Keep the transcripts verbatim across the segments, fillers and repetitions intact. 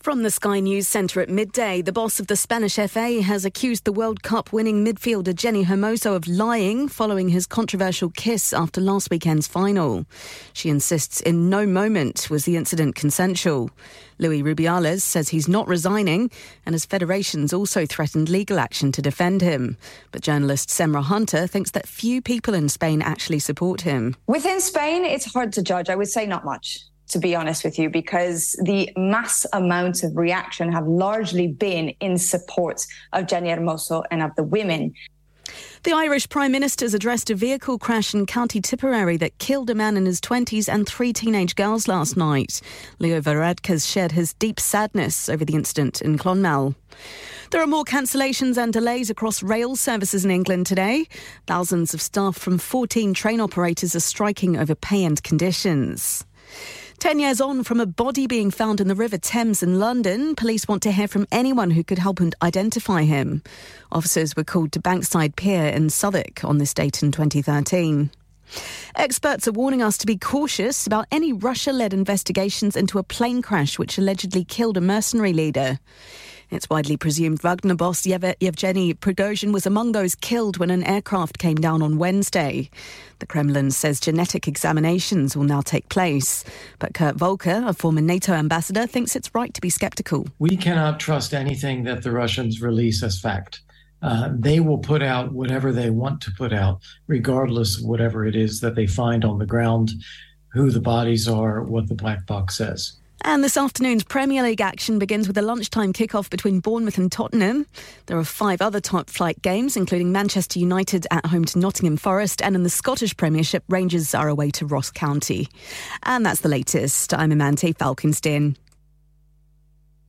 From the Sky News Centre at midday, the boss of the Spanish F A has accused the World Cup winning midfielder Jenni Hermoso of lying following his controversial kiss after last weekend's final. She insists in no moment was the incident consensual. Luis Rubiales says he's not resigning, and his federations also threatened legal action to defend him. But journalist Semra Hunter thinks that few people in Spain actually support him. Within Spain, it's hard to judge. I would say not much, to be honest with you, because the mass amounts of reaction have largely been in support of Jenni Hermoso and of the women. The Irish Prime Minister's addressed a vehicle crash in County Tipperary that killed a man in his twenties and three teenage girls last night. Leo Varadkar shared his deep sadness over the incident in Clonmel. There are more cancellations and delays across rail services in England today. Thousands of staff from fourteen train operators are striking over pay and conditions. Ten years on from a body being found in the River Thames in London, police want to hear from anyone who could help and identify him. Officers were called to Bankside Pier in Southwark on this date in twenty thirteen. Experts are warning us to be cautious about any Russia-led investigations into a plane crash which allegedly killed a mercenary leader. It's widely presumed Wagner boss Yevgeny Prigozhin was among those killed when an aircraft came down on Wednesday. The Kremlin says genetic examinations will now take place. But Kurt Volker, a former NATO ambassador, thinks it's right to be sceptical. We cannot trust anything that the Russians release as fact. Uh, they will put out whatever they want to put out, regardless of whatever it is that they find on the ground, who the bodies are, what the black box says. And this afternoon's Premier League action begins with a lunchtime kick-off between Bournemouth and Tottenham. There are five other top-flight games, including Manchester United at home to Nottingham Forest, and in the Scottish Premiership, Rangers are away to Ross County. And that's the latest. I'm Amante Falkenstein.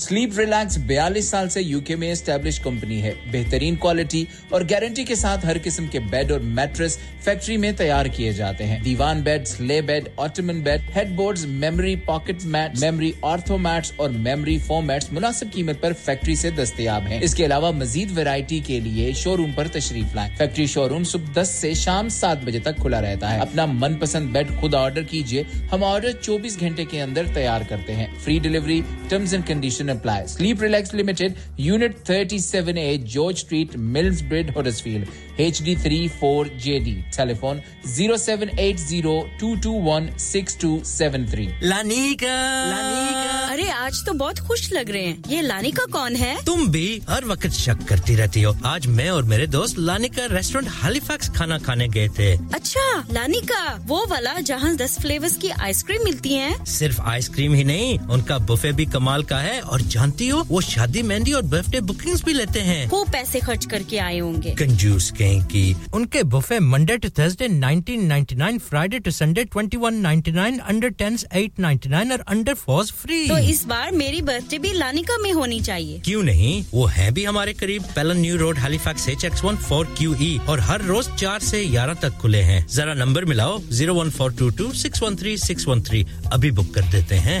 Sleep relax forty-two साल से UK में establish company है बेहतरीन quality और guarantee के साथ हर किस्म के बेड और मैट्रेस फैक्ट्री में तैयार किए जाते हैं divan bed sleigh bed ottoman bed headboards memory pocket mat memory ortho mats और मेमोरी फोम मैट्स मुनासिब कीमत पर फैक्ट्री से दस्तयाब हैं इसके अलावा मजीद वैरायटी के लिए शोरूम पर तशरीफ लाएं फैक्ट्री शोरूम सुबह ten से शाम seven बजे तक खुला रहता है अपना मनपसंद बेड खुद ऑर्डर कीजिए हम ऑर्डर twenty-four घंटे के अंदर तैयार करते हैं free delivery terms and conditions apply. Sleep Relax Limited, Unit thirty-seven A, George Street, Millsbridge, Huddersfield, H D three four J D. Telephone zero seven eight zero two two one six two seven three. Lanika! Lanika! अरे आज तो बहुत खुश लग रहे हैं ये Lanika कौन है तुम भी हर वक्त शक करती रहती हो आज मैं और मेरे दोस्त लानिका रेस्टोरेंट हैलिफैक्स खाना खाने गए थे अच्छा लानिका वो वाला जहां ten फ्लेवर्स की आइसक्रीम मिलती है सिर्फ आइसक्रीम ही नहीं उनका बुफे भी कमाल का है और जानती हो वो शादी मेहंदी और बर्थडे बुकिंग्स भी लेते हैं खूब पैसे खर्च करके आए होंगे कंजूस कहीं की उनके buffet Monday to Thursday nineteen ninety-nine Friday to Sunday twenty-one ninety-nine under tens eight ninety-nine और अंडर fours फ्री इस बार मेरी बर्थडे भी लानिका में होनी चाहिए क्यों नहीं वो है भी हमारे करीब Pellon new road Halifax H X one four Q E और हर रोज four से eleven तक खुले हैं जरा नंबर मिलाओ zero one four two two six one three six one three अभी बुक कर देते हैं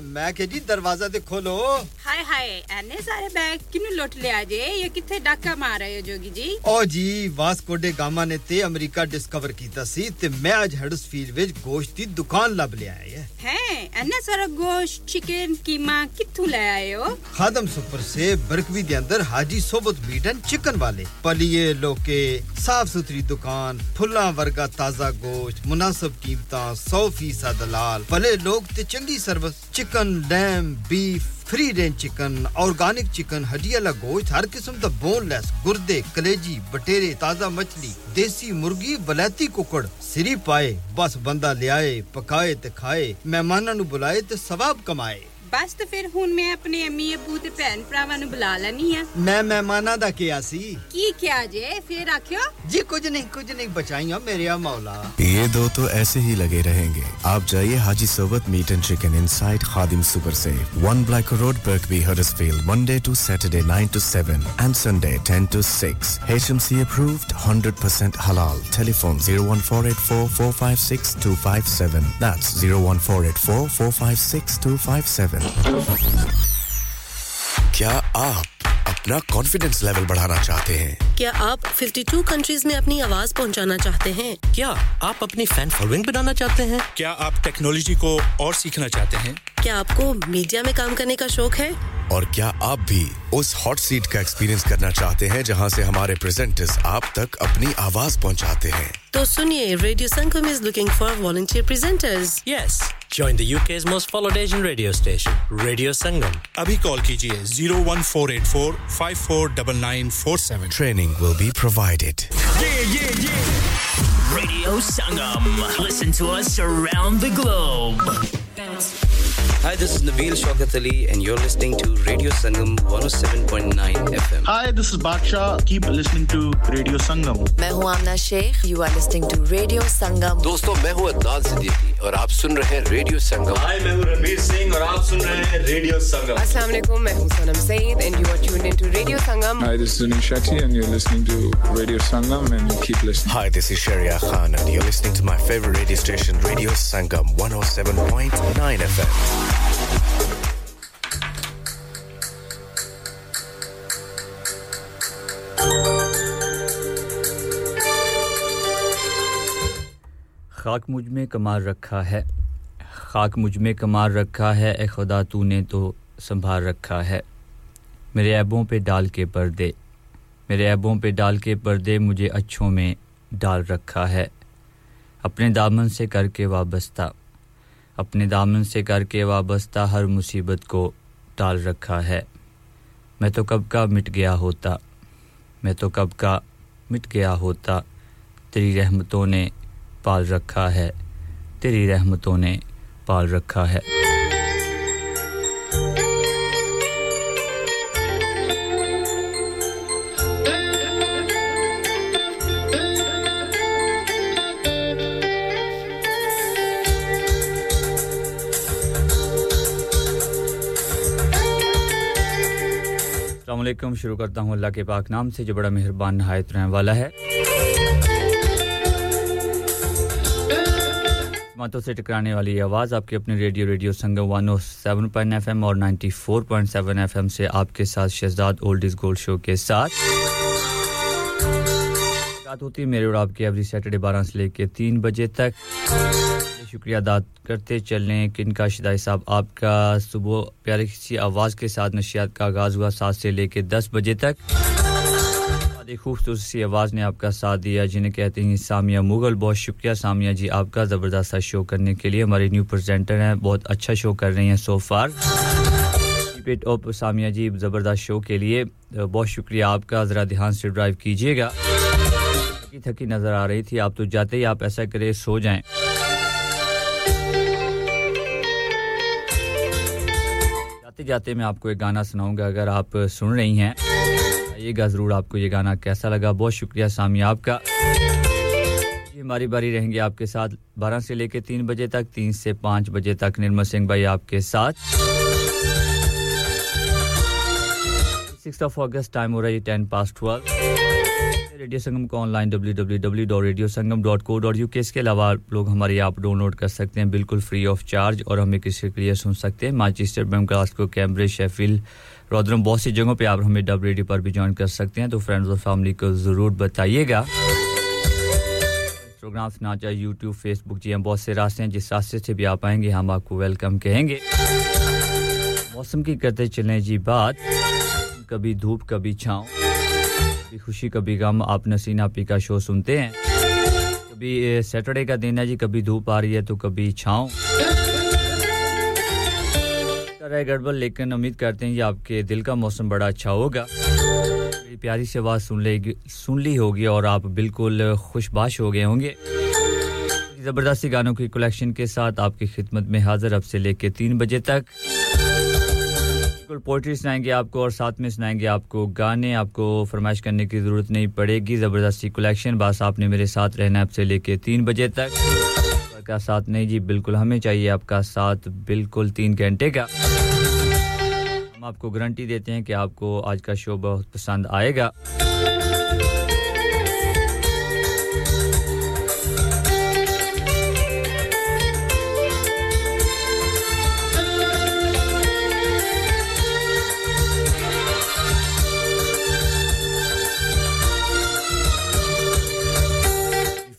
Amma ke ji darwaza de kholo. Hi हाय हाय अने सारे बैग किनु लुट ले आजे ये किथे डाका मार रहे हो जोगी जी ओ जी वास्को डे गामा ने ते अमेरिका डिस्कवर कीता सी ते मैं आज हडर्सफील्ड विच गोश्त दी दुकान लभ ले आया है हैं अने सारा गोश्त चिकन कीमा किथु ले आए हो खादम सुपर से बरकवी दे अंदर हाजी सोबत मीट एंड चिकन वाले पलिए लोके साफ सुथरी दुकान फुल्ला वर्गा ताजा गोश्त मुनासिब कीमतां सौ फीसद दलाल भले लोग ते चंगी service chicken lamb beef free range chicken organic chicken hadiyala gosht har qisam da boneless gurde kaleji batere taza machli desi murgi balati kukad siri paye bas banda le aaye pakaye te khaye mehmanan nu bulaye te sawab kamaye bas te fir hun main apne ammi abbu te bhen bhrawan nu bula lani hai main mehmana da kya si ki kya je fir rakhyo ji kuch nahi kuch nahi bachaiya mereya maula ye do to aise hi lage rahenge aap jaiye haji sobat meat and chicken inside khadim super safe one black Road, Birkby, Huddersfield, Monday to Saturday nine to seven and Sunday ten to six. HMC approved, one hundred percent halal. Telephone zero one four eight four, four five six, two five seven. That's zero one four eight four, four five six, two five seven. Kya aap? अपना confidence level बढ़ाना चाहते हैं क्या आप बावन countries में अपनी आवाज पहुंचाना चाहते हैं क्या आप अपनी फैन फॉलोइंग बनाना चाहते हैं क्या आप टेक्नोलॉजी को और सीखना चाहते हैं क्या आपको मीडिया में काम करने का शौक है और क्या आप भी उस हॉट सीट का एक्सपीरियंस करना चाहते हैं जहां से हमारे प्रेजेंटर्स आप तक अपनी आवाज पहुंचाते हैं तो सुनिए radio Sangam is looking for volunteer presenters yes Join the UK's most followed Asian radio station, Radio Sangam. Abhi call kijiye zero one four eight four, five four nine nine four seven. Training will be provided. Yeah, yeah, yeah. Radio Sangam. Listen to us around the globe. Hi, this is Nabeel Shaukat Ali and you're listening to Radio Sangam one oh seven point nine F M. Hi, this is Baksha. Keep listening to Radio Sangam. Main hu Amna Sheikh. You are listening to Radio Sangam. Dosto, main hu Adnan Siddiqui aur aap sun rahe hain Radio Sangam. Hi, main hu Ranveer Singh aur aap sun rahe hain Radio Sangam. Assalam Alaikum, main hu Sanam Saeed and you are tuned into Radio Sangam. Hi, this is Zunin Shetty and you're listening to Radio Sangam and you keep listening. Hi, this is Sharia Khan and you're listening to my favorite radio station Radio Sangam one oh seven point nine F M. खाक मुझ में कमाल रखा है खाक मुझ में कमाल रखा है ए खुदा तूने तो संभाल रखा है मेरे ऐबों पे डाल के पर्दे मेरे ऐबों पे डाल के पर्दे मुझे अच्छों में डाल रखा है अपने दामन से करके वाबस्ता अपने दामन से करके वाबस्ता हर मुसीबत को टाल रखा है मैं तो कब का मिट गया होता मैं तो कब का मिट गया होता तेरी रहमतों ने पाल रखा है तेरी रहमतों ने पाल रखा है अलैकुम शुरू करता हूं अल्लाह के पाक नाम से जो बड़ा मेहरबान निहायत रहने वाला है मातों से टकराने वाली आवाज आपके अपने radio radio Sangam one oh seven point nine F M और ninety four point seven F M से आपके साथ Shahzad old is gold show के साथ बात होती है मेरे और आपके एवरी सैटरडे twelve से लेके तीन बजे तक शुक्रिया अदा करते चलें कि इनका शिदाई साहब आपका सुबह प्यारे किसी आवाज के साथ नशियात का आगाज हुआ सात से लेके दस बजे तक बड़ी खूबसूरत सी आवाज ने आपका साथ दिया जिन्हें कहते हैं सामिया मुगल बहुत शुक्रिया सामिया जी आपका जबरदस्त सा शो करने के लिए हमारे न्यू प्रेजेंटर हैं बहुत अच्छा शो कर रही हैं so far keep up Samia ji जबरदस्त शो के लिए बहुत शुक्रिया आपका जरा ध्यान से ड्राइव कीजिएगा थकी थकी नजर आ रही थी आप तो जाते ही आप ऐसा करें सो जाएं जाते मैं आपको एक गाना सुनाऊंगा अगर आप सुन रही हैं आइएगा जरूर आपको ये गाना कैसा लगा बहुत शुक्रिया सामी आपका ये हमारी बारी रहेंगे आपके साथ twelve से लेके तीन बजे तक तीन से पाँच बजे तक निर्मल सिंह भाई आपके साथ sixth of August टाइम हो रहा है ten past twelve radio Sangam को online W W W dot radio sangam dot co dot uk इसके अलावा लोग हमारी ऐप डाउनलोड कर सकते हैं बिल्कुल फ्री ऑफ चार्ज और हमें किसी के लिए सुन सकते हैं मैनचेस्टर ब्रैमग्लासगो कैम्ब्रिज शेफील्ड रॉदरम बहुत सी जगहों पे आप हमें डब रेडियो पर भी ज्वाइन कर सकते हैं तो फ्रेंड्स और फैमिली को जरूर बताइएगा प्रोग्राम सुनना चाहिए YouTube Facebook जी हम बहुत से रास्ते हैं जिस रास्ते से भी आप आएंगे हम आपको वेलकम कहेंगे मौसम की करते चलें जी बात कभी धूप कभी छांव कभी खुशी कभी गम आप नसीना पी का शो सुनते हैं कभी सैटरडे का दिन है जी कभी धूप आ रही है तो कभी छांव तरह गड़बड़ लेकिन उम्मीद करते हैं कि आपके दिल का मौसम बड़ा अच्छा होगा प्यारी से आवाज सुन लेगी सुन ली होगी और आप बिल्कुल खुशबाश हो गए होंगे जबरदस्ती गानों की कलेक्शन के साथ आपकी खिदमत में हाजिर अब से लेके तीन बजे तक बिल्कुल पोएट्री सुनाएंगे आपको और साथ में सुनाएंगे आपको गाने आपको फरमाइश करने की जरूरत नहीं पड़ेगी जबरदस्ती कलेक्शन बस आपने मेरे साथ रहना अब से लेके तीन बजे तक आपका साथ नहीं जी बिल्कुल हमें चाहिए आपका साथ बिल्कुल तीन घंटे का हम आपको गारंटी देते हैं कि आपको आज का शो बहुत पसंद आएगा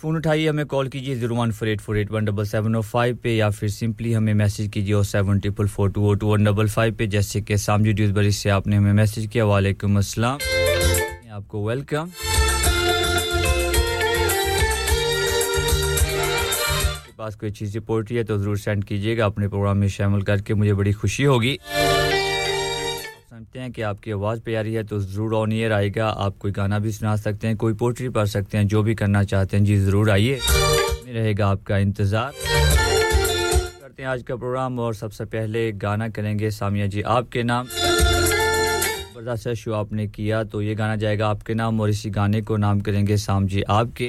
फोन उठाइए हमें कॉल कीजिए zero one four eight four eight one seven seven zero five पे या फिर सिंपली हमें मैसेज कीजिए zero seven four four two zero two one five five पे जैसे कि सामजी ड्यूसबरी से आपने हमें मैसेज किया वालेकुम अस्सलाम आपको वेलकम आपके पास कोई चीज़ रिपोर्ट है तो ज़रूर सेंड कीजिएगा अपने प्रोग्राम में शामिल करके मुझे बड़ी खुशी होगी हैं कि आपकी आवाज़ प्यारी है तो ज़रूर ऑन एयर आएगा आप कोई गाना भी सुना सकते हैं कोई पोएट्री पढ़ सकते हैं जो भी करना चाहते हैं जी ज़रूर आइए में रहेगा आपका इंतज़ार करते हैं आज का प्रोग्राम और सबसे पहले गाना करेंगे सामिया जी आपके नाम बर्दाश्त शो आपने किया तो ये गाना जाएगा आपके नाम और इसी गाने को नाम करेंगे साम जी आपके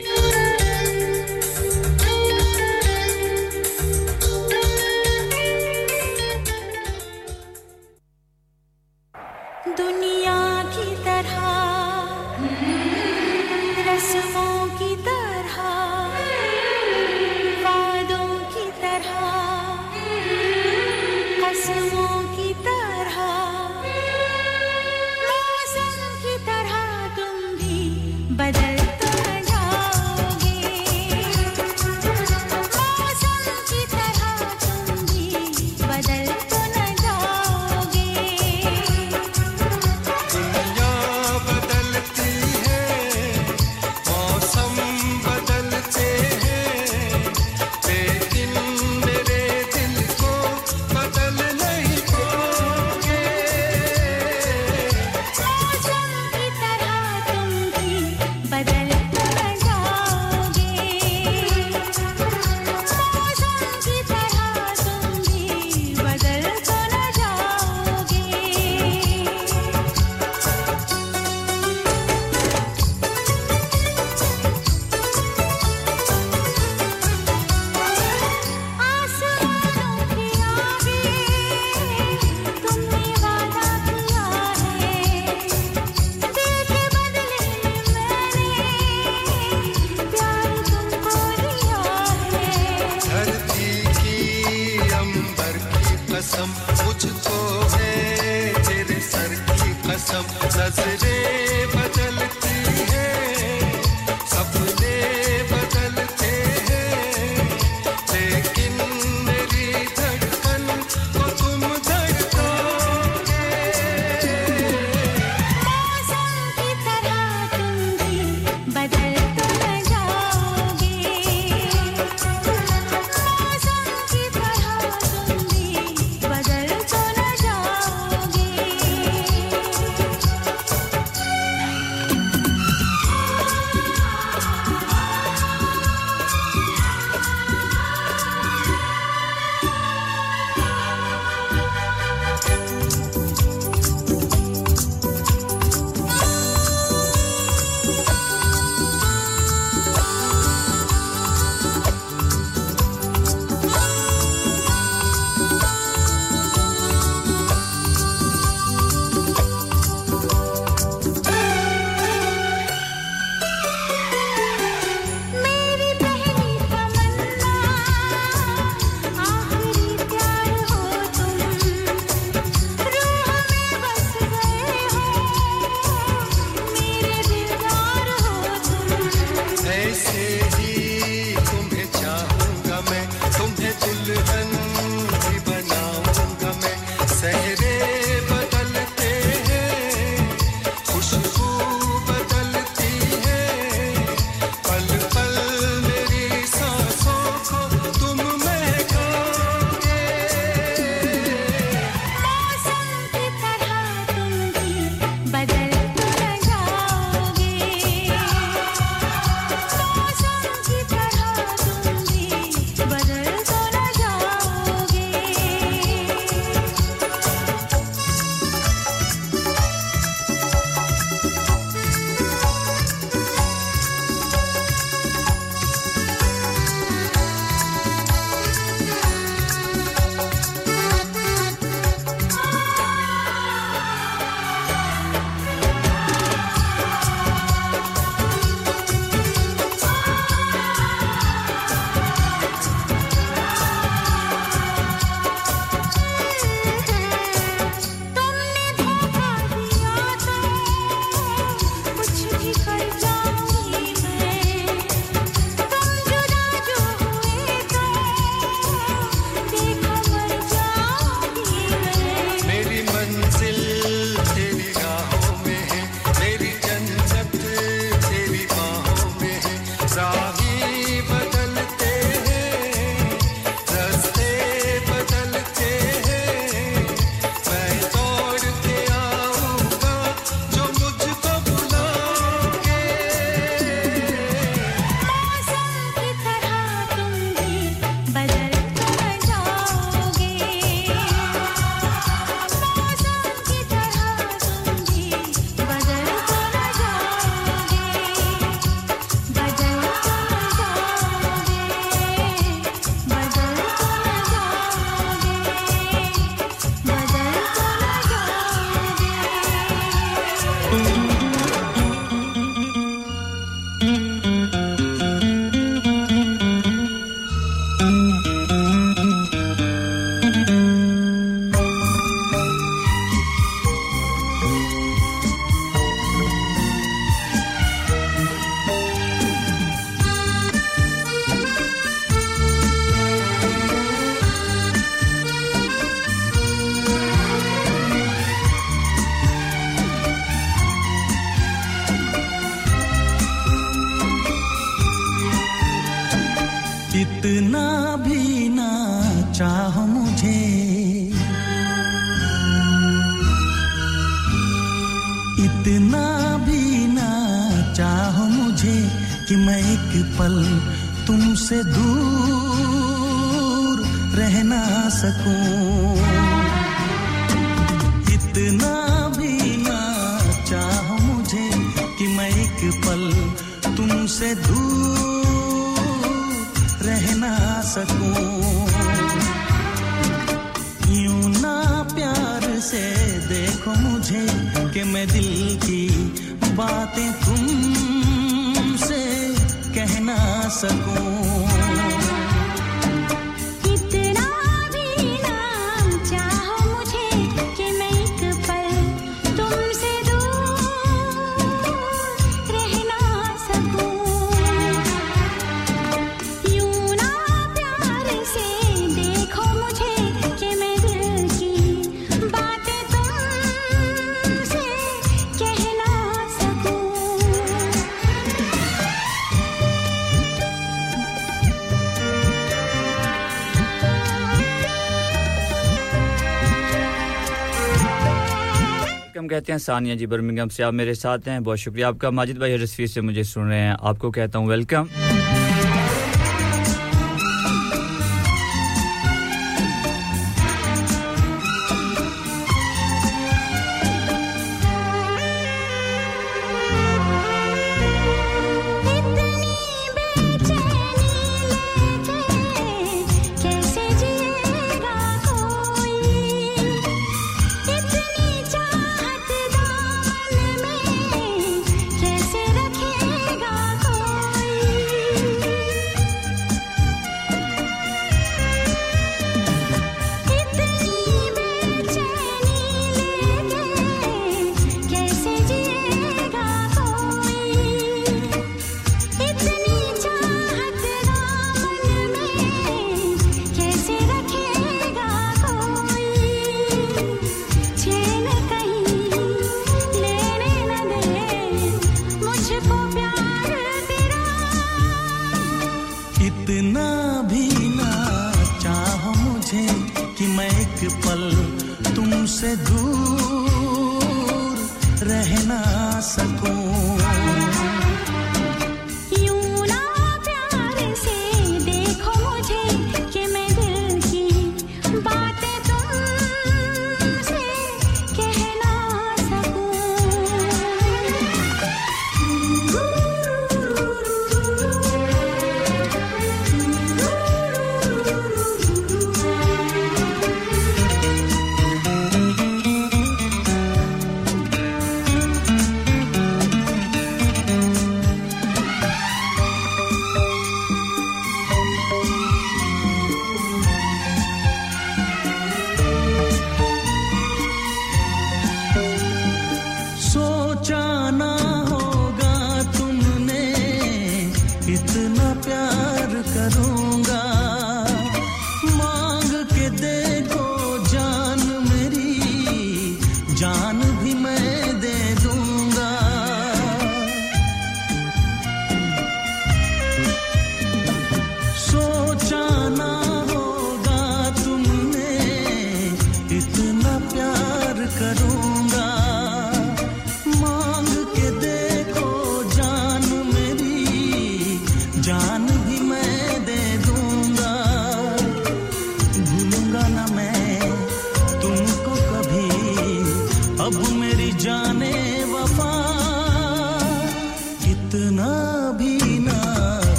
कहते हैं सानिया जी बर्मिंघम से आप मेरे साथ हैं बहुत शुक्रिया आपका माजिद भाई हडर्सफील्ड से मुझे सुन रहे हैं आपको कहता हूं वेलकम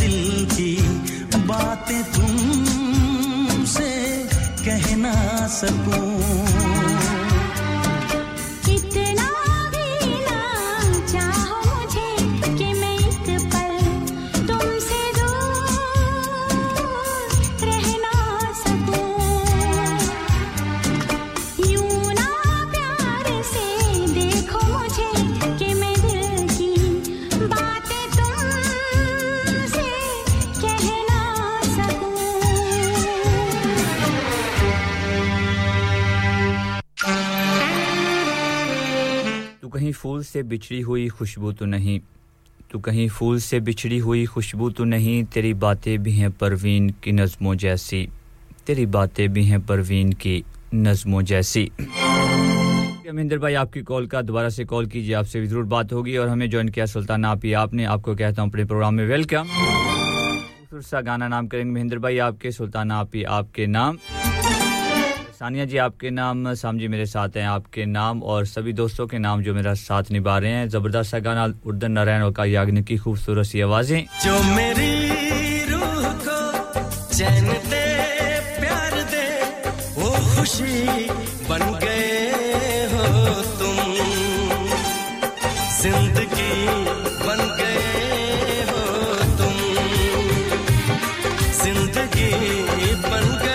दिल की बातें तुमसे कह ना सकूं कहीं फूल से बिछड़ी हुई खुशबू तो नहीं तो कहीं फूल से बिछड़ी हुई खुशबू तो नहीं तेरी बातें भी हैं परवीन की नज़मों जैसी तेरी बातें भी हैं परवीन की नज़मों जैसी अमिंदर भाई आपकी कॉल का दोबारा से कॉल कीजिए आपसे भी जरूर बात होगी और हमें ज्वाइन किया सुल्तान आप ही आपने आपको कहता हूं अपने प्रोग्राम में वेलकम फिर सा गाना नाम करेंगे महेंद्र भाई आपके सुल्तान आप ही आपके नाम सानिया जी आपके नाम साम जी मेरे साथ हैं आपके नाम और सभी दोस्तों के नाम जो मेरा साथ निभा रहे हैं जबरदस्त सा गाना उर्दन नारायण और का याग्निक की खूबसूरत सी आवाजें जो मेरी रूह को चैन दे प्यार दे वो खुशी बन गए हो तुम जिंदगी बन गए हो तुम जिंदगी बन गए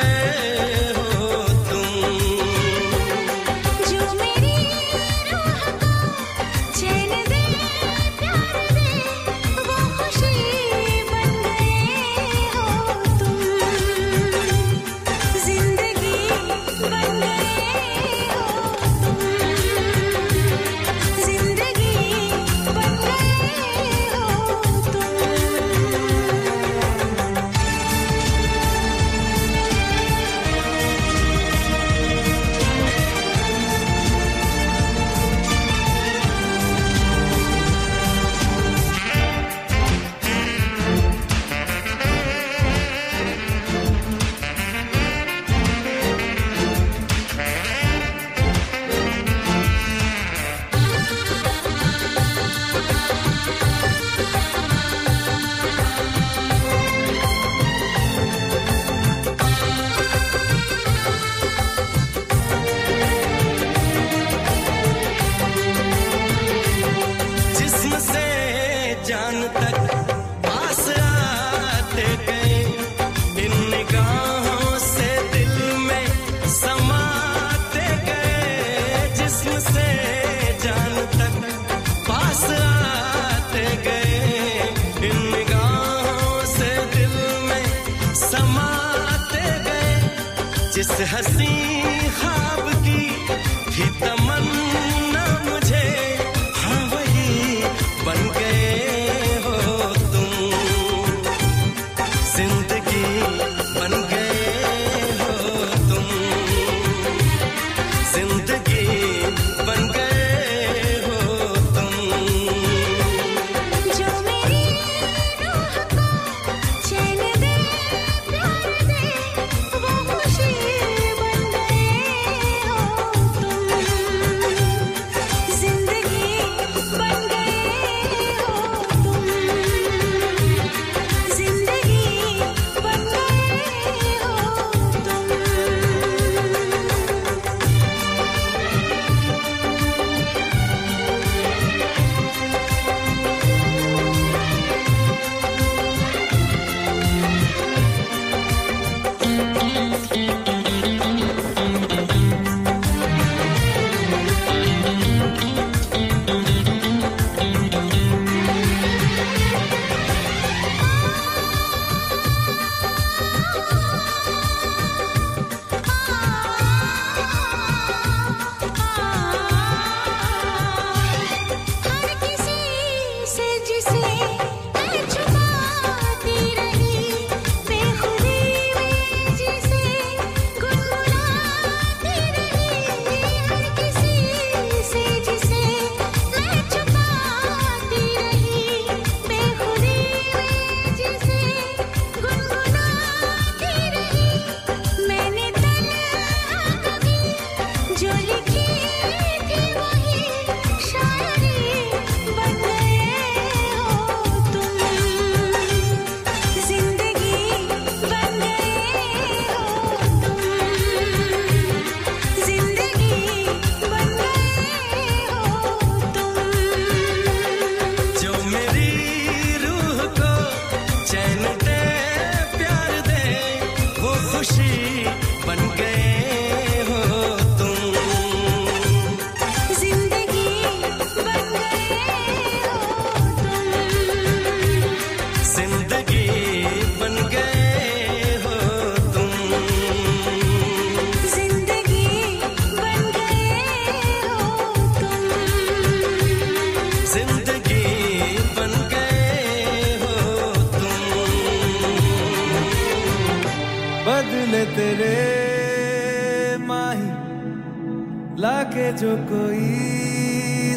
के जो कोई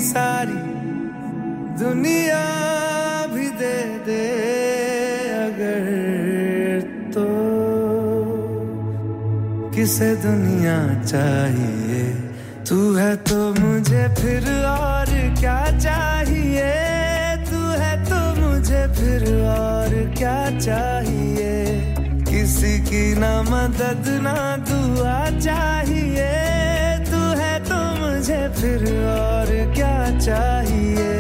सारी दुनिया भी दे दे अगर तो किसे दुनिया चाहिए तू है तो मुझे फिर और क्या चाहिए तू है तो मुझे फिर और क्या चाहिए किसी की ना मदद ना दुआ चाहिए तू है तो मुझे फिर और क्या चाहिए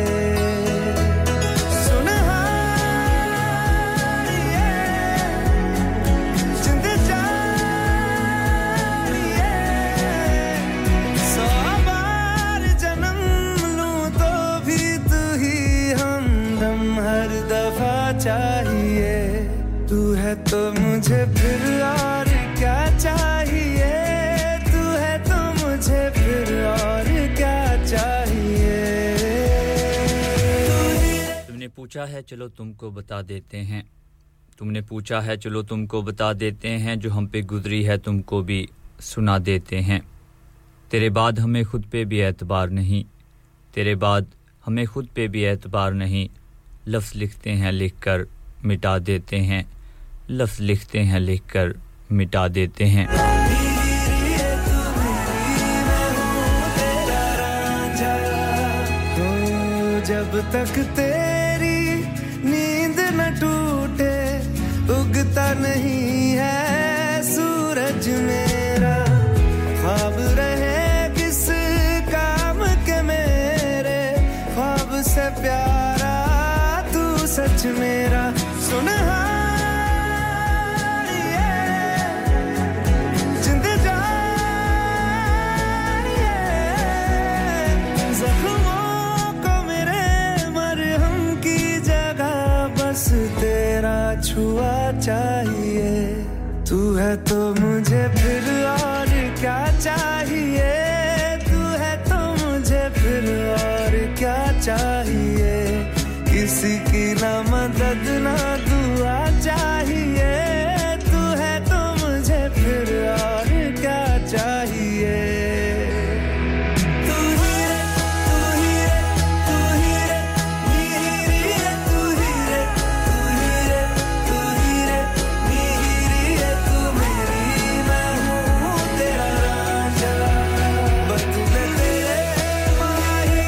चाहिए तू है तो मुझे फिर और क्या चाहिए तू है तो मुझे फिर और क्या चाहिए तुमने पूछा है चलो तुमको बता देते हैं तुमने पूछा है चलो तुमको बता देते हैं जो हम पे गुजरी है तुमको भी सुना देते हैं तेरे बाद हमें खुद पे भी एतबार नहीं तेरे बाद हमें खुद पे भी एतबार नहीं लफ्ज़ लिखते हैं लिखकर मिटा देते हैं लफ्ज़ लिखते हैं लिखकर मिटा देते हैं जब तक तेरी नींद न टूटे उगता नहीं है सूरज मेरा ख्वाब रहे किस काम के मेरे ख्वाब से प्यार सच मेरा सुना जिंद जा जख्मों को मेरे मरहम की जगह बस तेरा छुआ चाहिए तू है तो मुझे फिर और क्या चाहिए तू है तो मुझे फिर और क्या चाहिए किसी की ना मदद ना दुआ चाहिए तू है तो मुझे फिर और क्या चाहिए तू ही रे तू ही रे तू ही रे मेरी रे तू ही रे तू ही रे तू ही रे मेरी रे तू मेरी मैं हूं तेरा रांझा बदले तेरे माही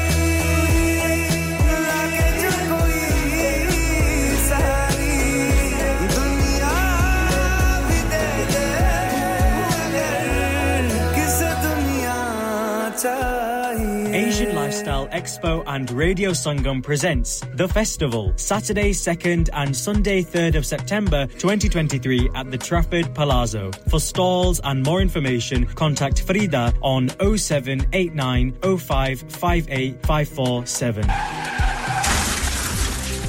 Asian Lifestyle Expo and Radio Sangam presents The Festival, Saturday second and Sunday third of September twenty twenty-three at the Trafford Palazzo. For stalls and more information, contact Frida on oh seven eight nine oh five five eight five four seven.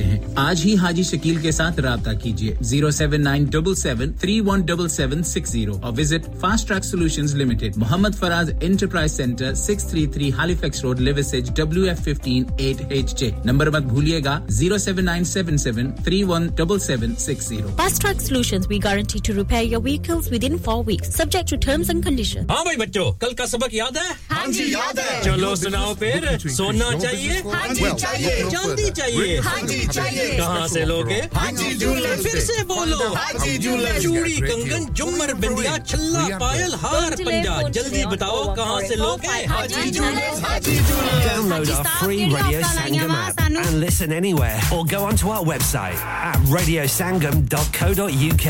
हैं आज ही हाजी शकील के साथ राब्ता कीजिए oh seven nine seven seven three one seven seven six oh और visit fast track solutions limited Mohammad Faraz enterprise centre six thirty-three Halifax road Liversedge W F one five eight H J number मत भूलिएगा oh seven nine seven seven three one seven seven six oh fast track solutions we guarantee to repair your vehicles within four weeks subject to terms and condition हां भाई बच्चों कल का सबक याद है हां जी याद है चलो सुनाओ फिर सोना चाहिए हां जी चाहिए जल्दी चाहिए हां जी चाहिए कहां से लोगे हाजी जूलर्स फिर से बोलो हाजी जूलर्स चूड़ी कंगन झुमर बिंदिया छल्ला पायल हार पंजा जल्दी बताओ कहां से लोगे Haji jewellers Haji jewellers download our free Radio Sangam app and listen anywhere or go on to our website at radio sangam dot co dot U K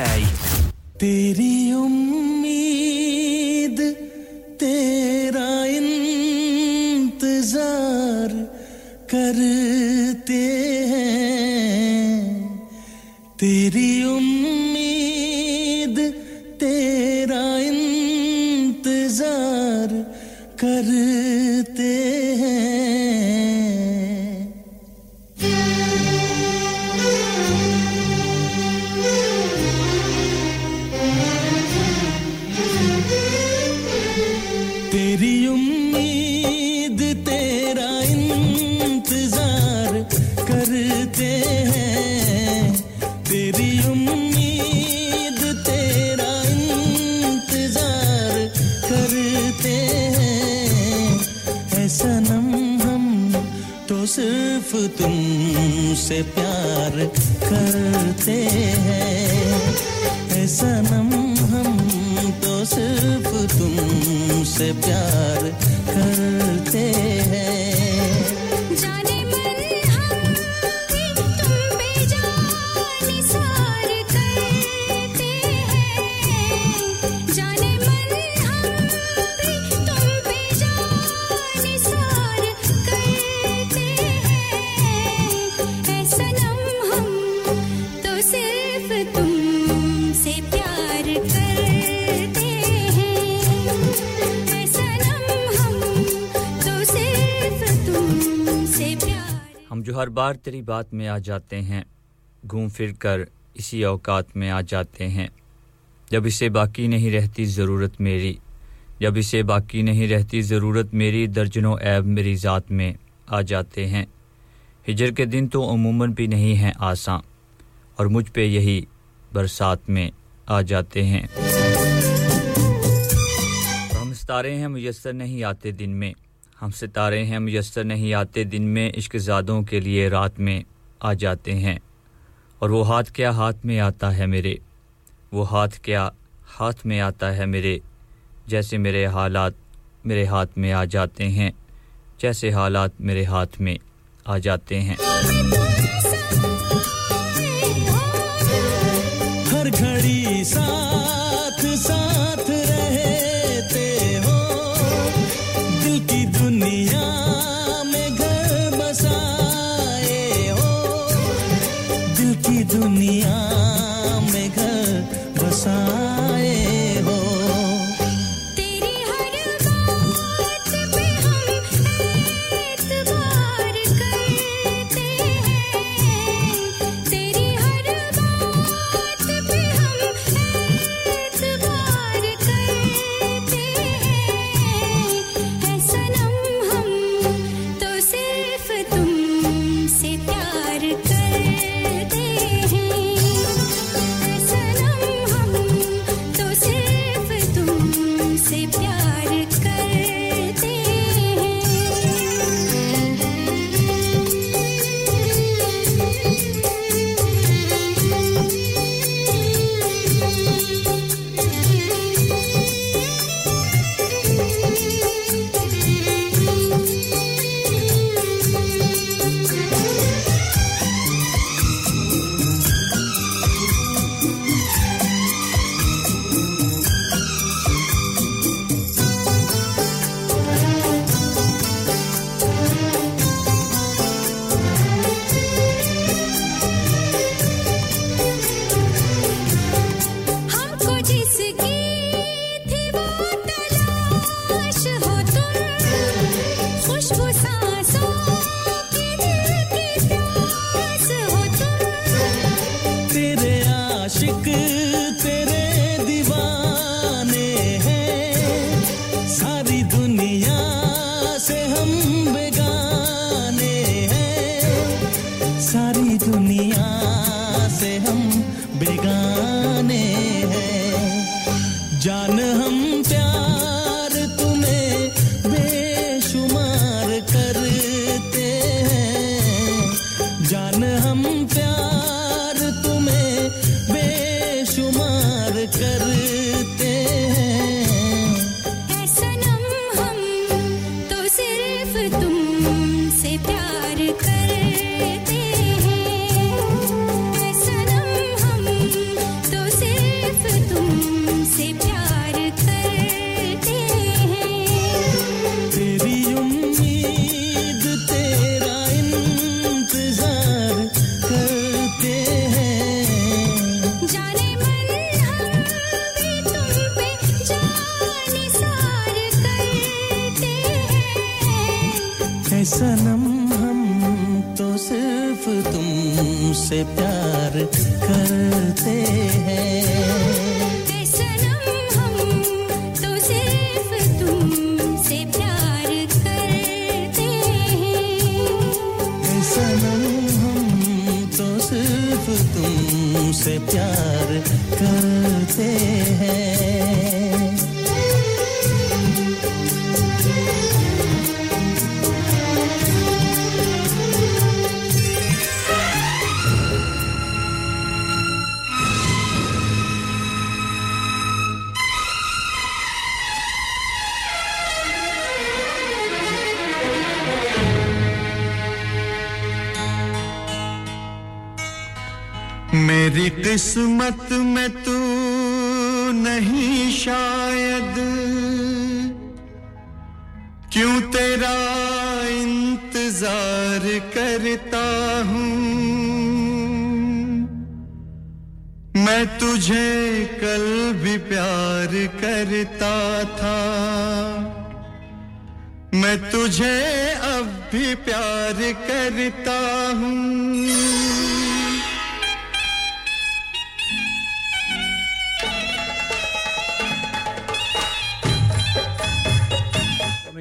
तेरी उम्मीद तेरा इंतजार करते हैं तेरी उम्मीद तेरा इंतजार कर हम सिर्फ तुमसे प्यार करते हैं सनम हम तो सिर्फ तुमसे प्यार करते हैं जाने मन हम भी तुम पे जान सार करते हैं जाने मन हम भी तुम पे जान सार करते हैं सनम हम तो सिर्फ तुमसे प्यार करते हम जो हर बार तेरी बात में आ जाते हैं घूम फिर कर इसी औकात में आ जाते हैं जब इसे बाकी नहीं रहती ज़रूरत मेरी जब इसे बाकी नहीं रहती ज़रूरत मेरी दर्जनों ऐब मेरी ज़ात में आ जाते हैं हिजर के दिन तो अमूमन भी नहीं हैं आसान और मुझ पे यही बरसात में आ जाते हैं हम सितारे हैं मुयस्सर नहीं आते दिन में हम सितारे हैं मुयस्सर नहीं आते दिन में इश्कज़ादों के लिए रात में आ जाते हैं और वो हाथ क्या हाथ में आता है मेरे वो हाथ क्या हाथ में आता है मेरे जैसे मेरे हालात मेरे हाथ में आ जाते हैं जैसे हालात मेरे हाथ में आ जाते हैं हर घड़ी साथ साथ मेरी किस्मत में तू नहीं शायद क्यों तेरा इंतजार करता हूँ मैं तुझे कल भी प्यार करता था मैं तुझे अब भी प्यार करता हूँ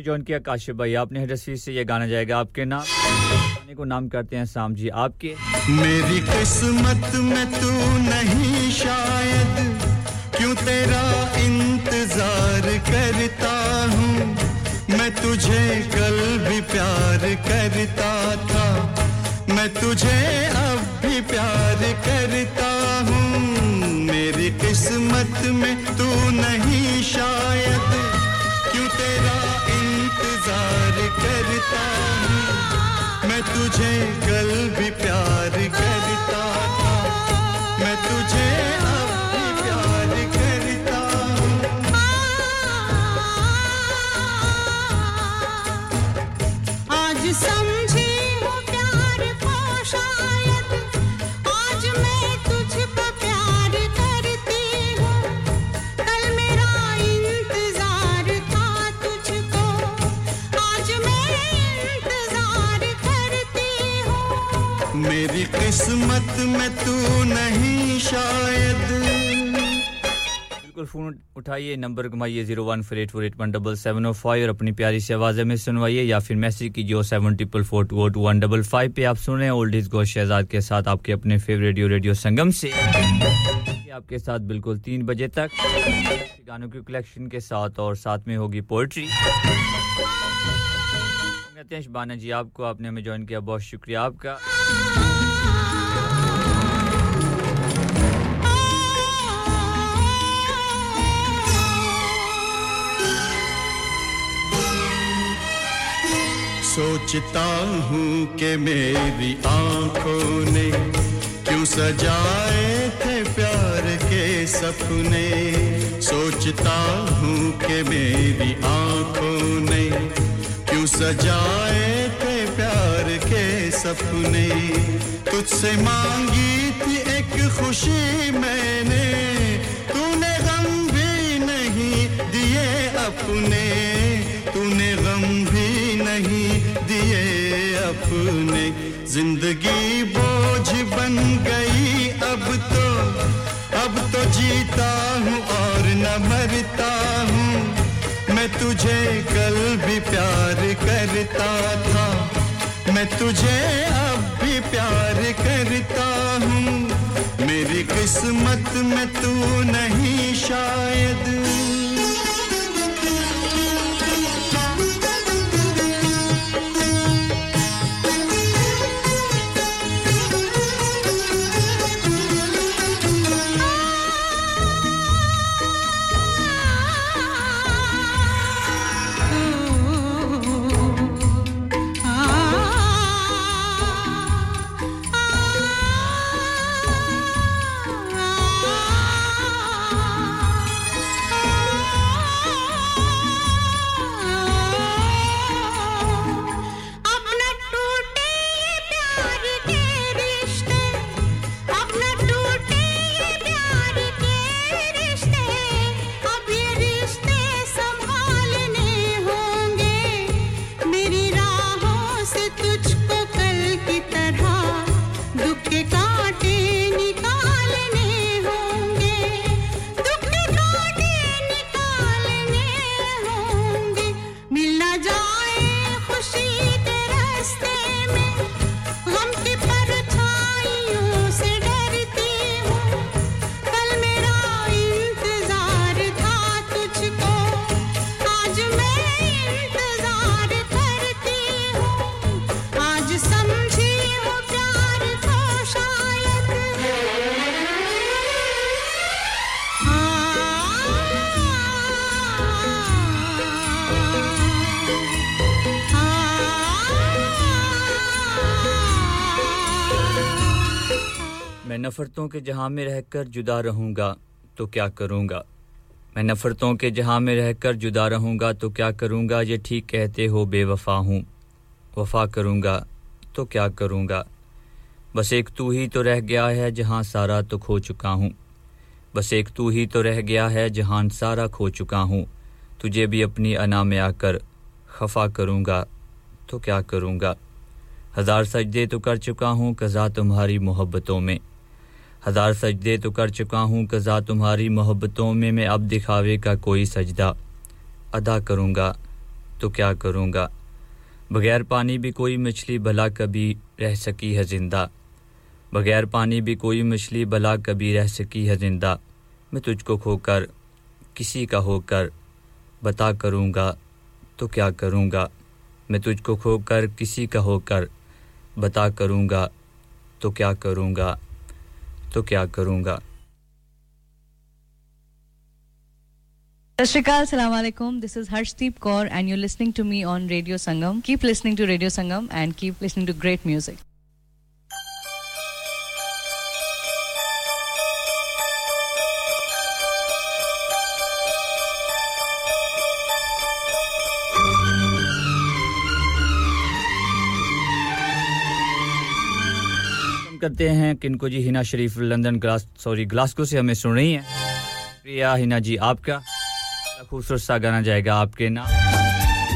जॉइन किया काशिफ भाई आपने हडर्सफील्ड से ये गाना जाएगा आपके नाम गाने को नाम करते हैं शाम जी आपके मेरी किस्मत में तू नहीं शायद क्यों तेरा इंतजार करता हूं मैं तुझे कल भी प्यार करता था मैं तुझे अब भी प्यार करता हूं मेरी किस्मत में तू नहीं शायद क्यों तेरा इंतजार करता हूँ मैं तुझे कल भी प्यार करता था मैं तुझे अब भी प्यार करता हूँ आज समझी वो प्यार को शायद आज मैं तुझ पर प्यार करती हूँ कल मेरा इंतजार था तुझको आज मैं इंतजार करती हूँ मेरी किस्मत में तू नहीं शायद बिल्कुल फोन उठाइए नंबर घुमाइए zero one four eight four eight one seven seven zero five और अपनी प्यारी सी आवाज में सुनवाइए या फिर मैसेज कीजिए seven four four two zero one five five पे आप सुन रहे हैं ओल्ड इज गोल्ड शहजाद के साथ आपके अपने फेवरेट रेडियो रेडियो संगम से आपके साथ बिल्कुल तीन बजे तक गानों की कलेक्शन के साथ और साथ में होगी पोएट्री नितेश बाना जी आपको आपने हमें ज्वाइन किया बहुत शुक्रिया आपका सोचता हूँ कि मेरी आँखों ने क्यों सजाए थे प्यार के सपने सोचता हूँ कि मेरी आँखों ने क्यों सजाए थे प्यार के सपने तुझसे मांगी थी एक खुशी मैंने तूने गम भी नहीं दिए अपने तूने गम भी नहीं दिए अपने जिंदगी बोझ बन गई अब तो अब तो जीता हूँ और न मरता हूँ मैं तुझे कल भी प्यार करता था मैं तुझे अब भी प्यार करता हूँ मेरी किस्मत में तू नहीं शायद नफरतों के जहां में रहकर जुदा रहूंगा तो क्या करूंगा मैं नफरतों के जहां में रहकर जुदा रहूंगा तो क्या करूंगा ये ठीक कहते हो बेवफा हूं वफा करूंगा तो क्या करूंगा बस एक तू ही तो रह गया है जहां सारा तो खो चुका हूं बस एक तू ही तो रह गया है जहां सारा खो चुका हूं तुझे भी अपनी अना में आकर खफा करूंगा तो क्या करूंगा हजार सजदे तो कर चुका हूं कज़ा तुम्हारी मोहब्बतों में हजार सजदे तो कर चुका हूं कज़ा तुम्हारी मोहब्बतों में मैं अब दिखावे का कोई सजदा अदा करूंगा तो क्या करूंगा बगैर पानी भी कोई मछली भला कभी रह सकी है जिंदा बगैर पानी भी कोई मछली भला कभी रह सकी है जिंदा मैं तुझको खोकर किसी का होकर बता करूंगा तो क्या करूंगा मैं तुझको खोकर किसी का होकर बता करूंगा तो क्या करूंगा तो क्या करूंगा Assalamualaikum, Assalamualaikum. This is Harshdeep Kaur and you're listening to me on Radio Sangam. Keep listening to Radio Sangam and keep listening to great music. करते हैं किनको जी Hina Sharif London glass sorry Glasgow से हमें सुन रही हैं प्रिया हिना जी आपका खूबसूरत सा गाना जाएगा आपके नाम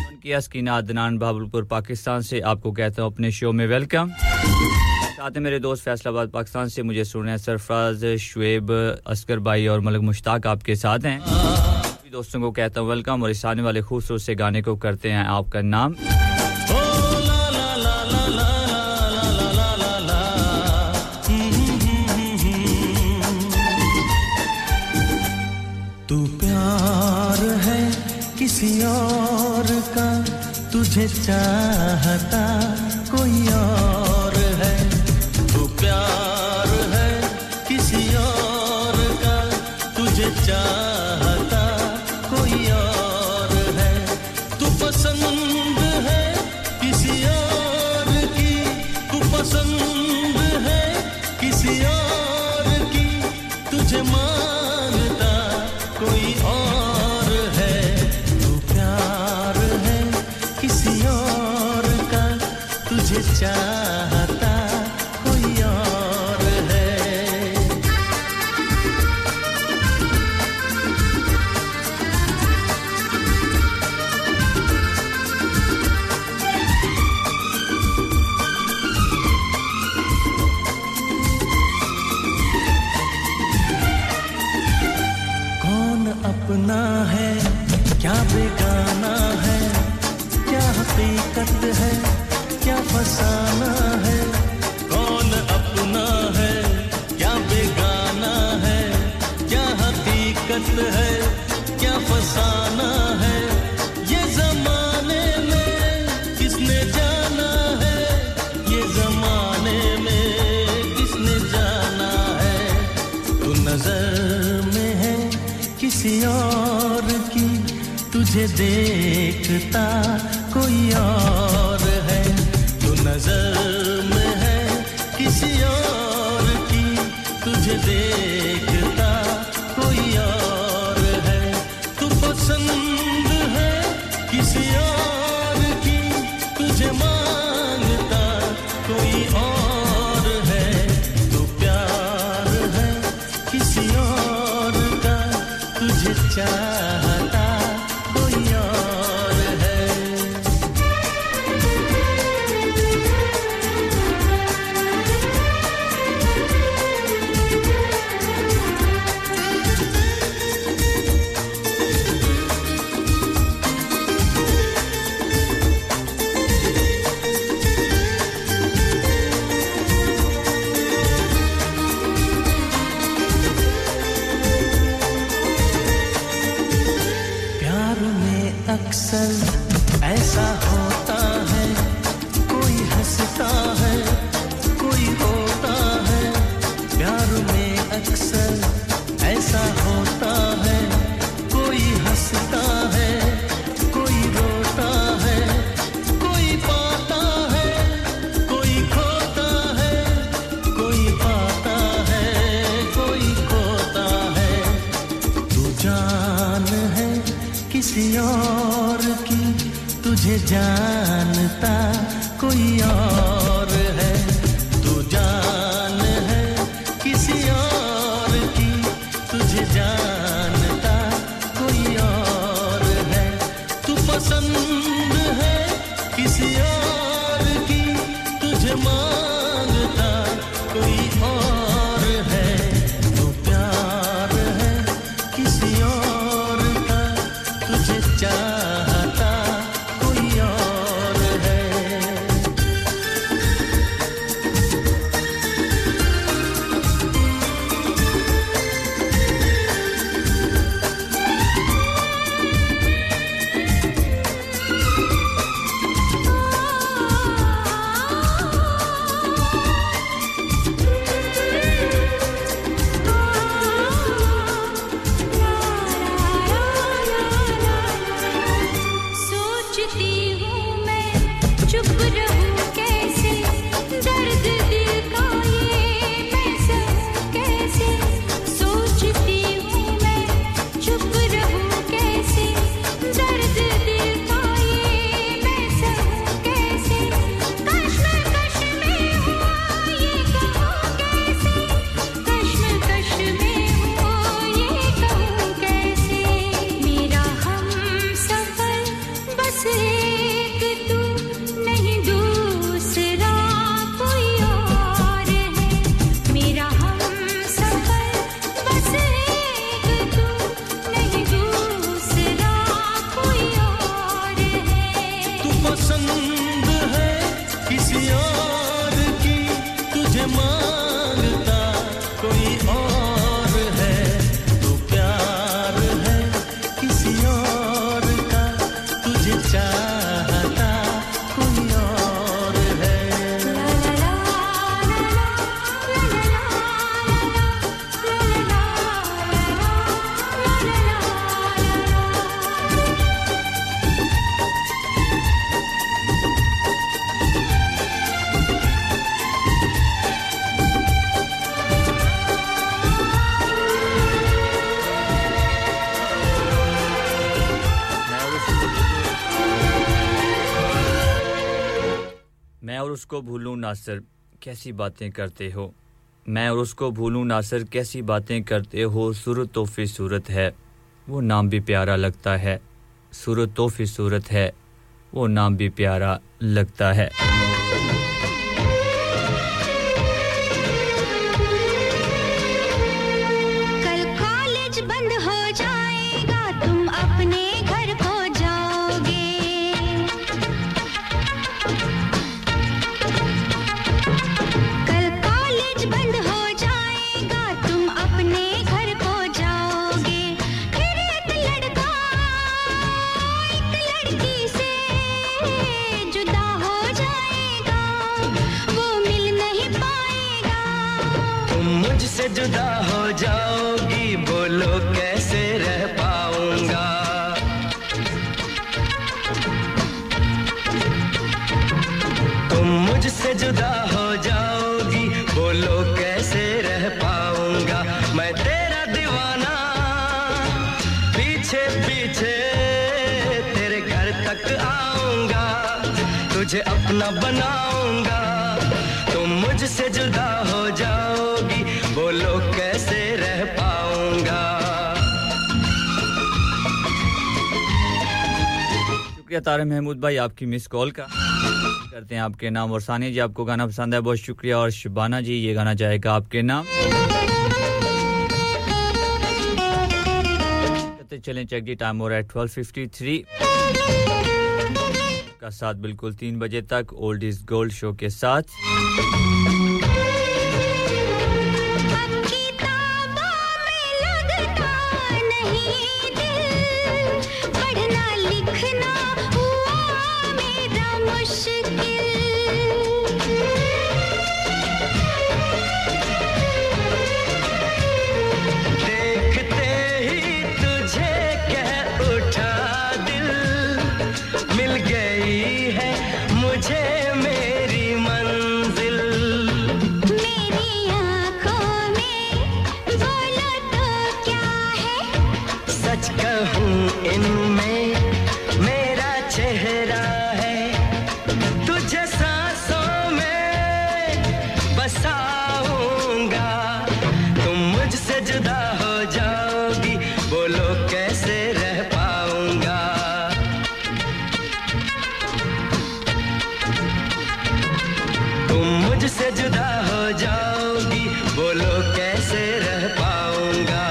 उनकी असकीना अदनान बाबुलपुर पाकिस्तान से आपको कहता हूं अपने शो में वेलकम साथ मेरे दोस्त फैसलाबाद पाकिस्तान से मुझे सुन रहे हैं सरफराज शुएब असगर भाई और मलिक मुश्ताक आपके साथ हैं सभी दोस्तों को कहता हूं वेलकम और इस आने वाले खूबसूरत से गाने को करते हैं आपका नाम किसी और का तुझे चाहता कोई और है तू प्यार है किसी और का तुझे चाहता कोई और है तू पसंद है किसी और की तू पसंद है किसी और की तुझे मानता कोई चाहता कोई और है कौन अपना है क्या बेगाना है क्या हकीकत है क्या फसाना है कौन अपना है क्या बेगाना है क्या हकीकत है क्या फसाना है ये जमाने में किसने जाना है ये जमाने में किसने जाना है तू नजर में है किसी और की तुझे देखता कोई और है नजर में है किसी और की तुझे देखता कोई और है तू पसंद है किसी और की तुझे मानता कोई और है तू प्यार है किसी और का तुझे चाहता कोई और है जानता कोई और है तू जान है किसी और की तुझे जानता कोई और है तू पसंद है किसी और की तुझे मांगता कोई और है तू प्यार है किसी और का तुझे चाह उसको भूलूं नासिर कैसी बातें करते हो मैं और उसको भूलूं नासिर कैसी बातें करते हो सूरत तो फी सूरत है वो नाम भी प्यारा लगता है सूरत तो फी सूरत है वो नाम भी प्यारा लगता है तारे महमूद भाई आपकी मिस कॉल का करते हैं आपके नाम और सानिया जी आपको गाना पसंद है बहुत शुक्रिया और शबाना जी ये गाना चाहेगा आपके नाम कहते चलें चेक जी टाइम हो रहा है twelve fifty-three का साथ बिल्कुल तीन बजे तक ओल्ड इज गोल्ड शो के साथ मुझसे जुदा हो जाओगी बोलो कैसे रह पाऊंगा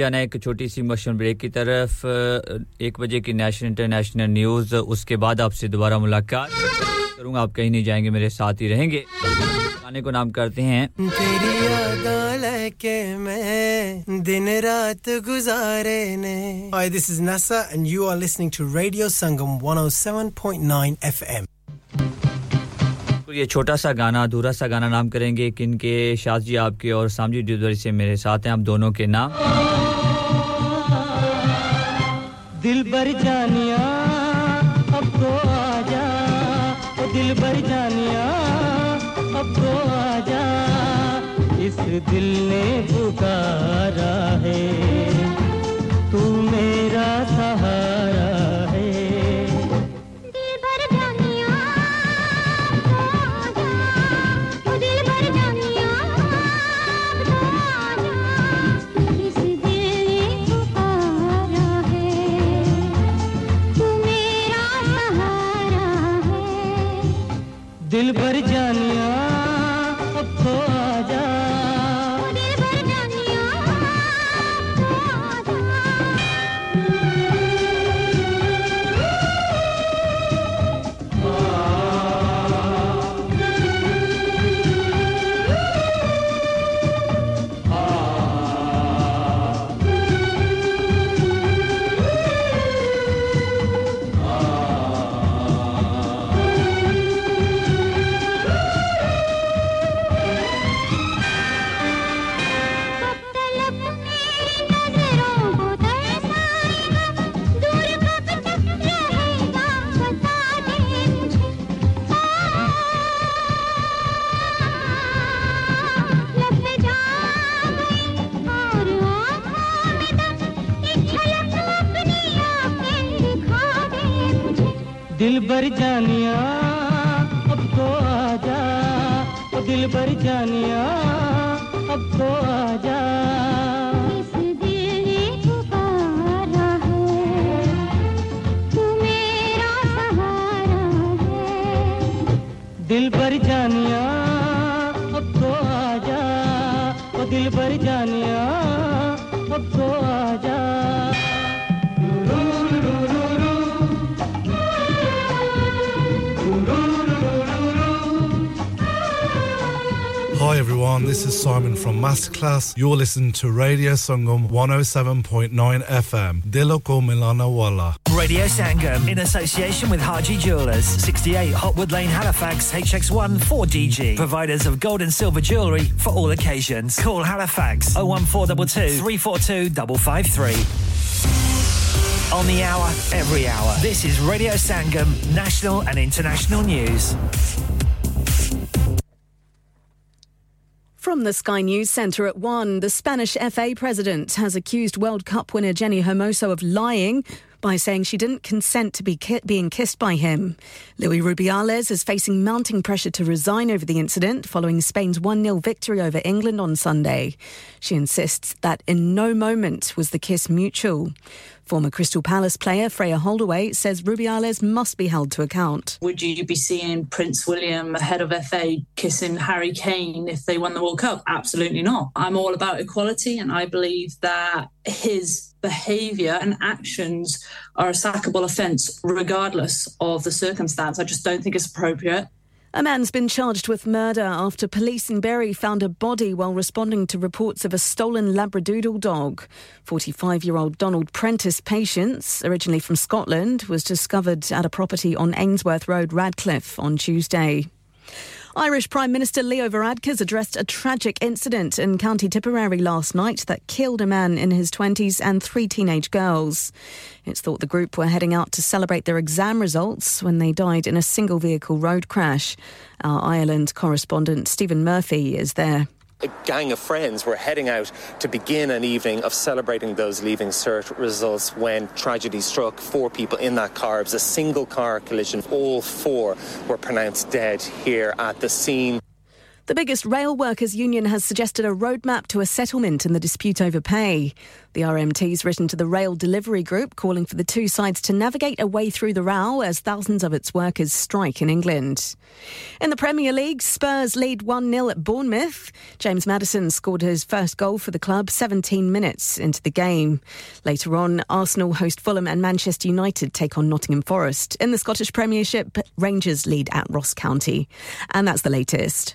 जाना है एक छोटी सी मशहूर ब्रेक की तरफ एक बजे की नेशनल इंटरनेशनल न्यूज़ उसके बाद आपसे दोबारा मुलाकात करूंगा आप कहीं नहीं जाएंगे मेरे साथ ही रहेंगे गाने को नाम करते हैं तेरी यादों लेके मैं दिन रात गुजारे ने Hi, this is Nasa and you are listening to Radio Sangam one oh seven point nine F M ये छोटा सा गाना अधूरा सा गाना नाम करेंगे कि इनके शाद जी आपके और सामजी डिवरी से मेरे साथ हैं आप दोनों के नाम दिल भर जानिया अब तो आजा ओ दिल भर जानिया अब तो आजा इस दिल ने पुकारा है तू मेरा सहारा दिल भर जानिया अब तो आजा दिल भर जानिया अब तो दिल भर जानिया अब तो आजा ओ दिल भर जानिया This is Simon from Masterclass. You're listening to Radio Sangam one oh seven point nine F M. Dilo ko milana wala. Radio Sangam in association with Harji Jewellers, sixty-eight Hopwood Lane, Halifax, H X one four D G. Providers of gold and silver jewellery for all occasions. Call Halifax oh one four two two, three four two five five three. On the hour, every hour. This is Radio Sangam, national and international news. From the Sky News Centre at one, the Spanish F A president has accused World Cup winner Jenni Hermoso of lying by saying she didn't consent to be ki- being kissed by him. Luis Rubiales is facing mounting pressure to resign over the incident following Spain's one nil victory over England on Sunday. She insists that in no moment was the kiss mutual. Former Crystal Palace player Freya Holdaway says Rubiales must be held to account. Would you be seeing Prince William, head of F A, kissing Harry Kane if they won the World Cup? Absolutely not. I'm all about equality, and I believe that his behaviour and actions are a sackable offence regardless of the circumstance. I just don't think it's appropriate. A man's been charged with murder after police in Bury found a body while responding to reports of a stolen Labradoodle dog. forty-five-year-old Donald Prentice Patience, originally from Scotland, was discovered at a property on Ainsworth Road, Radcliffe, on Tuesday. Irish Prime Minister Leo Varadkar addressed a tragic incident in County Tipperary last night that killed a man in his twenties and three teenage girls. It's thought the group were heading out to celebrate their exam results when they died in a single vehicle road crash. Our Ireland correspondent Stephen Murphy is there. A gang of friends were heading out to begin an evening of celebrating those Leaving Cert results when tragedy struck. Four people in that car. It was a single car collision. All four were pronounced dead here at the scene. The biggest rail workers' union has suggested a roadmap to a settlement in the dispute over pay. The R M T's written to the rail delivery group calling for the two sides to navigate a way through the row as thousands of its workers strike in England. In the Premier League, Spurs lead one nil at Bournemouth. James Maddison scored his first goal for the club seventeen minutes into the game. Later on, Arsenal host Fulham and Manchester United take on Nottingham Forest. In the Scottish Premiership, Rangers lead at Ross County. And that's the latest.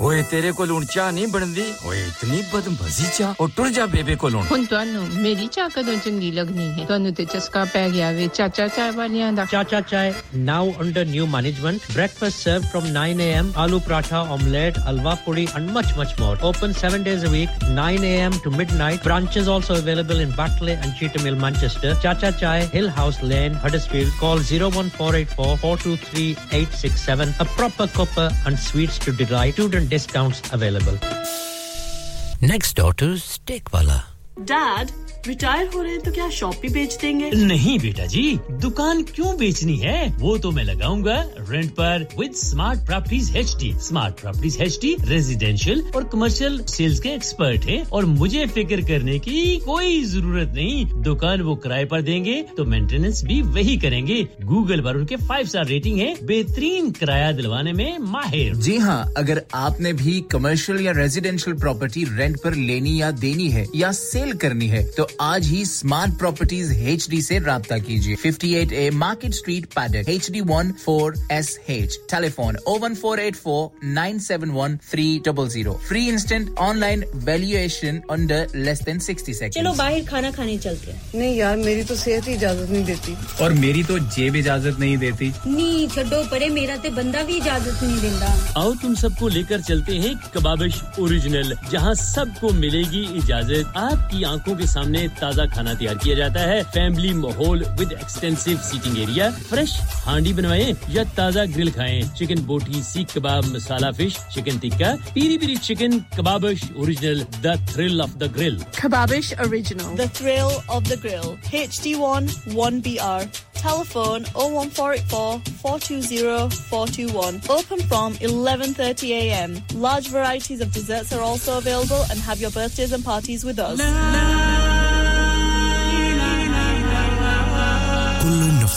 ओए तेरे को लूणचा नहीं बनदी ओए इतनी बदमजी चा और टुर जा बेबे को लूण हुन तानु मेरी चा कदों चंगी लगनी है तानु ते चस्का पै गया वे चाचा चाय वालियां दा Chacha Chai now under new management breakfast serve from nine a m aloo paratha omelette halwa puri and much much more open seven days a week nine a m to midnight branches also available in Batley and Cheetham Hill Manchester Chacha Chai Hill House Lane Huddersfield call oh one four eight four, four two three, eight six seven a proper copper and sweets to delight to discounts available. Next door to Steakwala. Dad, retire ho rahe to kya shop bhi bech denge? Nahi beta ji, dukaan kyun bechni hai? Wo to main lagaunga rent par with Smart Properties H D. Smart Properties H D residential aur commercial sales ke expert hain aur mujhe fikr karne ki koi zarurat nahi. Dukaan wo kiraye par denge to maintenance bhi wahi karenge. Google par unke five star rating hai. Behtareen kiraya dilwane mein mahir. Ji ha, agar aapne bhi commercial ya residential property rent par leni ya deni hai ya sale karni hai to आज ही Smart Properties H D से राब्ता कीजिए fifty-eight A Market Street Paddock H D one four S H telephone oh one four eight four, nine seven one, three zero zero free instant online valuation under less than sixty seconds चलो बाहर खाना खाने चलते हैं नहीं यार मेरी तो सेहत ही इजाजत नहीं देती और मेरी तो जेब इजाजत नहीं देती नहीं छोड़ो परे मेरा ते बंदा भी इजाजत नहीं देता आओ तुम सबको लेकर चलते हैं कबाबिश ओरिजिनल जहां सबको मिलेगी इजाजत आपकी आंखों के सामने में ताजा खाना तैयार किया जाता है फैमिली माहौल with extensive seating area fresh handi बनवाएं या ताजा ग्रिल खाएं chicken boti seekh kebab masala fish chicken tikka Piri Piri chicken Kababish original the thrill of the grill Kababish original the thrill of the grill H D one one B R Telephone oh one four eight four, four two oh, four two one. Open from eleven thirty a m. Large varieties of desserts are also available and have your birthdays and parties with us.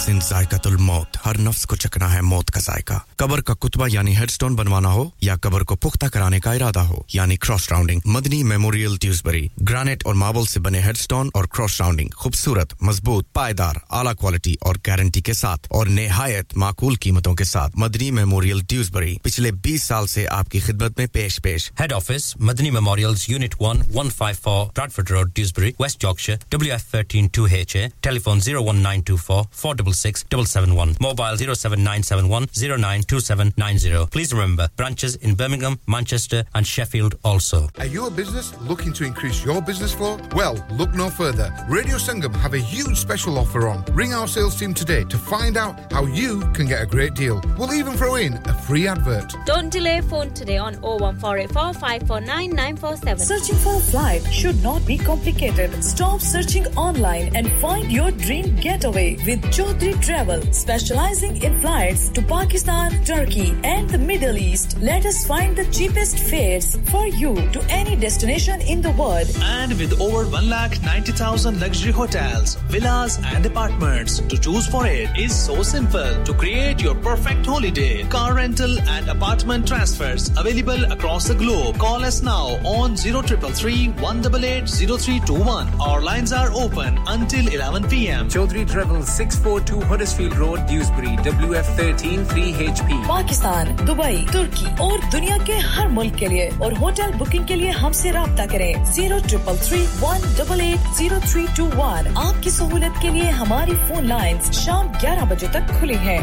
इन जायकातुल मौत हर नफ्स को चखना है मौत का जायका कब्र का कुतबा यानी हेडस्टोन बनवाना हो या कब्र को पुख्ता कराने का इरादा हो यानी cross rounding Madni memorial Dewsbury granite और मार्बल से बने हेडस्टोन और क्रॉस राउंडिंग खूबसूरत मजबूत पायदार आला क्वालिटी और गारंटी के साथ और निहायत माकूल कीमतों के साथ मदनी मेमोरियल ड्यूसबरी पिछले बीस साल से आपकी खिदमत में पेश-पेश head office Madni memorials unit one, one five four Bradford road Dewsbury waste Yorkshire W F one three two H A telephone zero one nine two four, four six six seven seven one mobile zero seven nine seven one zero nine two seven nine zero Please remember branches in Birmingham, Manchester and Sheffield also. Are you a business looking to increase your business flow? Well, look no further. Radio Sangam have a huge special offer on. Ring our sales team today to find out how you can get a great deal. We'll even throw in a free advert. Don't delay phone today on oh one four eight four, five four nine nine four seven. Searching for a flight should not be complicated. Stop searching online and find your dream getaway with Chaudhry Travel, specializing in flights to Pakistan, Turkey and the Middle East. Let us find the cheapest fares for you to any destination in the world. And with over one lakh ninety thousand luxury hotels, villas and apartments to choose for it is so simple. To create your perfect holiday, car rental and apartment transfers available across the globe. Call us now on zero three three three, one eight eight, zero three two one. Our lines are open until eleven p m. Chaudhry Travel six four two Huddersfield Road, Dewsbury, W F one three three H P. Pakistan, Dubai, Turkey और दुनिया के हर मुल्क के लिए और hotel booking के लिए हमसे राब्ता करें zero three three three, one eight eight, zero three two one. आपकी सहूलियत के लिए हमारी फोन लाइंस शाम ग्यारह बजे तक खुली हैं.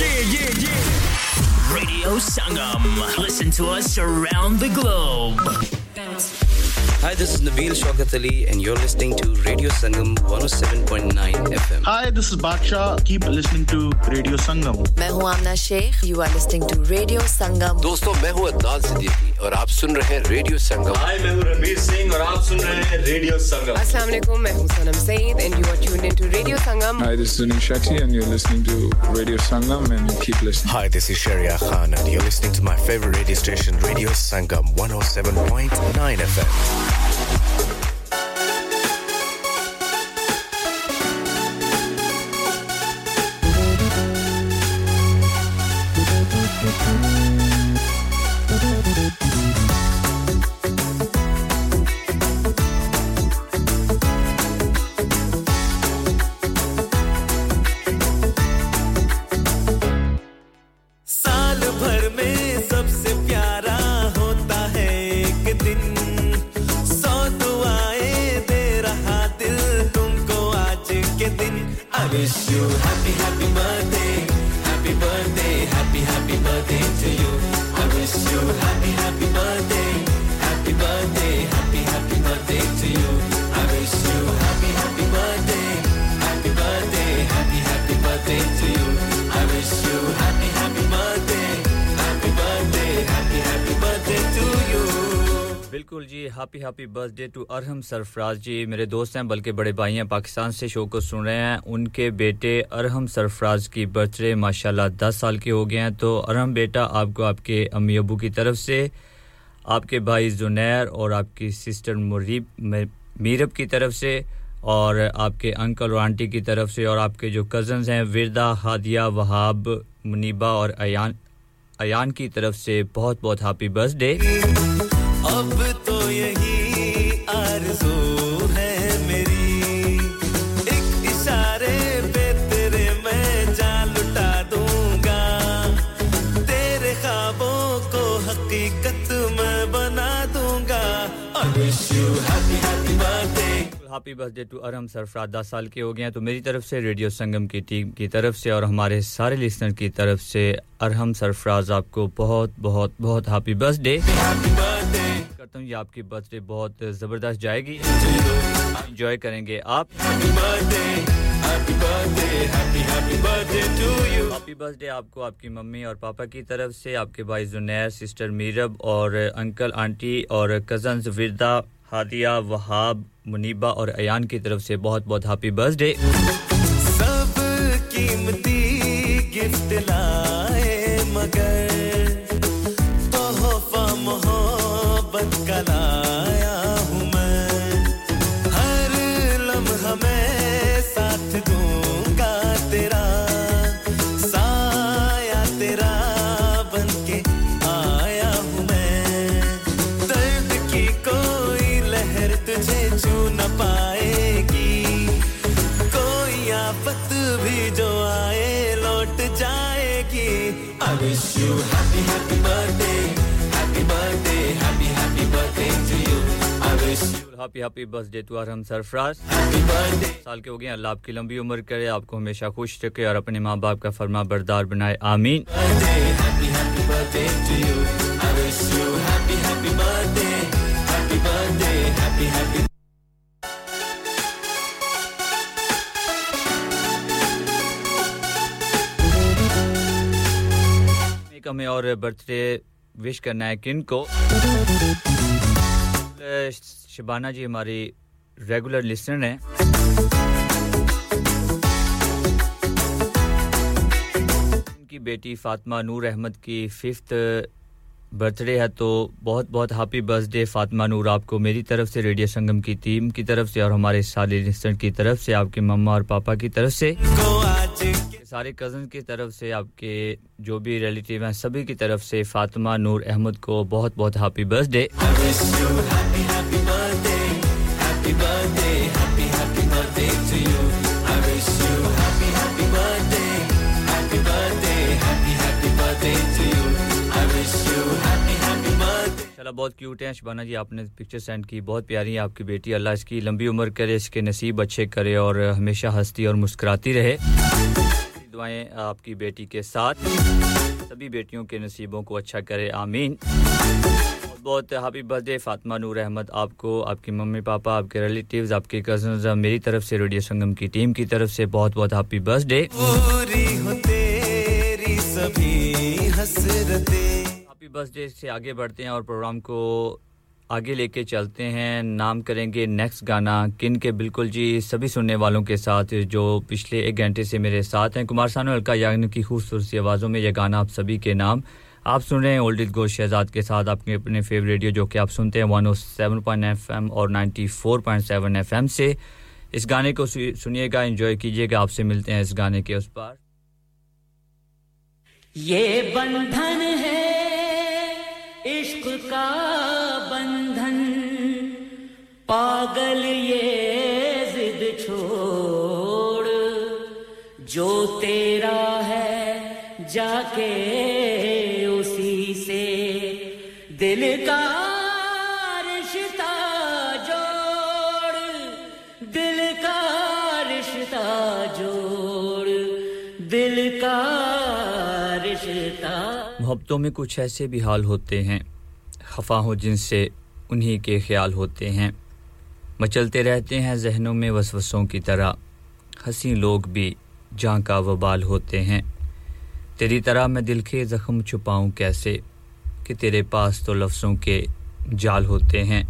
Yeah, yeah, yeah. Radio Sangam. Listen to us around the globe. Bounce. Hi, this is Nabeel Shaukat Ali and you're listening to Radio Sangam one oh seven point nine F M. Hi, this is Baksha. Keep listening to Radio Sangam. मैं हूँ आमना Sheikh. You are listening to Radio Sangam. दोस्तों, मैं हूँ अदनान सिद्दीकी और आप सुन रहे हैं Radio Sangam. Hi, मैं हूँ रणबीर सिंह और आप सुन रहे हैं Radio Sangam. Assalam Alaikum, मैं हूँ Sanam Saeed and you are tuned into Radio Sangam. Hi, this is Zunin Shakti and you're listening to Radio Sangam and keep listening. Hi, this is Sharia Khan and you're listening to my favorite radio station, Radio Sangam one oh seven point nine F M. Happy happy birthday to Arham Sarfaraz ji मेरे दोस्त हैं बल्कि बड़े भाई हैं पाकिस्तान से show को सुन रहे हैं उनके बेटे अरहम सरफराज की बर्थडे माशाल्लाह दस साल के हो गए हैं तो अरहम बेटा आपको आपके अम्मी अबू की तरफ से आपके भाई जुनैर और आपकी सिस्टर मुरीब मीरब की तरफ से और आपके अंकल और आंटी की तरफ से और आपके जो कजन्स हैं विरदा हादिया वहाब मुनीबा और अयान अयान की तरफ से बहुत-बहुत हैप्पी बर्थडे अब तो यही आरज़ू है मेरी एक इशारे पे तेरे मैं जान लुटा दूंगा तेरे ख्वाबों को हकीकत मैं बना दूंगा I wish you happy happy birthday Happy birthday to Arham Sarfaraz दस साल के हो गए हैं तो मेरी तरफ से रेडियो संगम की टीम की तरफ से और हमारे सारे लिसनर की तरफ से अरहम सरफराज आपको बहुत बहुत बहुत हैप्पी बर्थडे करता हूं ये आपकी बर्थडे बहुत जबरदस्त जाएगी enjoy करेंगे आप happy birthday happy birthday happy happy birthday to you happy birthday आपको आपकी मम्मी और पापा की तरफ से आपके भाई जुनैर सिस्टर मीरब और अंकल आंटी और कजन्स विरदा हादिया वहाब मुनीबा और अयान की तरफ से बहुत-बहुत हैप्पी बर्थडे सब कीमती गिफ्ट लाए मगर तोहफा मोहब्बत का लाया हूं मैं हर लम्हा मैं साथ दूंगा तेरा साया तेरा बनके आया हूं मैं दर्द की कोई लहर तुझे छू न पाएगी कोई आफत भी जो आए लौट जाएगी I wish you happy happy birthday happy birthday happy happy birthday to you I wish you happy happy birthday to our Sarfraz happy birthday साल के हो गए अल्लाह आपकी लंबी उम्र करे आपको हमेशा खुश रखे और अपने मां-बाप का फरमाबरदार बनाए आमीन happy happy birthday to you I wish you happy happy birthday happy birthday happy happy हमें और बर्थडे विश करना है किनको शिबाना जी हमारी रेगुलर लिसनर हैं उनकी बेटी फातिमा नूर अहमद की फिफ्थ बर्थडे है तो बहुत-बहुत हैप्पी बर्थडे फातिमा नूर आपको मेरी तरफ से रेडियो संगम की टीम की तरफ से और हमारे सारे लिसनर की तरफ से आपके मम्मा और पापा की तरफ से सारे कजन की तरफ से आपके जो भी रिलेटिव हैं सभी की तरफ से फातिमा नूर अहमद को बहुत-बहुत happy birthday happy happy birthday happy birthday happy happy birthday to you I wish you happy happy birthday happy birthday happy happy birthday to you I wish you happy happy birthday चलो बहुत cute हैं शबाना जी आपने picture send की बहुत प्यारी है आपकी बेटी अल्लाह इसकी लंबी उम्र करे इसके नसीब अच्छे करे और हमेशा हंसती और मुस्कुराती रहे दुआएं आपकी बेटी के साथ सभी बेटियों के नसीबों को अच्छा करे आमीन बहुत हैप्पी बर्थडे फातिमा नूर अहमद आपको आपकी मम्मी पापा आपके रिलेटिव्स आपके कजन्स और मेरी तरफ से रेडियो संगम की टीम की तरफ से बहुत-बहुत हैप्पी बर्थडे पूरी हो तेरी सभी हसरतें हैप्पी बर्थडे से आगे बढ़ते हैं और प्रोग्राम को आगे लेके चलते हैं नाम करेंगे नेक्स्ट गाना किन के बिल्कुल जी सभी सुनने वालों के साथ जो पिछले एक घंटे से मेरे साथ हैं कुमार सानू अलका याग्निक की खूबसूरत आवाज़ों में यह गाना आप सभी के नाम आप सुन रहे हैं ओल्ड इज गोल्ड शहजाद के साथ आपके अपने फेवरेट रेडियो जो कि आप सुनते हैं one oh seven point nine FM और ninety four point seven FM से इस गाने को सुनिएगा एंजॉय कीजिएगा आपसे मिलते हैं इस गाने के उस पार ये बंधन है इश्क का पागल ये जिद छोड़ जो तेरा है जाके उसी से दिल का रिश्ता जोड़ दिल का रिश्ता जोड़ दिल का रिश्ता मोहब्बतों में कुछ ऐसे भी हाल होते हैं खफा हो जिनसे उन्हीं के ख्याल होते हैं मचलते रहते हैं ज़हनों में वसवसों की तरह हसीं लोग भी जान का वबाल होते हैं तेरी तरह मैं दिल के ज़ख्म छुपाऊं कैसे कि तेरे पास तो लफ्ज़ों के जाल होते हैं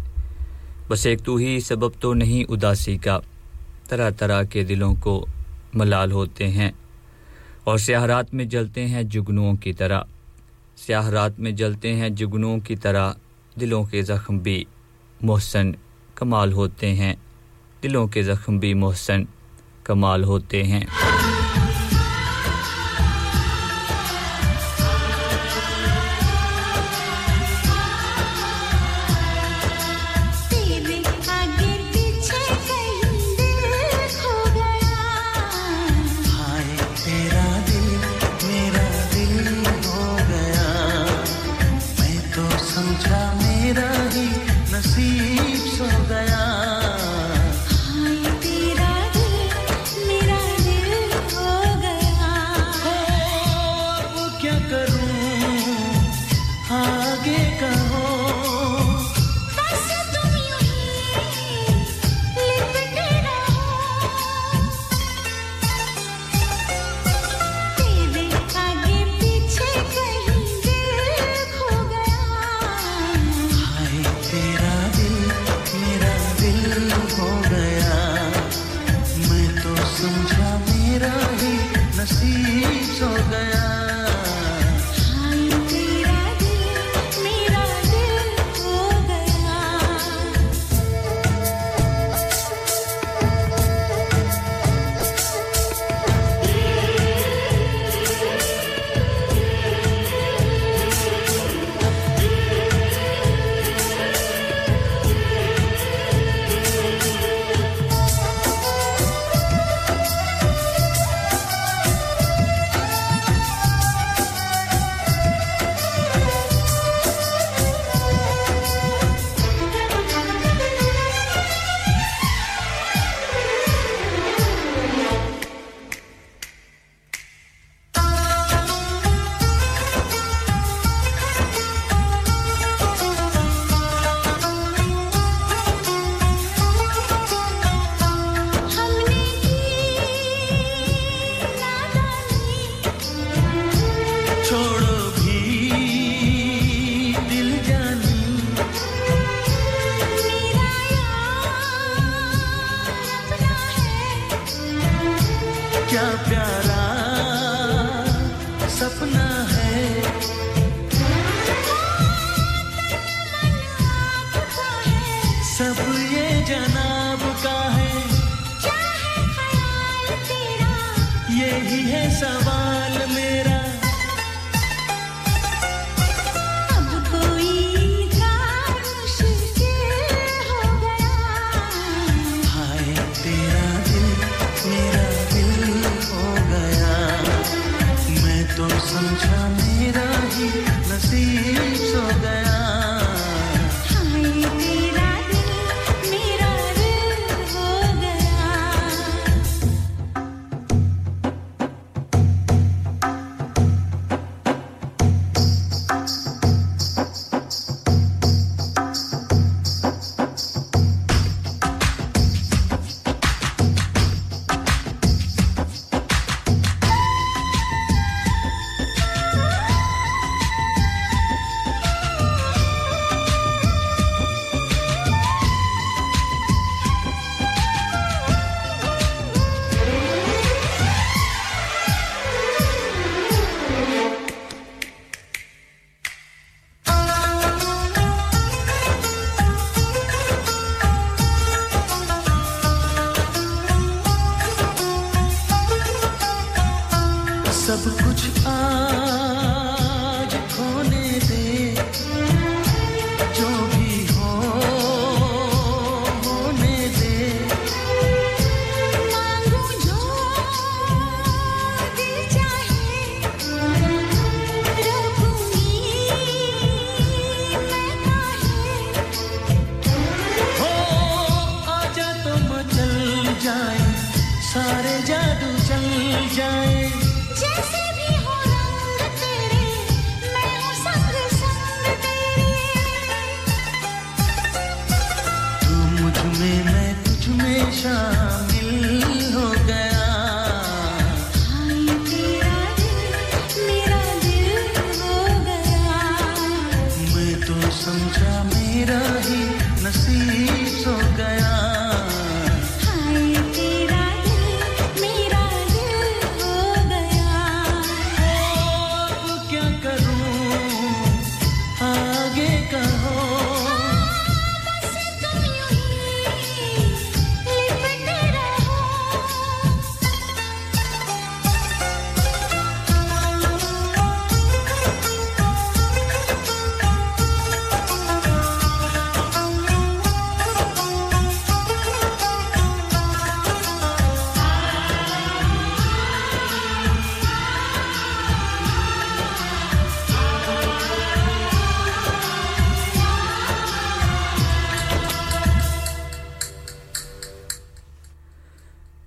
बस एक तू ही सबब तो नहीं उदासी का तरह तरह के दिलों को मलाल होते हैं और स्याह रात में जलते हैं जुगनुओं की तरह स्याह रात में जलते हैं जुगनुओं की तरह दिलों के ज़ख्म भी मोहसन कमाल होते हैं दिलों के जख्म भी मोहसन कमाल होते हैं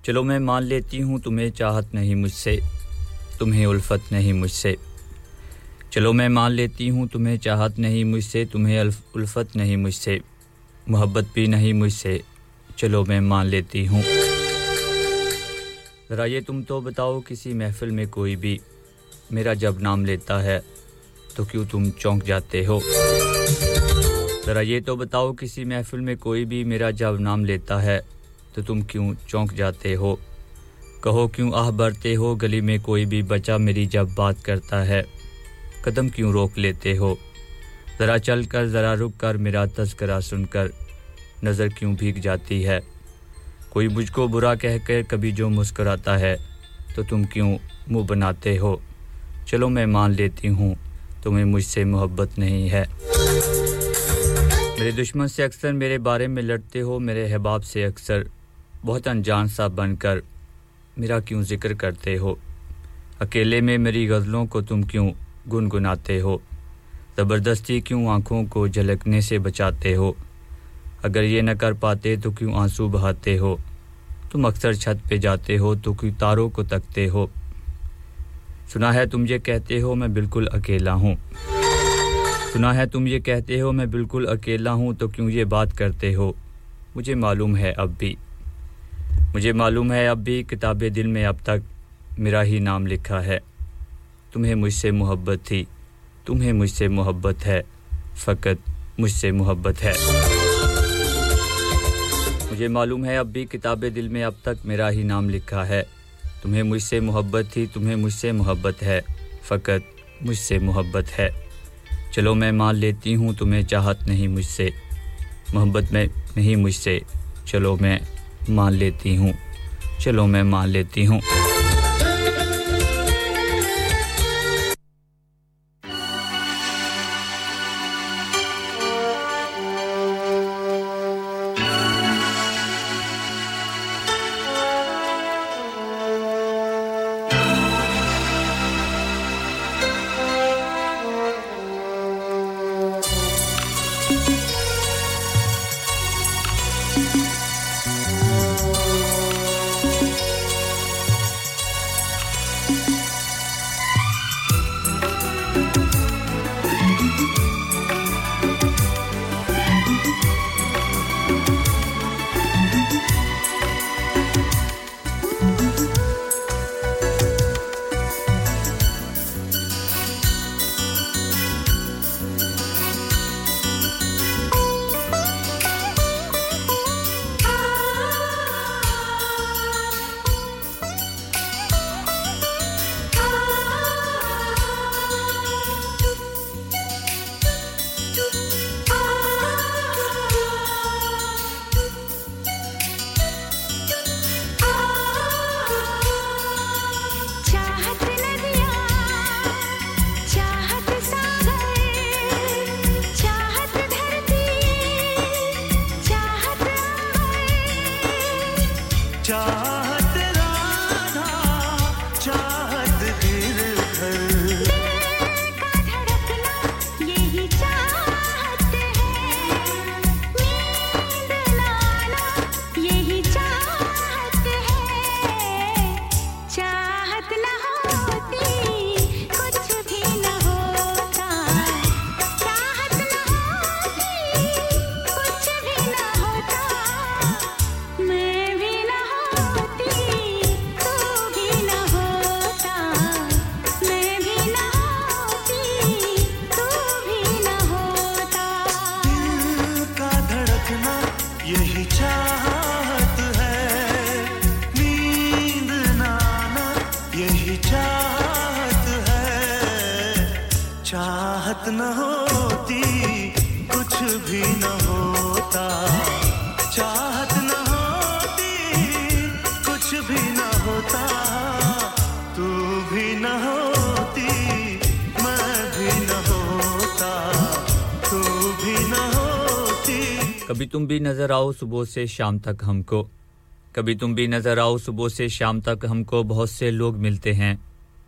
चलो मैं मान लेती हूं तुम्हें चाहत नहीं मुझसे तुम्हें उल्फत नहीं मुझसे चलो मैं मान लेती हूं तुम्हें चाहत नहीं मुझसे तुम्हें उल्फत नहीं मुझसे मोहब्बत भी नहीं मुझसे चलो मैं मान लेती हूं जरा ये तुम तो बताओ किसी महफिल में कोई भी मेरा जब नाम लेता है तो क्यों तुम चौंक जाते हो जरा ये तो बताओ किसी महफिल में कोई भी मेरा जब नाम लेता है तो तुम क्यों चौंक जाते हो कहो क्यों आह भरते हो गली में कोई भी बच्चा मेरी जब बात करता है कदम क्यों रोक लेते हो जरा चल कर जरा रुक कर मेरा तज़किरा सुनकर नज़र क्यों भीग जाती है कोई मुझको बुरा कहकर कभी जो मुस्कुराता है तो तुम क्यों मुंह बनाते हो चलो मैं मान लेती हूँ तुम्हें मुझसे मोहब्बत नहीं है मेरे दुश्मन से अक्सर मेरे बारे में लड़ते हो मेरे अहबाब से अक्सर बहुत अनजान सा बनकर मेरा क्यों जिक्र करते हो अकेले में मेरी गज़लों को तुम क्यों गुनगुनाते हो ज़बरदस्ती क्यों आँखों को झलकने से बचाते हो अगर ये न कर पाते तो क्यों आंसू बहाते हो तुम अक्सर छत पे जाते हो तो क्यों तारों को तकते हो सुना है तुम ये कहते हो मैं बिल्कुल अकेला हूँ सुना है तुम ये कहते हो मैं बिल्कुल अकेला हूँ तो क्यों ये बात करते हो मुझे मालूम है अब भी मुझे मालूम है अब भी किताबे दिल में अब तक मेरा ही नाम लिखा है तुम्हें मुझसे मोहब्बत थी तुम्हें मुझसे मोहब्बत है फ़कत मुझसे मोहब्बत है मुझे मालूम है अब भी किताबे दिल में अब तक मेरा ही नाम लिखा है तुम्हें मुझसे मोहब्बत थी तुम्हें मुझसे मोहब्बत है फकत मुझसे मोहब्बत है चलो मैं मान लेती हूं तुम्हें चाहत नहीं मुझसे मोहब्बत में नहीं मुझसे चलो मैं मान लेती हूं चलो मैं मान लेती हूं तुम भी नजर आओ सुबह से शाम तक हमको कभी तुम भी नजर आओ सुबह से शाम तक हमको बहुत से लोग मिलते हैं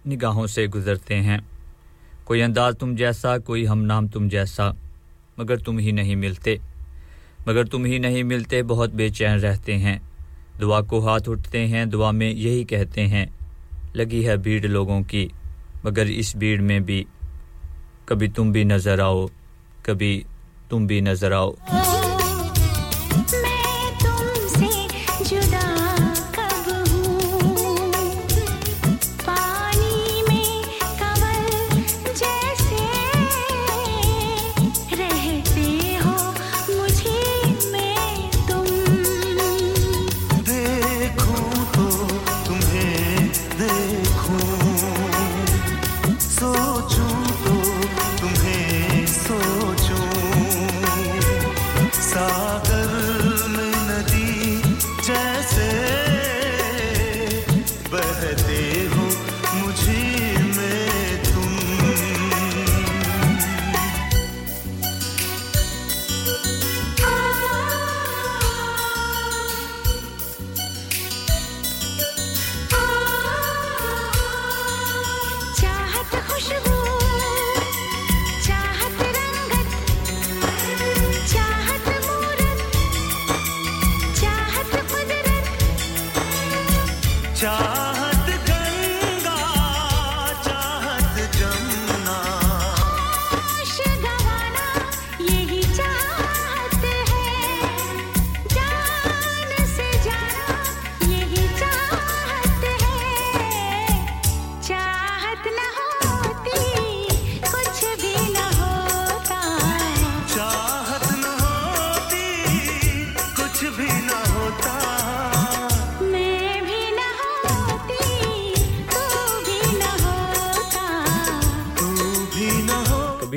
निगाहों से गुजरते हैं कोई अंदाज तुम जैसा कोई हम नाम तुम जैसा मगर तुम ही नहीं मिलते मगर तुम ही नहीं मिलते बहुत बेचैन रहते हैं दुआ को हाथ उठते हैं दुआ में यही कहते हैं लगी है भीड़ लोगों की मगर इस भीड़ में भी कभी तुम भी नजर आओ कभी तुम भी नजर आओ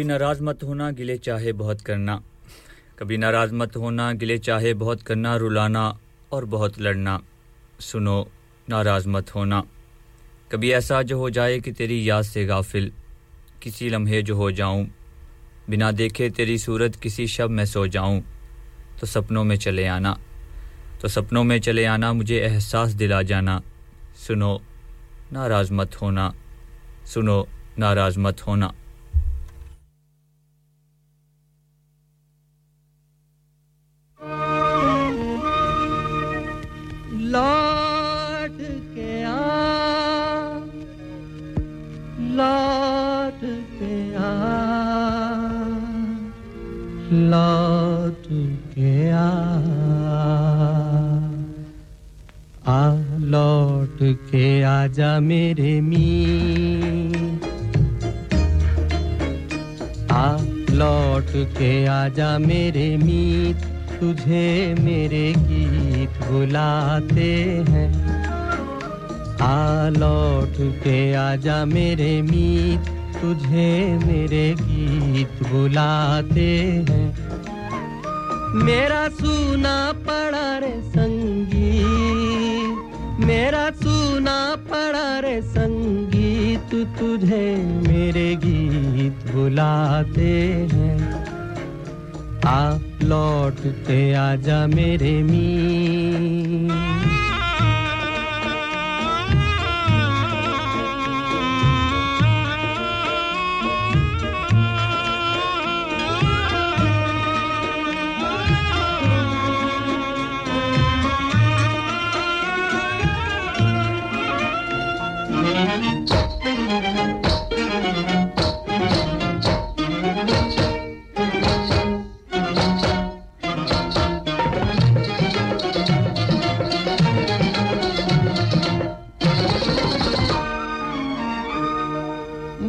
कभी नाराज मत होना गिले चाहे बहुत करना कभी नाराज मत होना गिले चाहे बहुत करना रुलाना और बहुत लड़ना सुनो नाराज मत होना कभी ऐसा जो हो जाए कि तेरी याद से गाफिल किसी लम्हे जो हो जाऊं बिना देखे तेरी सूरत किसी शब में सो जाऊं तो सपनों में चले आना तो सपनों में चले आना मुझे एहसास दिला जाना सुनो नाराज मत होना सुनो नाराज मत होना लौट के आ लौट के आ लौट के आ आ लौट के आजा मेरे मी आ लौट के आजा मेरे मीत तुझे मेरे गीत बुलाते हैं आ लौट के आजा मेरे मीत तुझे मेरे गीत बुलाते हैं मेरा सुना पड़ा रे संगीत मेरा सुना पड़ा रे संगीत तुझे मेरे गीत बुलाते हैं आ लौट के आजा मेरे मी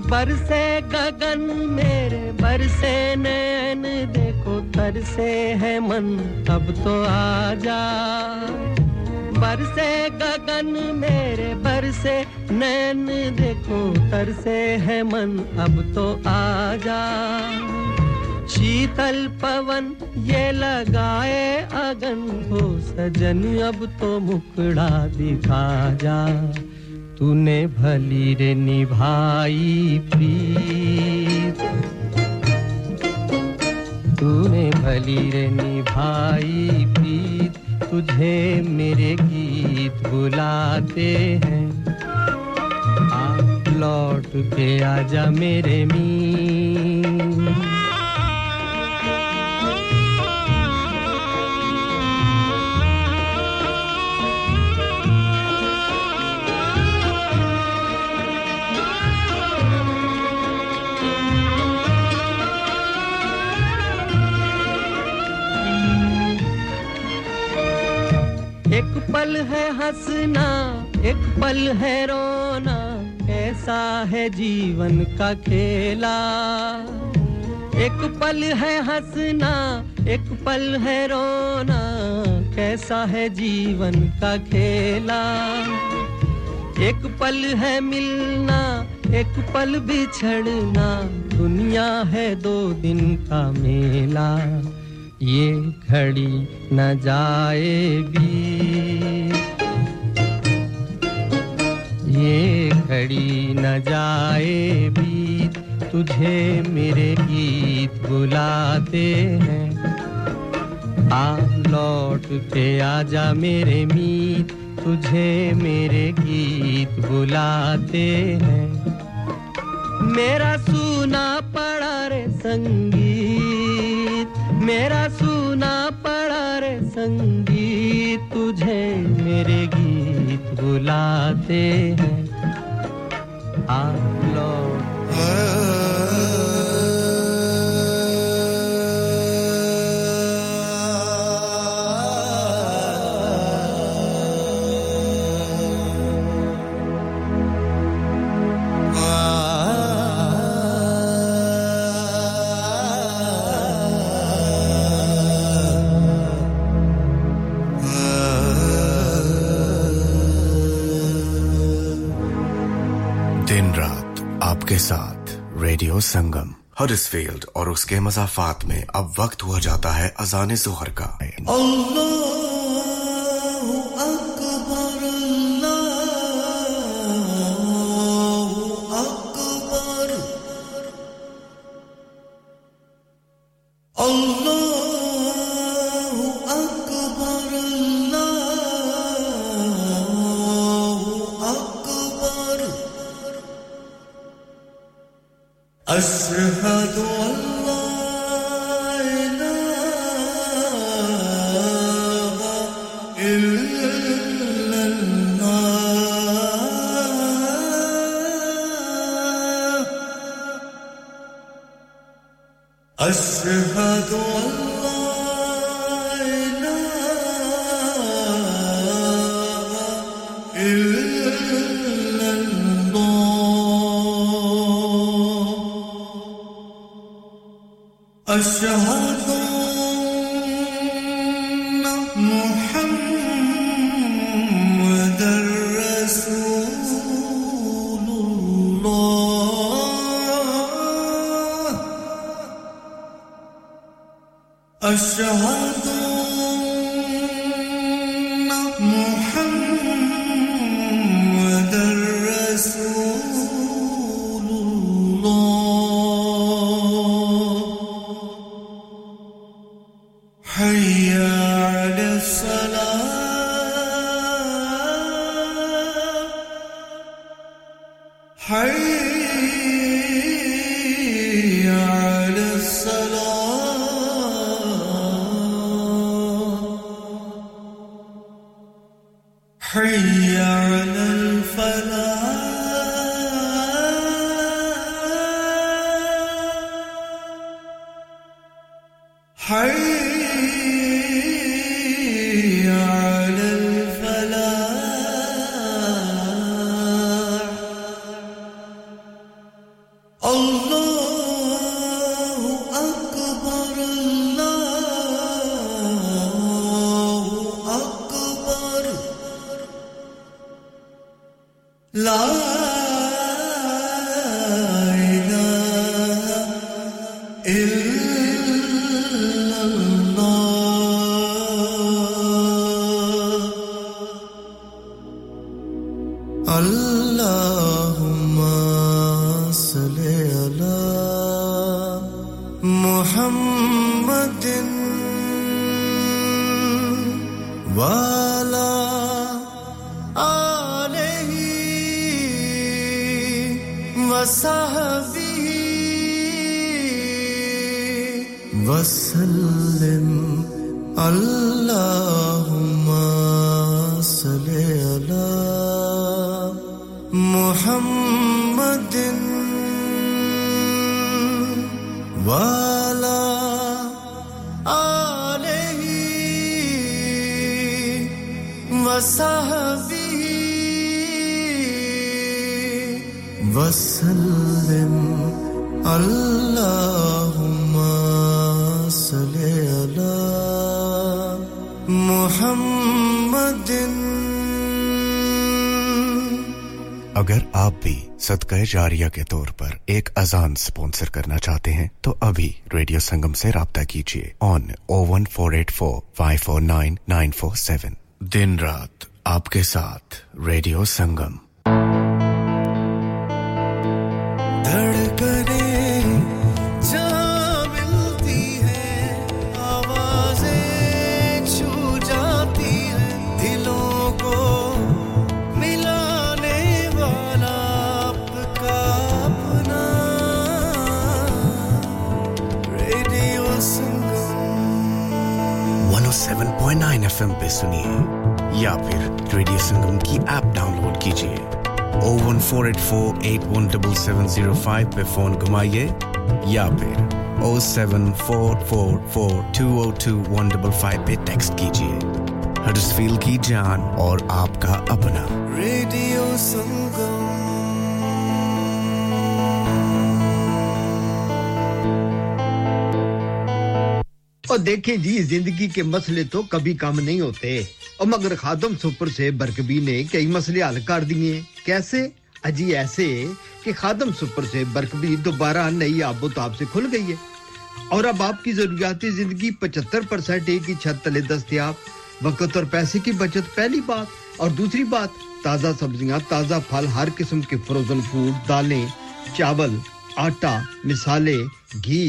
बरसे गगन मेरे बरसे नैन देखो तरसे है मन तब तो आजा बरसे गगन मेरे बरसे नैन देखो तरसे है मन अब तो आजा शीतल पवन ये लगाए अगन को सजन अब तो मुखड़ा दिखा जा तूने भली रे निभाई प्रीत तूने भली रे निभाई प्रीत तुझे मेरे गीत बुलाते हैं आ लौट के आजा मेरे मी एक पल है हंसना एक पल है रोना ऐसा है जीवन का खेला एक पल है हंसना एक पल है रोना कैसा है जीवन का खेला एक पल है मिलना एक पल बिछड़ना दुनिया है दो दिन का मेला ये घड़ी न जाए बीत ये घड़ी न जाए बीत तुझे मेरे गीत बुलाते हैं आ लौट के आजा मेरे मीत तुझे मेरे गीत बुलाते हैं मेरा सुना पड़ा रे संगीत मेरा सुना पड़ा रे संगीत तुझे मेरे गीत बुलाते हैं आ लौट के साथ रेडियो संगम हडर्सफील्ड और उसके मज़ाफ़ात में अब वक्त हुआ जाता है अज़ान ज़ोहर का जारिया के तौर पर एक अजान स्पॉन्सर करना चाहते हैं तो अभी रेडियो संगम से राब्ता कीजिए on oh one four eight four, five four nine, nine four seven. दिन रात आपके साथ रेडियो संगम. एफएम पे सुनिए या फिर रेडियो संगम की ऐप डाउनलोड कीजिए. Oh one four eight four, eight one seven seven zero five पे फोन घुमाइए या फिर oh seven four four four, two oh two, one five five पे टेक्स्ट कीजिए. हडर्सफील्ड की जान और आपका अपना रेडियो संगम. और देखें जी, जिंदगी के मसले तो कभी कम नहीं होते और मगर खादम सुपर से बरकबी ने कई मसले हल कर दिए. कैसे अजी? ऐसे कि खादम सुपर से बरकबी दोबारा नई आबोताब से खुल गई है और अब आपकी ज़रूरियाती ज़िंदगी पचहत्तर परसेंट एक ही छत तले दस्तयाब वक्त और पैसे की बचत पहली बात और दूसरी बात ताज़ा सब्जियां ताज़ा फल हर किस्म के फ्रोजन फूड दालें चावल आटा मिसाले घी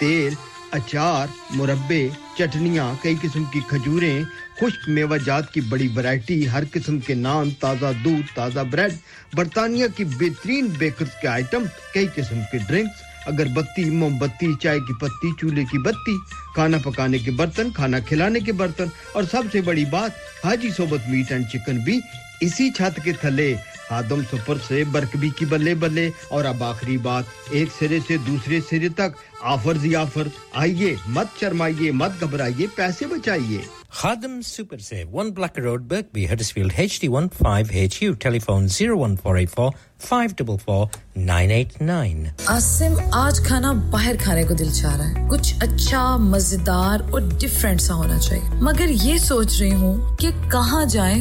तेल अचार मुरब्बे चटनियां कई किस्म की खजूरें खुश्क मेवाजात की बड़ी वैरायटी हर किस्म के नान ताज़ा दूध ताज़ा ब्रेड बर्तानिया की बेहतरीन बेकर्स के आइटम कई किस्म के ड्रिंक्स अगरबत्ती मोमबत्ती चाय की पत्ती चूल्हे की बत्ती खाना पकाने के बर्तन खाना खिलाने के बर्तन और सबसे बड़ी बात हाजी सोबत मीट एंड चिकन भी इसी छत के थले आदम सुपर से बरकबी की बल्ले बल्ले और अब आखिरी बात एक सिरे से दूसरे सिरे तक ऑफर्स ही ऑफर आइए मत शर्माइए मत घबराइए पैसे बचाइए Khadam Super Save, One Blacker Road, Birkby, Huddersfield, H D one five H U, telephone zero one four eight four five four four nine eight nine. Asim, aaj khana bahar khane ko dil cha raha hai. Kuch acha, mazedar aur different sa hona chahiye. Magar ye soch rahi hu ki kahan jaye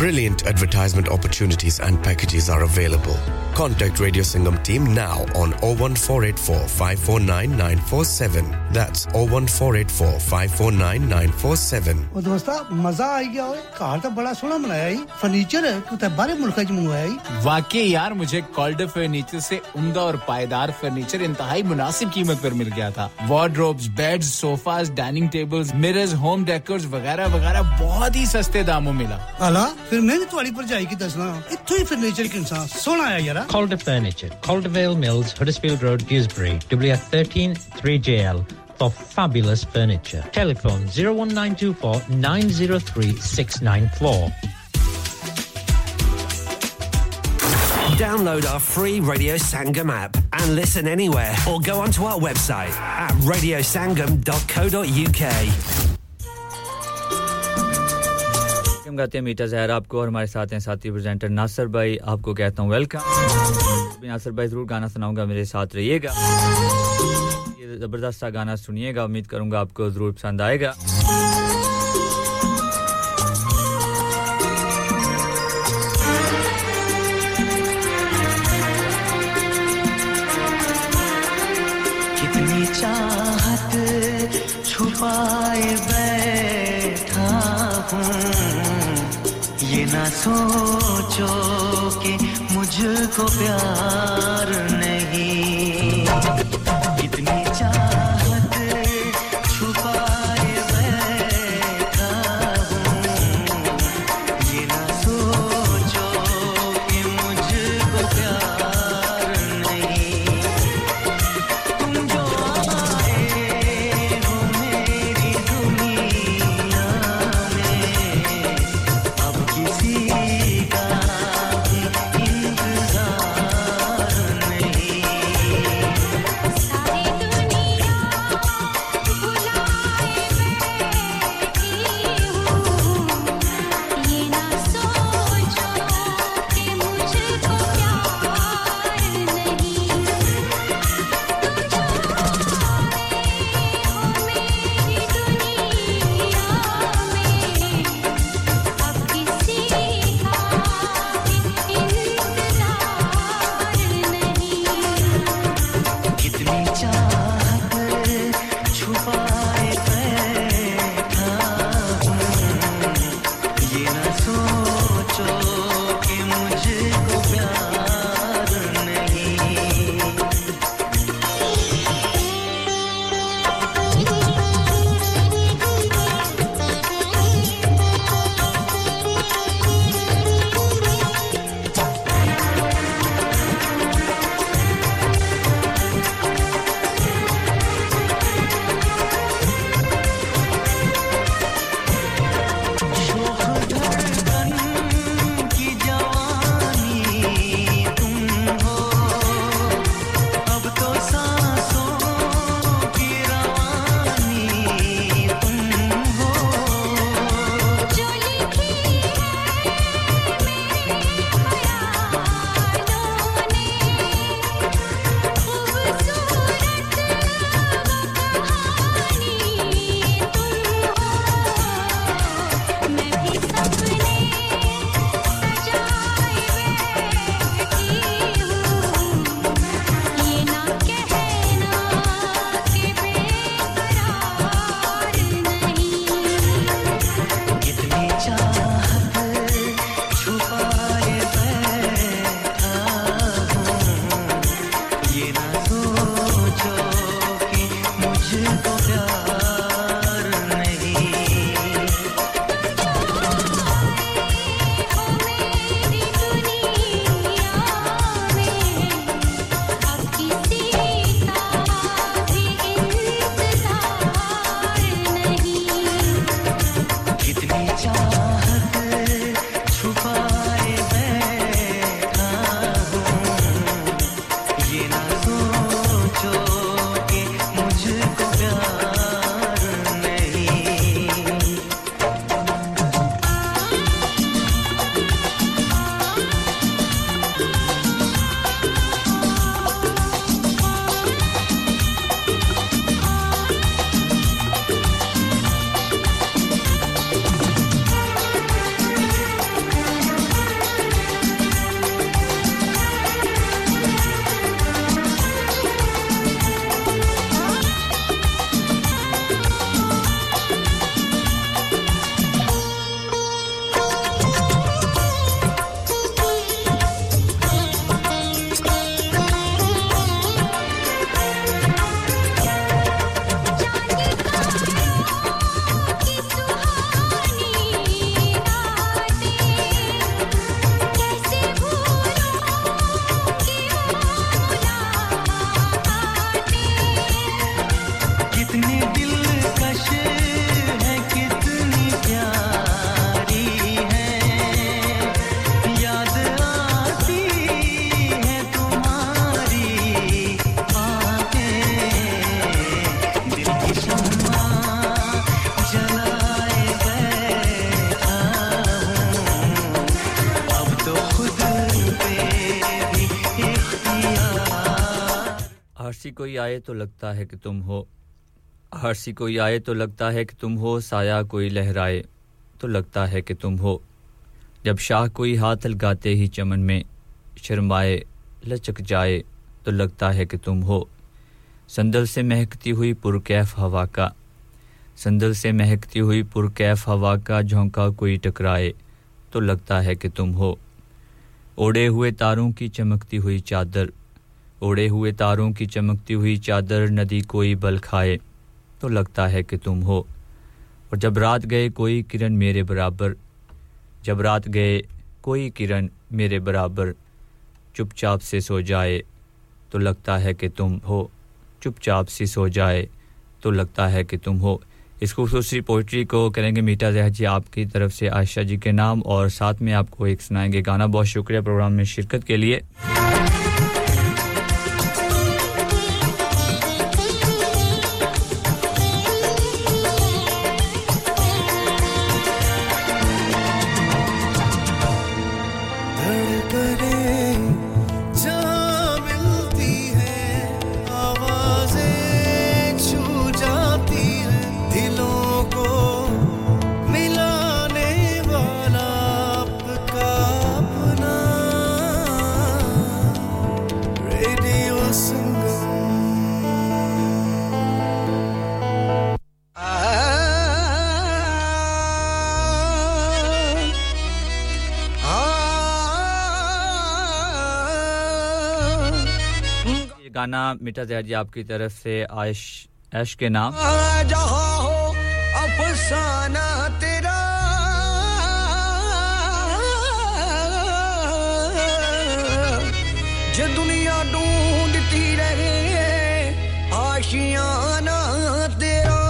Brilliant advertisement opportunities and packages are available. Contact Radio Sangam team now on zero one four eight four five four nine nine four seven. That's zero one four eight four five four nine nine four seven. Oh, dosta, maza aa gaya ho. Ghar ta bada sona banaya hai. Furniture hai, tu ta bare mulk mein mangaya hai. Waqai yaar, mujhe Calder Furniture se umda aur paydar furniture intihai munasib qeemat par mil gaya tha. Wardrobes, beds, sofas, dining tables, mirrors, home decors वगैरह वगैरह बहुत ही सस्ते दामों मिला. अला फिर मैं भी तुम्हारी पर जाएगी दसना इत्थों ही फर्नीचर के इंसान सोना आया यारा Calder Furniture Caldervale Mills Huddersfield Road Dewsbury W F thirteen three J L for fabulous furniture telephone zero one nine two four nine zero three six nine four Download our free Radio Sangam app and listen anywhere, or go onto our website at radio sangam dot co dot u k. हम गाते हैं मीठा जहर आपको और हमारे साथ हैं साथी प्रेजेंटर नासिर भाई आपको कहता हूं वेलकम नासिर भाई जरूर गाना सुनाऊंगा मेरे साथ रहिएगा ये जबरदस्त सा गाना सुनिएगा उम्मीद करूंगा आपको जरूर पसंद आएगा कितनी चाहत छुपाए बैठा हूं ना सोचो कि मुझको प्यार नहीं कितनी चाहत छुपाए बैठा हूँ ये ना सोचो कि मुझको प्यार नहीं तुम जो आए हो मेरी दुनिया में अब किसी का इंतजार नहीं आरसी कोई आए तो लगता है कि तुम हो आरसी कोई आए तो लगता है कि तुम हो साया कोई लहराए तो लगता है कि तुम हो जब शाह कोई हाथ लगाते ही चमन में शर्माए लचक जाए तो लगता है कि तुम हो संदल से महकती हुई पुरकैफ हवा का संदल से महकती हुई पुरकैफ हवा का झोंका कोई टकराए तो लगता है कि तुम हो ओढ़े हुए तारों की चमकती हुई चादर ओढ़े हुए तारों की चमकती हुई चादर नदी कोई बल खाए तो लगता है कि तुम हो और जब रात गए कोई किरण मेरे बराबर जब रात गए कोई किरण मेरे बराबर चुपचाप से सो जाए तो लगता है कि तुम हो चुपचाप से सो जाए तो लगता है कि तुम हो इस खूबसूरत पोएट्री को करेंगे मीठा जहा जी आपकी तरफ से आयशा जी के नाम और साथ में आपको एक सुनाएंगे गाना बहुत शुक्रिया प्रोग्राम में शिरकत के लिए गाना मिठा जहर जी आपकी तरफ से आयश ऐश के नाम जहां हो अफसाना तेरा जो दुनिया ढूंढती रहे आशियाना तेरा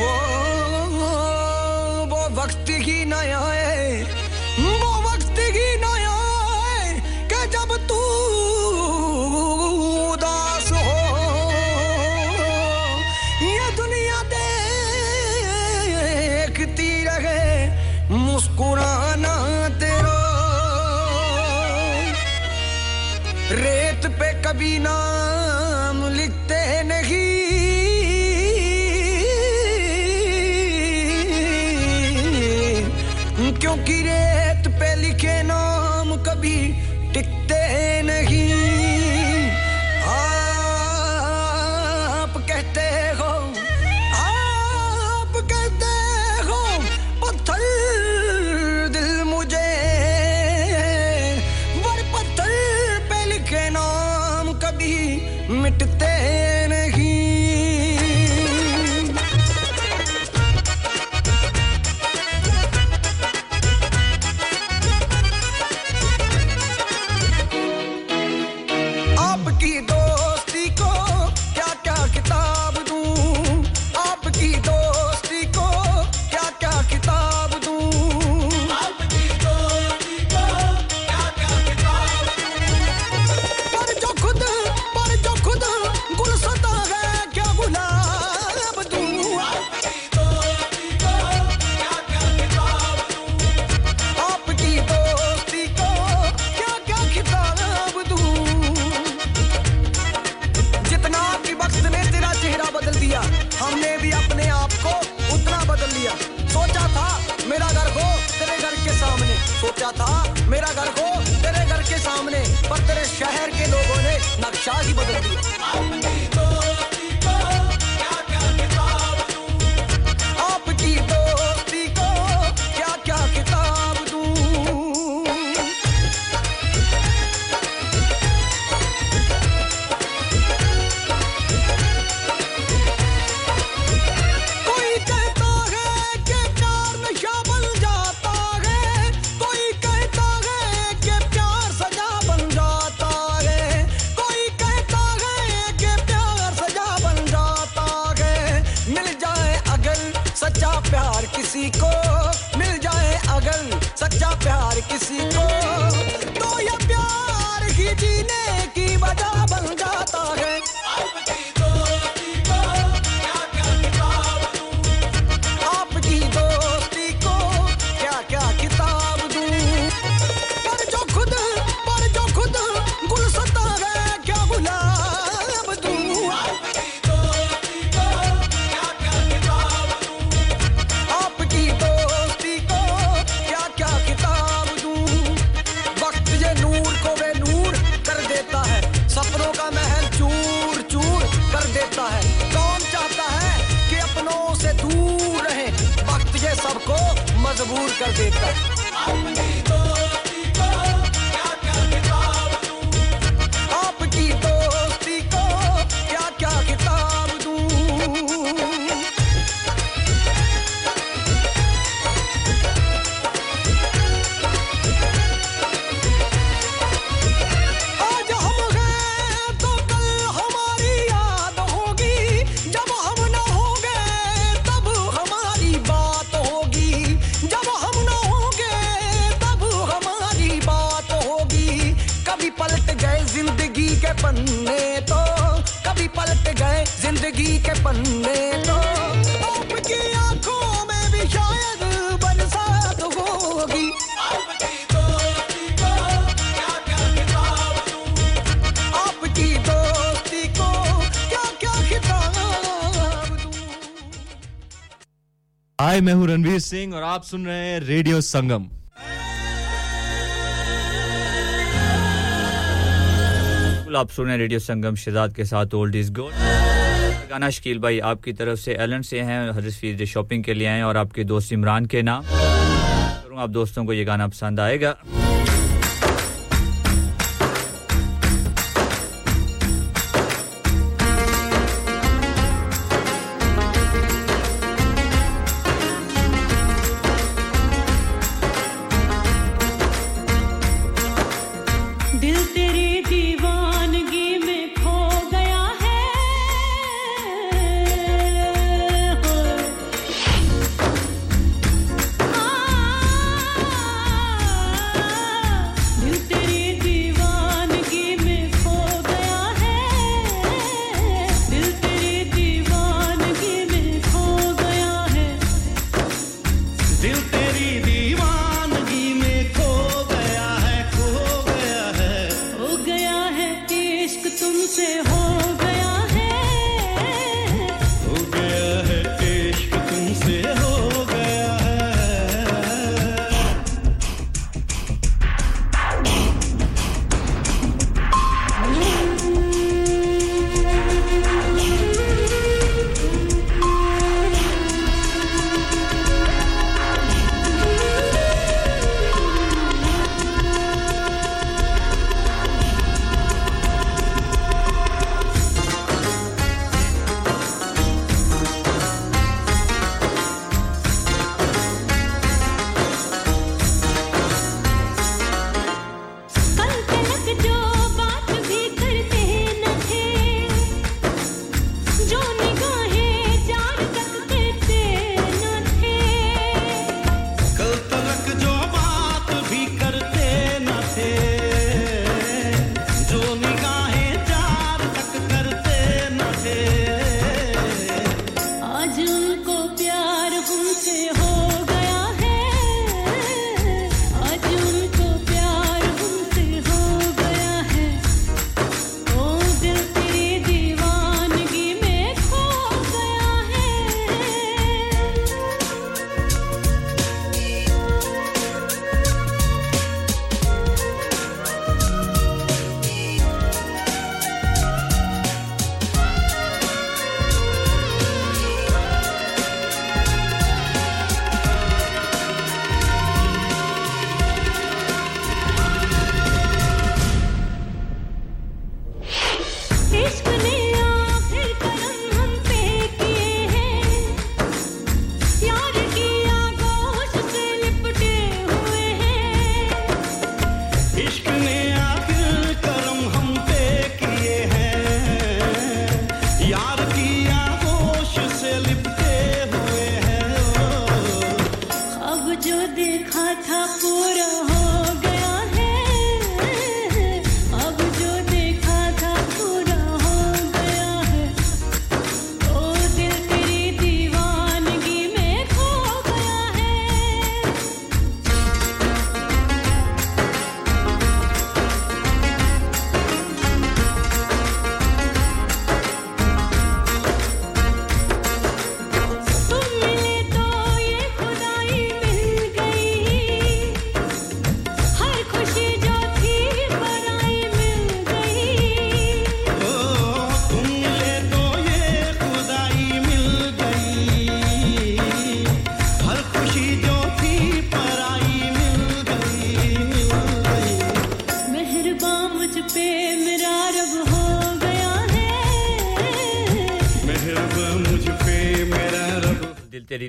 वो वो वक्त ही ना आए वो वक्त ही ना आए कि जब तू मुस्कुराना तेरा रेत पे कभी नाम लिखते नहीं क्योंकि रेत पे लिखे नाम कभी टिकते नहीं आप कहते हो के पन्ने तो कभी पलट गए जिंदगी के पन्ने तो आपकी आंखों में भी शायद बरसात होगी आपकी तो आपकी को क्या क्या खिताब दूं आपकी दोस्ती को क्या क्या खिताब दूं हाय मैं हूं रणवीर सिंह और आप सुन रहे हैं रेडियो संगम आप सुन रहे रेडियो संगम शहजाद के साथ ओल्ड इज गोल्ड गाना शकील भाई आपकी तरफ से एलेंड से हैं हडर्सफील्ड शॉपिंग के लिए आए और आपके दोस्त इमरान के नाम आप दोस्तों को ये गाना पसंद आएगा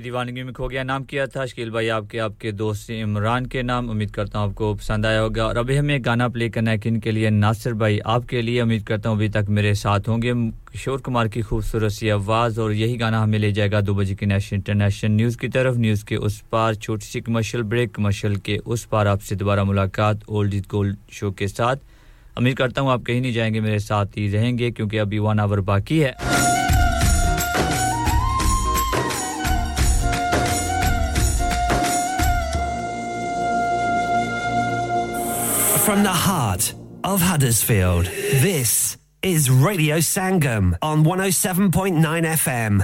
दीवानगी में खो गया नाम किया था शकील भाई आपके आपके दोस्त इमरान के नाम उम्मीद करता हूं आपको पसंद आया होगा और अभी हमें गाना प्ले करना है किन के लिए नासिर भाई आपके लिए उम्मीद करता हूं अभी तक मेरे साथ होंगे किशोर कुमार की खूबसूरत सी आवाज और यही गाना हमें ले जाएगा दो बजे की नेशनल इंटरनेशनल न्यूज़ की तरफ न्यूज़ के उस पार छोटी सी कमर्शियल ब्रेक कमर्शियल के उस पार आपसे दोबारा मुलाकात ओल्ड इज गोल्ड शो के साथ उम्मीद करता हूं आप कहीं नहीं जाएंगे मेरे साथ ही रहेंगे क्योंकि अभी one आवर बाकी है From the heart of Huddersfield, this is Radio Sangam on one oh seven point nine F M.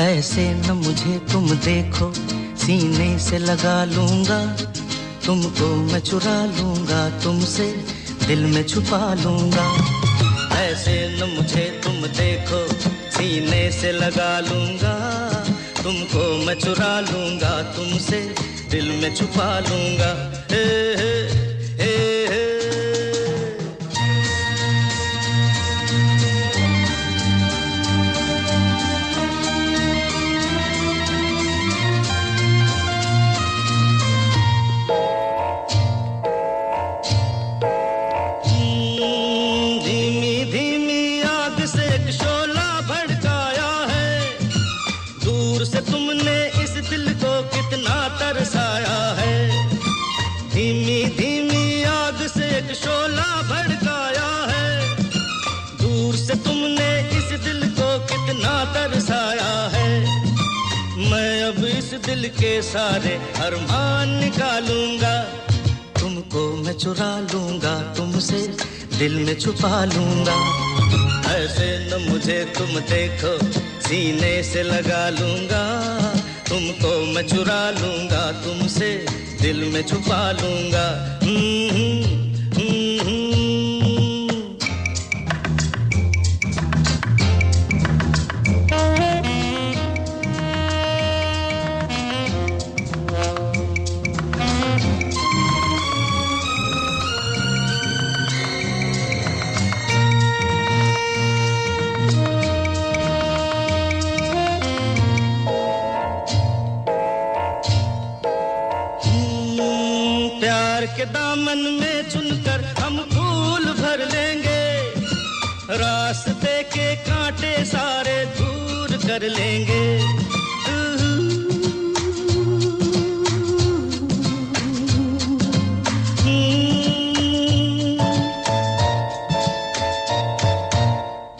ऐसे न मुझे तुम देखो सीने से लगा लूँगा तुमको मैं चुरा लूँगा तुमसे दिल में छुपा लूँगा ऐसे न मुझे तुम देखो सीने से लगा लूँगा तुमको मैं चुरा लूँगा तुमसे दिल में छुपा लूँगा ए ए ए ए दिल के सारे अरमान निकालूंगा तुमको मैं चुरा लूंगा तुमसे दिल में छुपा लूंगा ऐसे न मुझे तुम देखो सीने से लगा लूंगा तुमको मैं चुरा लूंगा तुमसे दिल में छुपा लूंगा के दामन में चुनकर हम फूल भर लेंगे रास्ते के कांटे सारे दूर कर लेंगे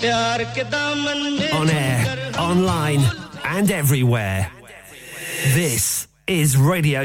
प्यार के दामन में On air, online and everywhere. This is Radio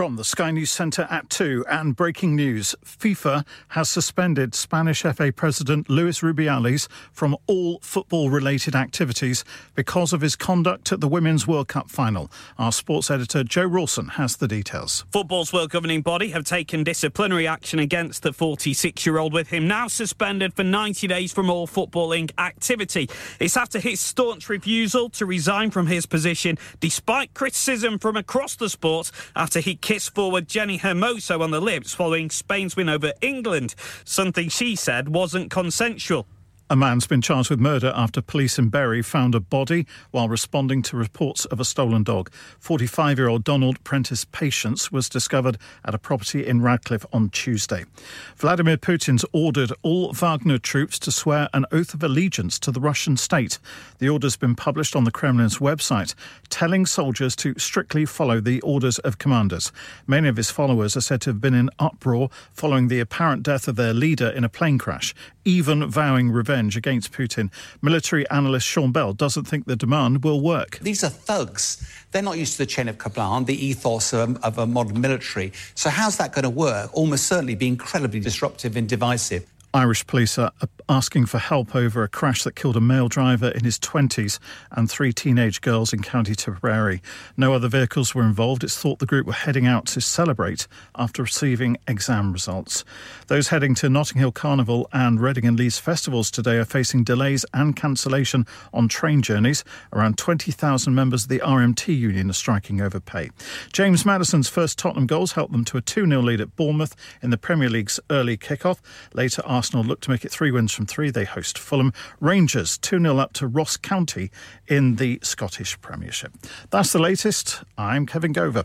From the Sky News Centre at two and breaking news, FIFA has suspended Spanish F A President Luis Rubiales from all football-related activities because of his conduct at the Women's World Cup final. Our sports editor Joe Rawson has the details. Football's world governing body have taken disciplinary action against the forty-six-year-old with him now suspended for ninety days from all footballing activity. It's after his staunch refusal to resign from his position despite criticism from across the sport after he kiss forward Jenni Hermoso on the lips following Spain's win over England, something she said wasn't consensual. A man's been charged with murder after police in Bury found a body while responding to reports of a stolen dog. forty-five-year-old Donald Prentice Patience was discovered at a property in Radcliffe on Tuesday. Vladimir Putin's ordered all Wagner troops to swear an oath of allegiance to the Russian state. The order's been published on the Kremlin's website, telling soldiers to strictly follow the orders of commanders. Many of his followers are said to have been in uproar following the apparent death of their leader in a plane crash, even vowing revenge against Putin. Military analyst Sean Bell doesn't think the demand will work. These are thugs. They're not used to the chain of command, the ethos of a, of a modern military. So how's that going to work? Almost certainly be incredibly disruptive and divisive. Irish police are asking for help over a crash that killed a male driver in his twenties and three teenage girls in County Tipperary. No other vehicles were involved. It's thought the group were heading out to celebrate after receiving exam results. Those heading to Notting Hill Carnival and Reading and Leeds festivals today are facing delays and cancellation on train journeys. Around twenty thousand members of the R M T union are striking over pay. James Maddison's first Tottenham goals helped them to a two nil lead at Bournemouth in the Premier League's early kick-off. Later, Arsenal looked to make it three wins from three. They host Fulham. Rangers two nil up to Ross County in the Scottish Premiership. That's the latest. I'm Kevin Gover.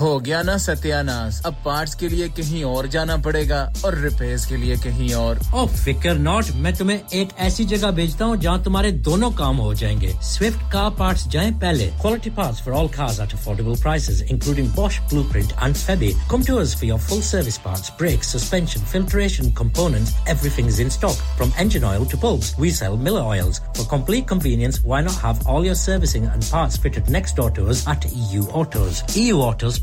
हो गया ना सत्यानाश अब parts के लिए कहीं और जाना पड़ेगा और रिपेयर्स के लिए कहीं और ओ फिकर नॉट मैं तुम्हें एक ऐसी जगह भेजता हूं जहां तुम्हारे दोनों काम हो जाएंगे स्विफ्ट कार पार्ट्स जाएं पहले quality parts for all cars at affordable prices including Bosch Blueprint and Febby come to us for your full service parts brakes suspension filtration components everything is in stock from engine oil to bulbs we sell Miller oils for complete convenience why not have all your servicing and parts fitted next door to us at E U Autos E U Autos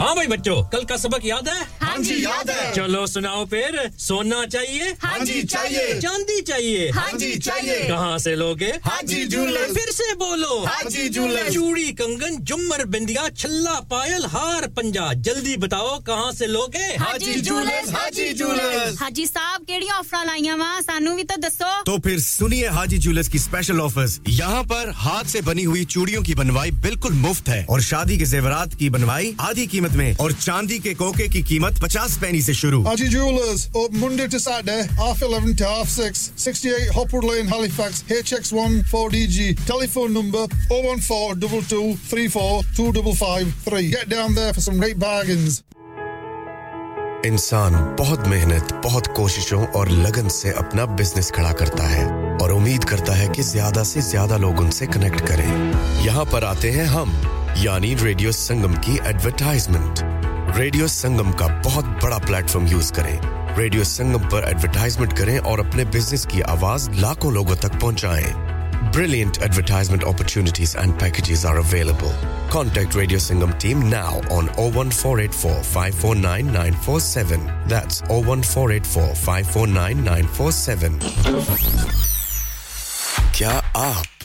हाँ भाई बच्चों कल का सबक याद है हाँ जी याद है चलो सुनाओ फिर सोना चाहिए हाँ जी चाहिए चांदी चाहिए हाँ जी चाहिए कहाँ से लोगे हाँ जी जूलर्स फिर से बोलो हाँ जी जूलर्स चूड़ी कंगन जुमर बिंदिया छल्ला पायल हार पंजा जल्दी बताओ कहाँ से लोगे हाँ जी जूलर्स हाँ जी जूलर्स हाजी साहब केड़ी ऑफर लाईया वा सानू भी तो दसो तो फिर सुनिए हाजी जूलर्स की स्पेशल ऑफर्स यहाँ पर हाथ से बनी हुई चूड़ियों की बनवाई बिल्कुल मुफ्त है और शादी के जेवरात की बनवाई आधी की में और चांदी के कोके की कीमत fifty पैसे से शुरू Harji Jewellers open Monday to Saturday half eleven to half six sixty-eight Hopwood Lane Halifax H X one four D G telephone number oh one four two two three four two five five three get down there for some great bargains इंसान बहुत मेहनत बहुत कोशिशों और लगन से अपना business खड़ा करता है और उम्मीद करता है कि ज्यादा से ज्यादा लोग उनसे कनेक्ट करें यहां पर आते हैं हम यानी रेडियो संगम की एडवर्टाइजमेंट रेडियो संगम का बहुत बड़ा प्लेटफॉर्म यूज करें रेडियो संगम पर एडवर्टाइजमेंट करें और अपने बिजनेस की आवाज लाखों लोगों तक पहुंचाएं Brilliant advertisement opportunities and packages are available. Contact Radio Sangam team now on oh one four eight four, five four nine, nine four seven. That's oh one four eight four, five four nine, nine four seven. क्या आप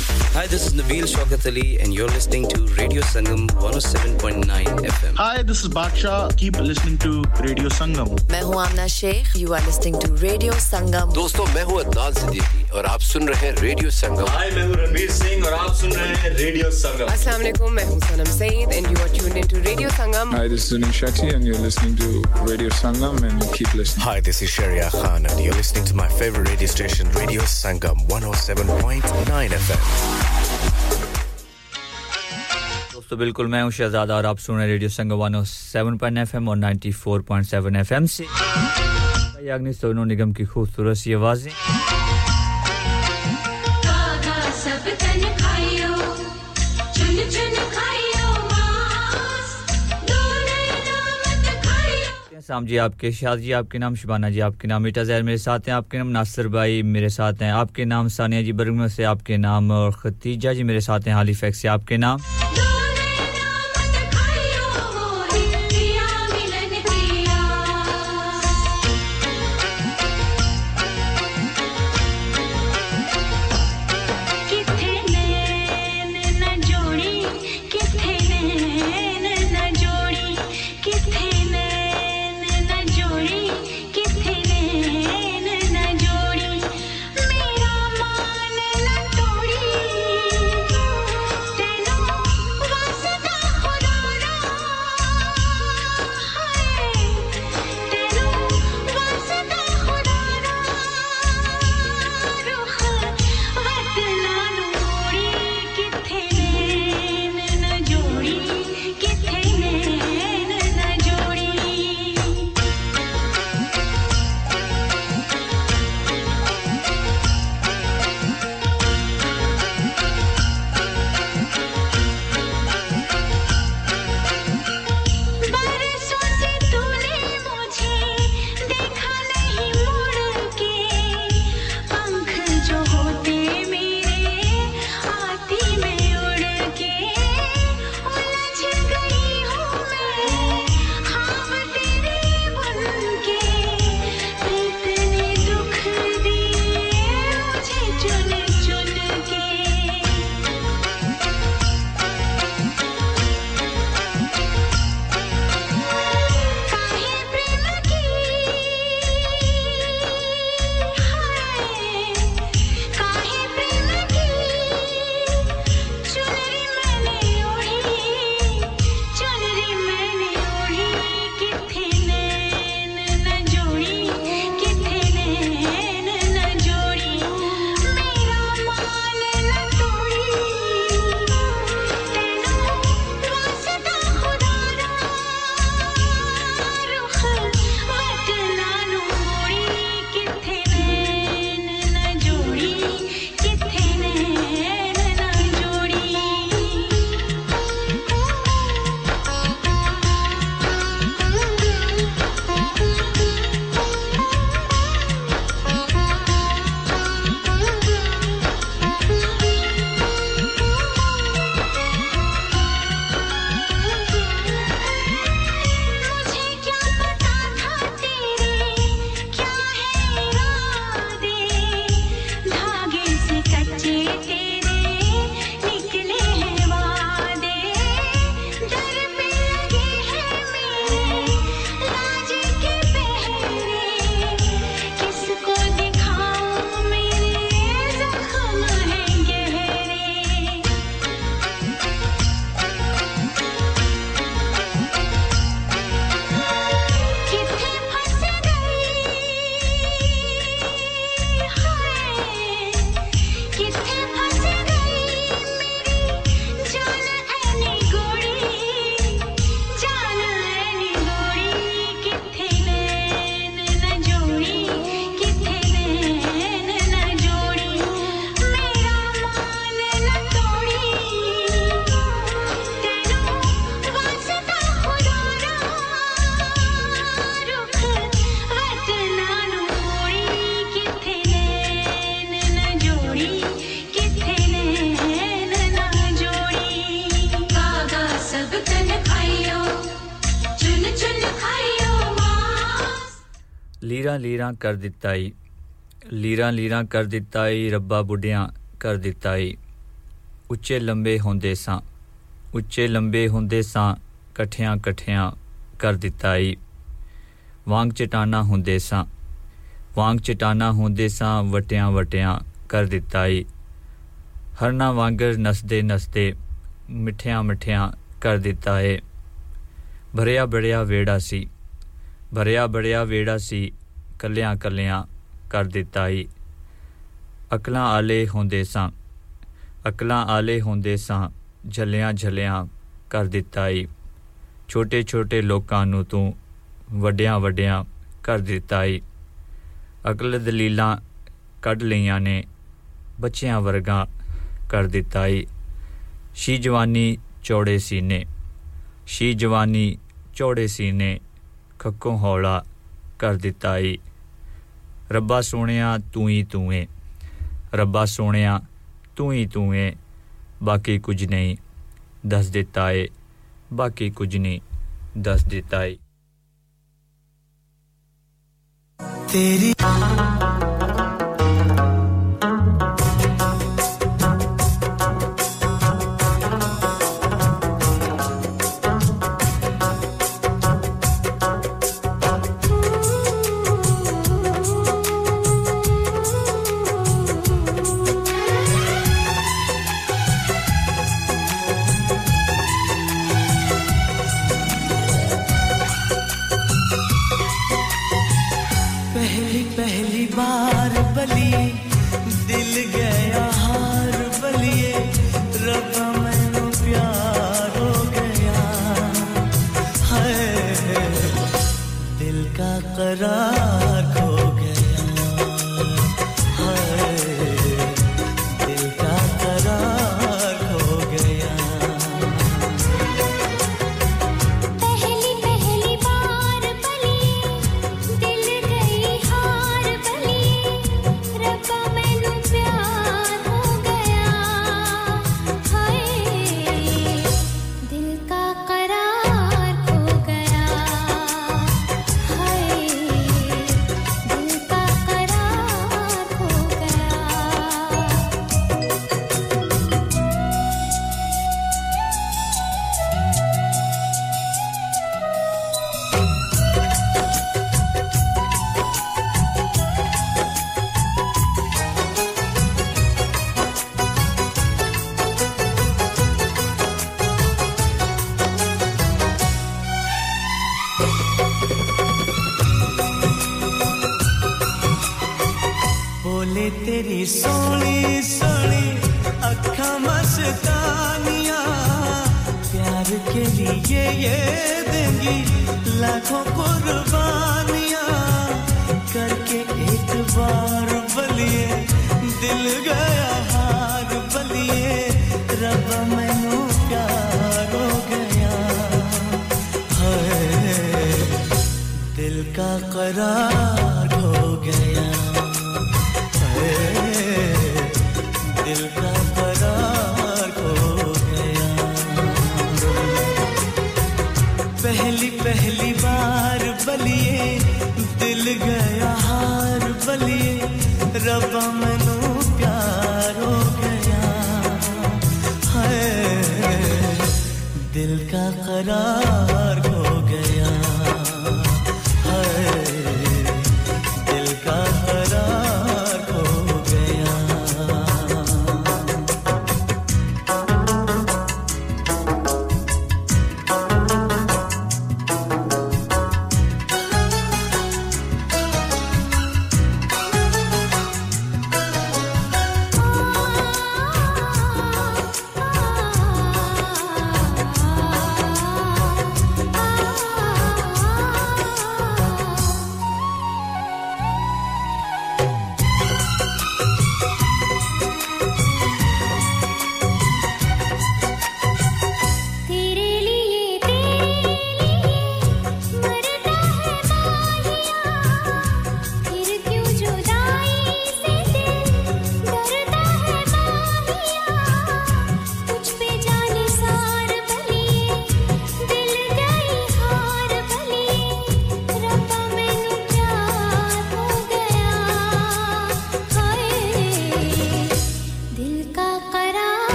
Hi, this is Nabeel Shaukat Ali and you're listening to Radio Sangam one oh seven point nine F M. Hi, this is Baksha. Keep listening to Radio Sangam. मैं हूँ आमना Sheikh. You are listening to Radio Sangam. दोस्तों मैं हूँ अदनान सिद्दीकी और आप सुन रहे हैं Radio Sangam. Hi, मैं हूँ रणबीर सिंह और आप सुन रहे हैं Radio Sangam. Assalam Alaikum. मैं हूँ Sanam Saeed and you are tuned into Radio Sangam. Hi, this is Sunil Shetty and you're listening to Radio Sangam and you keep listening. Hi, this is Sharia Khan and you're listening to my favorite radio station, Radio Sangam one oh seven point nine F M. तो बिल्कुल मैं हूं शहजादा और आप सुन रहे हैं radio Sangam one oh seven point nine F M और ninety-four point seven F M से याग्नि सोनू निगम की खूबसूरत सी आवाजें शाम जी आपके शाह जी आपके नाम शिबाना जी आपके नाम इटा जहर मेरे साथ हैं आपके नाम नासिर भाई मेरे साथ हैं आपके नाम सानिया जी बर्गम से आपके नाम और खतीजा जी मेरे साथ हैं हालीफैक्स से आपके नाम लीरा कर दिताई लीरा लीरा कर दिताई रब्बा बुढ़ियां कर दिताई उच्चे लंबे होंदे सां उच्चे लंबे होंदे सां कठियां कठियां कर दिताई वांग चटाना होंदे सां वांग चटाना होंदे सां वटियां वटियां कर दिताई हरना वांगर नसदे नसदे मिठियां मिठियां कर दिताए भरिया बड़िया वेड़ा सी भरिया बड़िया वेड़ा सी कल्यां कल्यां कर दिताई अकलां आले होंदे सां अकलां आले होंदे सां झलियां झलियां कर दिताई छोटे छोटे लोकां नूं तूं वड्डियां वड्डियां कर दिताई अकल दलीलां कढ लईयां ने बच्चियां वर्गा कर दिताई शी जवानी चौड़े सीने शी जवानी चौड़े सीने ਖੱਕੋਂ ਹੌਲਾ ਕਰ ਦਿੱਤਾ ਈ ਰੱਬਾ ਸੋਹਣਿਆ ਤੂੰ ਹੀ ਤੂੰ ਏ ਰੱਬਾ ਸੋਹਣਿਆ ਤੂੰ ਹੀ ਤੂੰ ਏ ਬਾਕੀ ਕੁਝ ਨਹੀਂ ਦੱਸ ਦਿੱਤਾ ਏ ਬਾਕੀ ਕੁਝ ਨਹੀਂ ਦੱਸ ਦਿੱਤਾ ਏ ਤੇਰੀ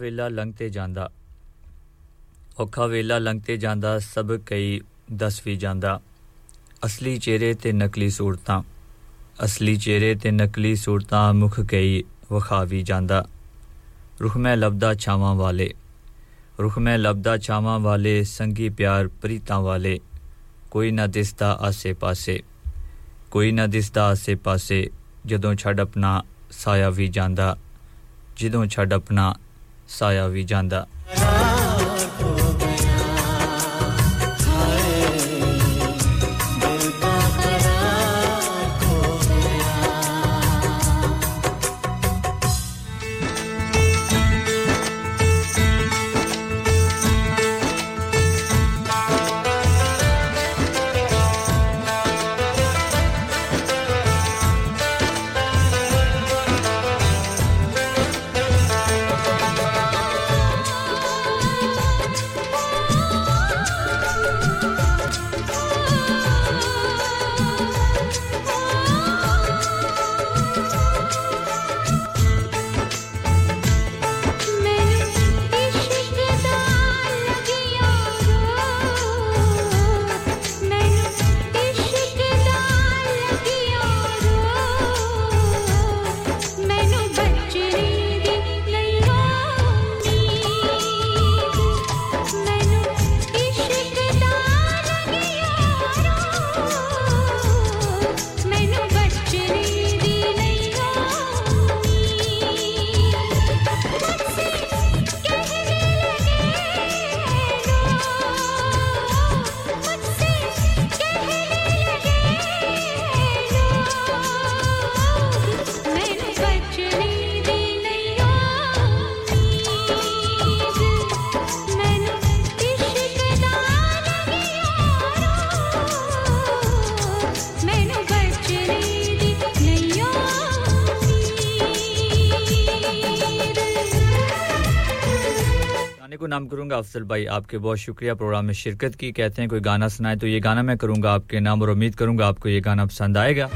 ਵੇਲਾ ਲੰਘਤੇ ਜਾਂਦਾ ਔਖਾ ਵੇਲਾ ਲੰਘਤੇ ਜਾਂਦਾ ਸਭ ਕਈ ਦਸ ਵੀ ਜਾਂਦਾ ਅਸਲੀ ਚਿਹਰੇ ਤੇ ਨਕਲੀ ਸੂਰਤਾਂ ਅਸਲੀ ਚਿਹਰੇ ਤੇ ਨਕਲੀ ਸੂਰਤਾਂ ਮੁਖ ਕਈ ਵਖਾ ਵੀ ਜਾਂਦਾ ਰੁਖ ਮੈਂ ਲਬਦਾ ਛਾਵਾਂ ਵਾਲੇ ਰੁਖ ਮੈਂ ਲਬਦਾ ਛਾਵਾਂ ਵਾਲੇ ਸੰਗੀ ਪਿਆਰ ਪ੍ਰੀਤਾਂ ਵਾਲੇ ਕੋਈ ਨਾ ਦਿਸਦਾ ਆਸੇ ਪਾਸੇ ਕੋਈ ਨਾ ਦਿਸਦਾ ਆਸੇ ਪਾਸੇ ਜਦੋਂ ਛੱਡ ਆਪਣਾ ਸਾਇਆ ਵੀ ਜਾਂਦਾ ਜਦੋਂ ਛੱਡ ਆਪਣਾ साया भी जांदा नाम करूंगा अफजल भाई आपके बहुत शुक्रिया प्रोग्राम में शिरकत की कहते हैं कोई गाना सुनाए तो ये गाना मैं करूंगा आपके नाम और उम्मीद करूंगा आपको ये गाना पसंद आएगा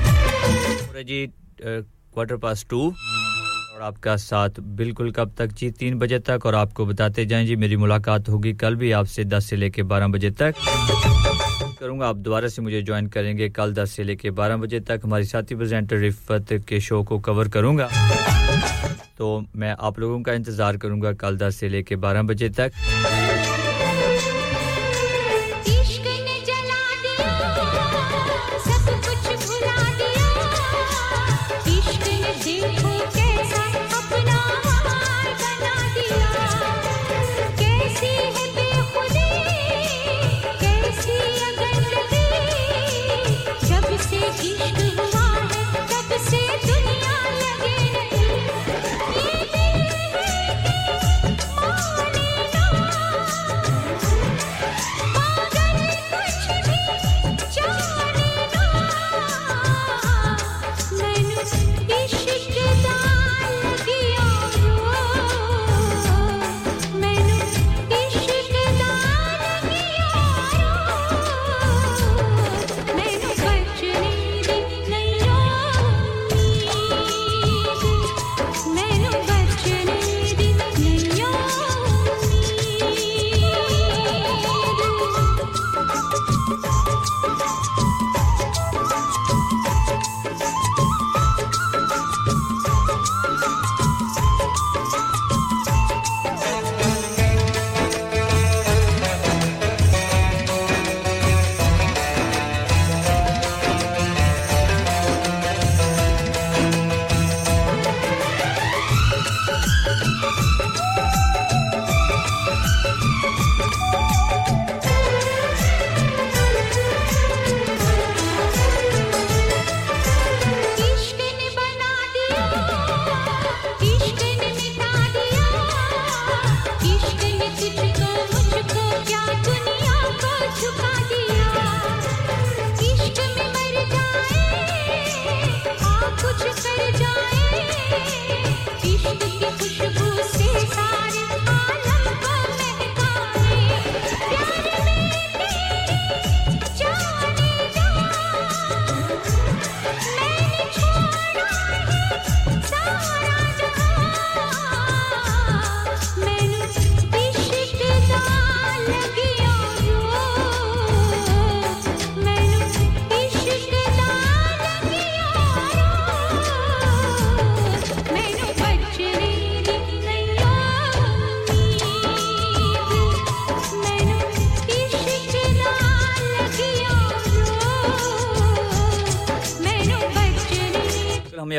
जी क्वार्टर पास टू और आपका साथ बिल्कुल कब तक जी तीन बजे तक और आपको बताते जाएं जी मेरी मुलाकात होगी कल भी आपसे दस से लेके बारह बजे तक करूंगा आप दोबारा से मुझे ज्वाइन करेंगे कल दस से लेके बारह बजे तक हमारी साथी प्रेजेंटर रिफत के शो को कवर करूंगा तो मैं आप लोगों का इंतजार करूंगा कल दस से लेके बारह बजे तक इश्क ने जला दिया सब कुछ भुला दिया इश्क ने देखो कैसा अपना हाल बना दिया कैसी है बेखुदी कैसी है गंदगी जब से इश्क हुआ है तब से दुनिया लगी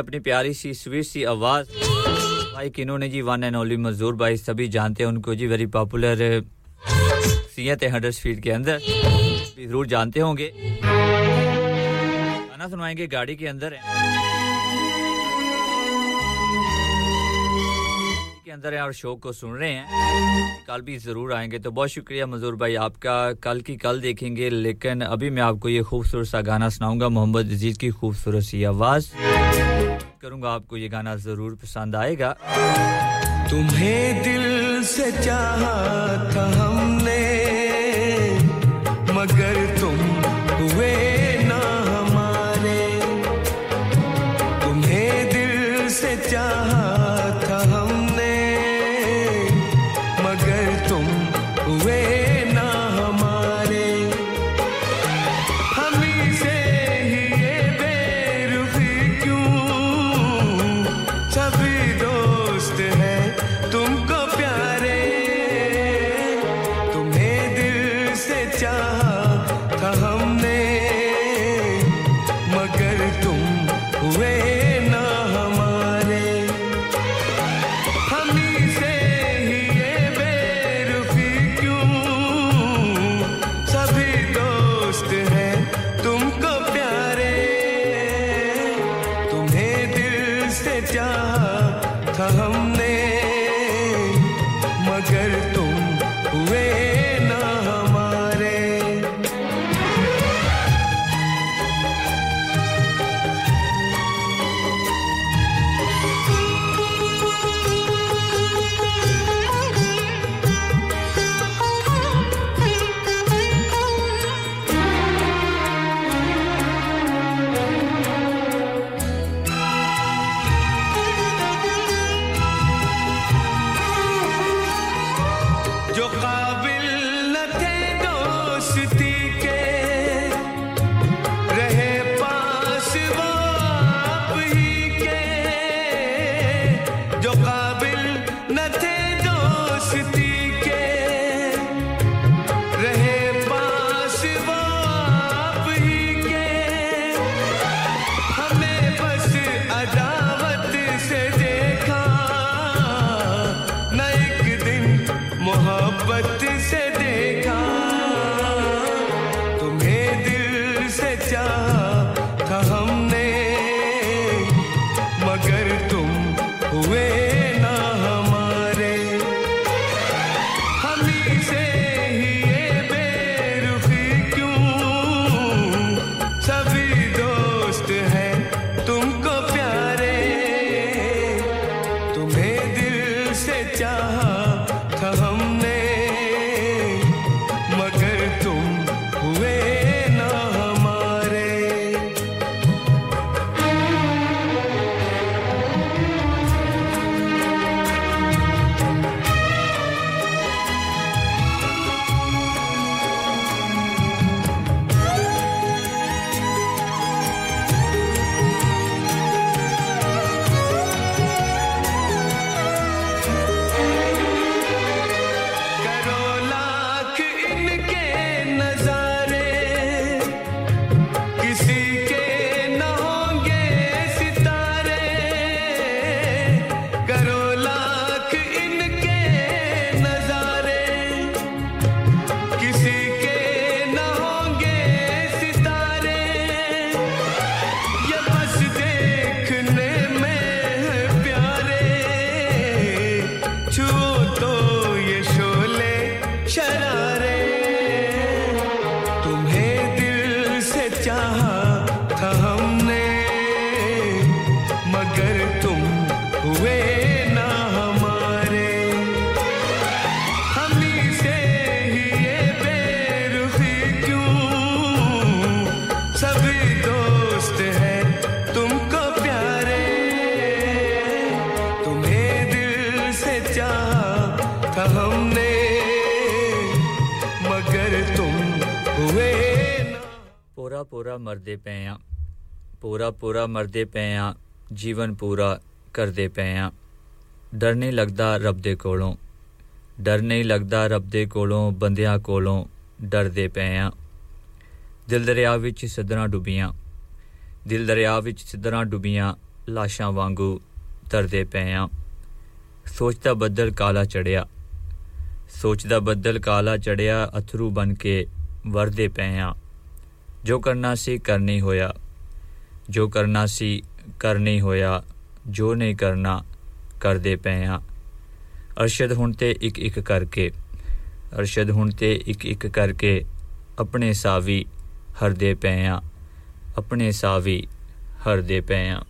अपनी प्यारी सी स्वीट सी आवाज भाई किन्होंने जी वन एंड ओनली मंजूर भाई सभी जानते हैं उनको जी वेरी पॉपुलर सीएत हडर्सफील्ड के अंदर भी जरूर जानते होंगे गाना सुनाएंगे गाड़ी के अंदर है के अंदर है और शो को सुन रहे हैं कल भी जरूर आएंगे तो बहुत शुक्रिया मंजूर भाई आपका कल की कल देखेंगे लेकिन अभी मैं आपको ये खूबसूरत सा गाना सुनाऊंगा मोहम्मद अजीज की खूबसूरत सी आवाज करूंगा आपको ये गाना जरूर पसंद आएगा तुम्हें दिल से चाहा था हमने मगर तुम हुए ना हमारे तुम्हें दिल से चाहा था हमने मगर तुम हुए पूरा मरदे पे आ पूरा पूरा मरदे पे आ जीवन पूरा करदे पे आ डर नहीं लगदा रब दे कोलों डर नहीं लगदा रब दे कोलों बंदियां कोलों डरदे पे आ दिल दरिया विच सदरां डुबियां दिल दरिया विच सदरां डुबियां लाशां वांगू तरदे पे आ सोचदा बदल काला चढ़िया सोचदा बदल काला चढ़िया अथरू बन के वरदे पे आ जो करना सी करनी होया जो करना सी करनी होया जो नहीं करना करदे पे आ अरशद हुन ते एक एक करके अरशद हुन ते एक एक करके अपने सावी हरदे पे आ अपने सावी हरदे पे आ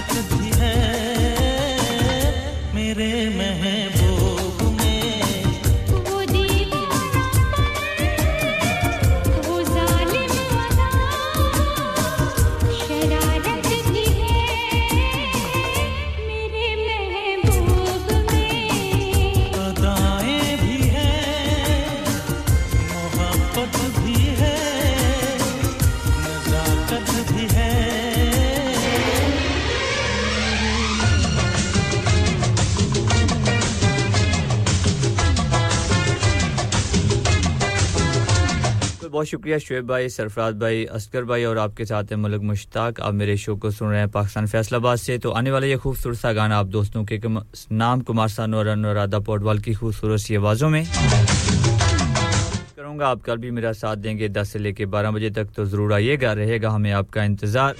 ताकत भी है मेरे महबूब में वो दीवाना पना वो जालिम वाला शरारत भी है मेरे महबूब में अदाएं भी है मोहब्बत भी है नज़ाकत भी है बहुत शुक्रिया शुएब भाई सरफराज भाई अस्कर भाई और आपके साथ है मलक मुश्ताक आप मेरे शो को सुन रहे हैं पाकिस्तान फैसलाबाद से तो आने वाला ये खूबसूरत सा गाना आप दोस्तों के नाम कुमार सानू और अनुराधा पौडवाल की खूबसूरत सी आवाज़ों में करूंगा आप कल भी मेरा साथ देंगे दस से लेके बारह बजे तक तो ज़रूर आइएगा रहेगा हमें आपका इंतज़ार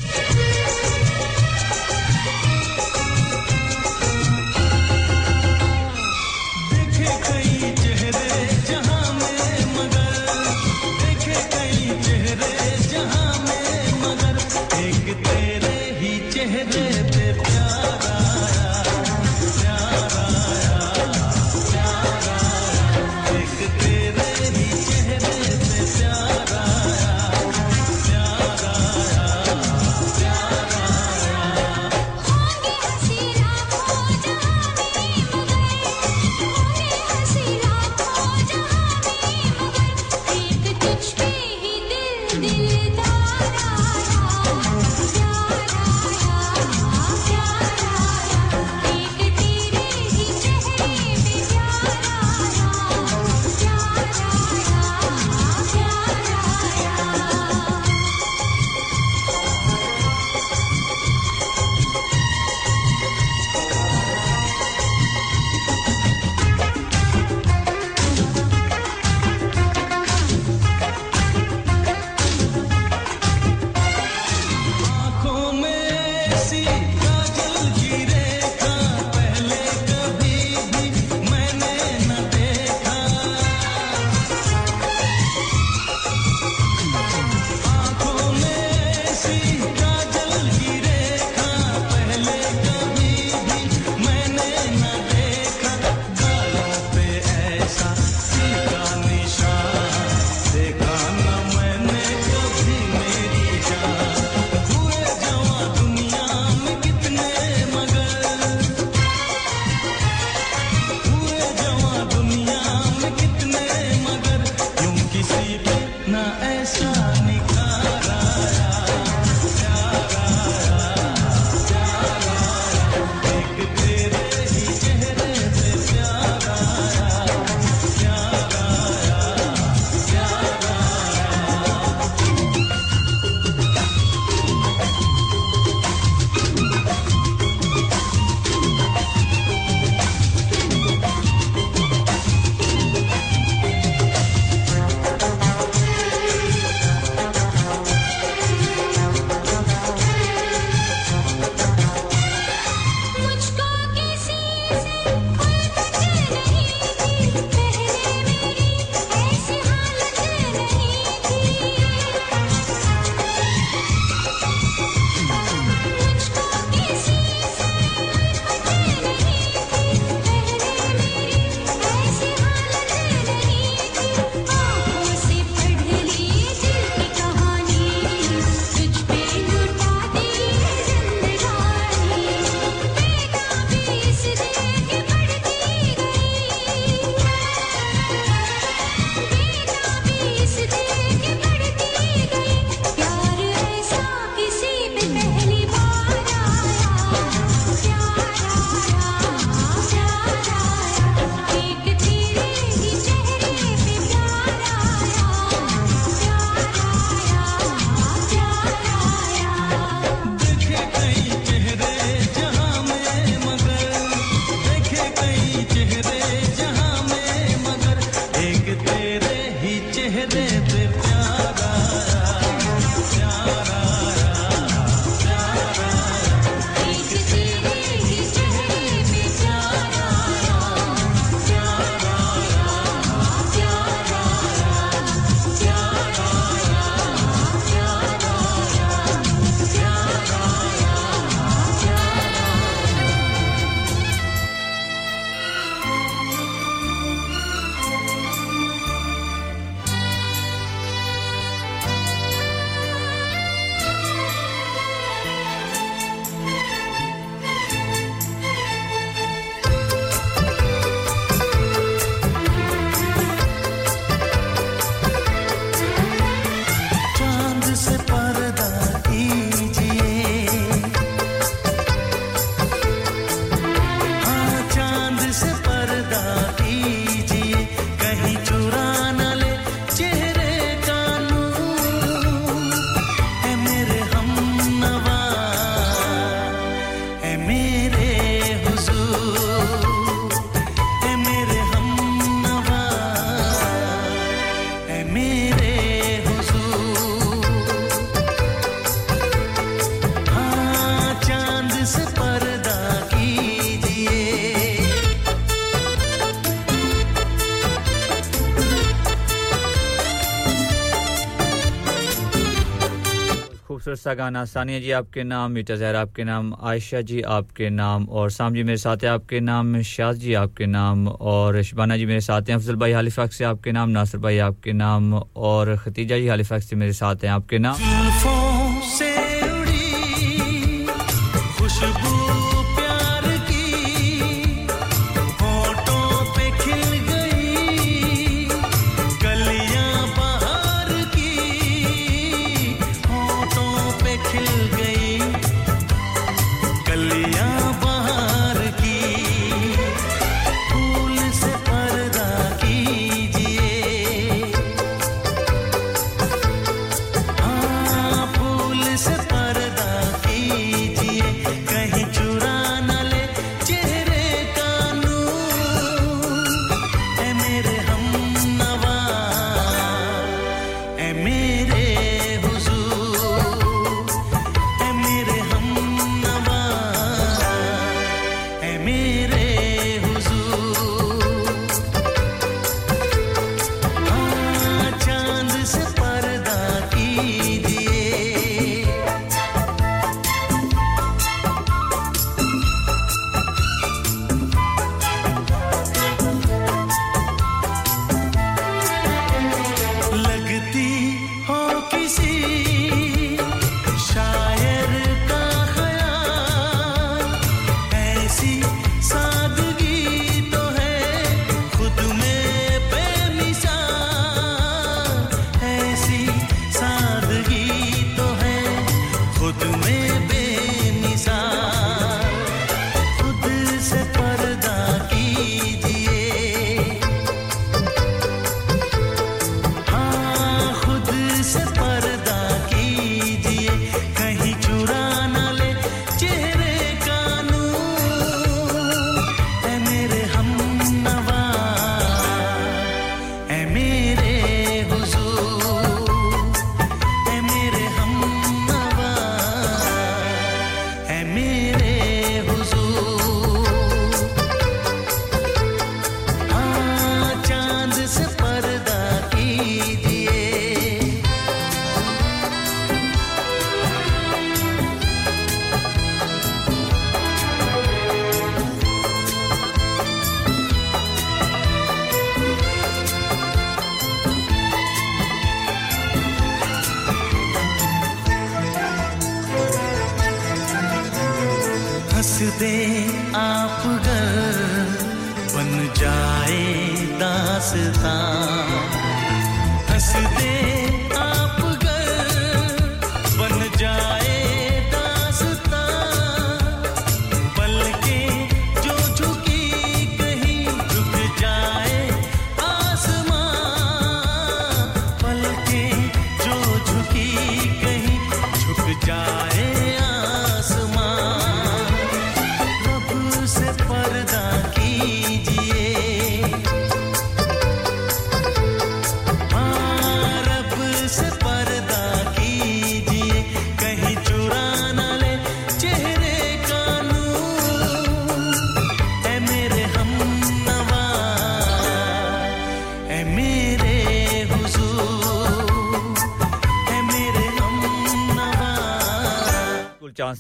सुर सागाना सानिया जी आपके नाम मीठा जहर आपके नाम आयशा जी आपके नाम और साम जी मेरे साथ हैं आपके नाम शाज जी आपके नाम और शबाना जी मेरे साथ हैं अफजल भाई हालिफैक्स से आपके नाम नासिर भाई आपके नाम और खतीजा जी हालिफैक्स से मेरे साथ हैं आपके नाम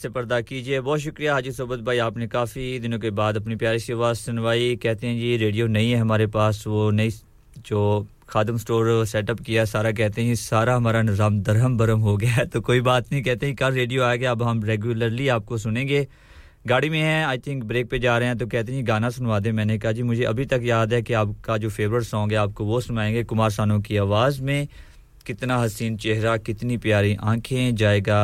से पर्दा कीजिए बहुत शुक्रिया हाजी सोबत भाई आपने काफी दिनों के बाद अपनी प्यारी सी आवाज सुनवाई कहते हैं जी रेडियो नहीं है हमारे पास वो नई जो खादम स्टोर सेटअप किया सारा कहते हैं सारा हमारा निजाम दरहम बरहम हो गया है तो कोई बात नहीं कहते हैं कल रेडियो आ गया अब हम रेगुलरली आपको सुनेंगे गाड़ी में हैं आई थिंक ब्रेक पे जा रहे हैं तो कहते हैं गाना सुनवा दे मैंने कहा जी मुझे अभी तक याद है कि आपका जो फेवरेट सॉन्ग है आपको वो सुनाएंगे कुमार सानू की आवाज में कितना हसीन चेहरा कितनी प्यारी आंखें जाएगा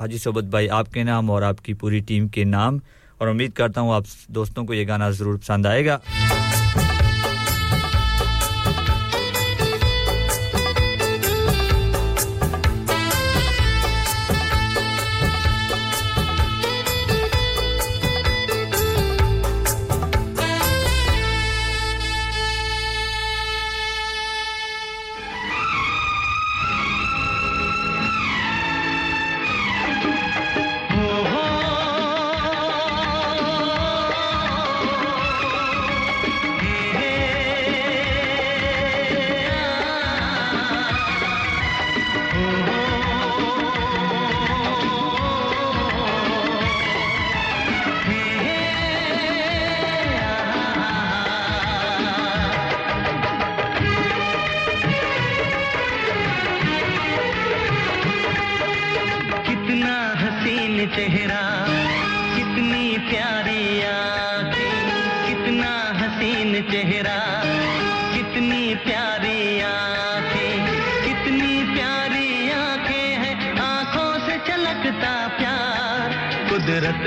हाजी सोबत भाई आपके नाम और आपकी पूरी टीम के नाम और उम्मीद करता हूं आप दोस्तों को यह गाना जरूर पसंद आएगा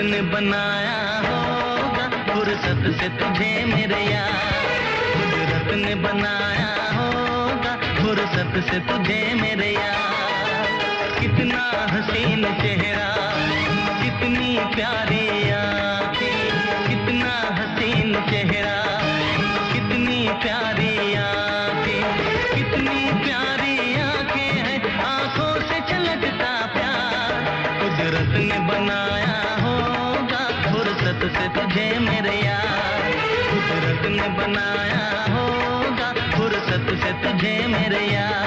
ने बनाया होगा फुर्सत से तुझे मेरे यार कुदरत ने बनाया होगा फुर्सत से तुझे मेरे यार कितना हसीन चेहरा कितनी प्यारी आंखें कितना हसीन चेहरा कितनी प्यारी आंखें कितनी प्यारी आंखें हैं आंखों से छलकता प्यार कुदरत ने बनाया से तुझे मेरे यार कुदरत ने बनाया होगा फुर्सत से तुझे मेरे यार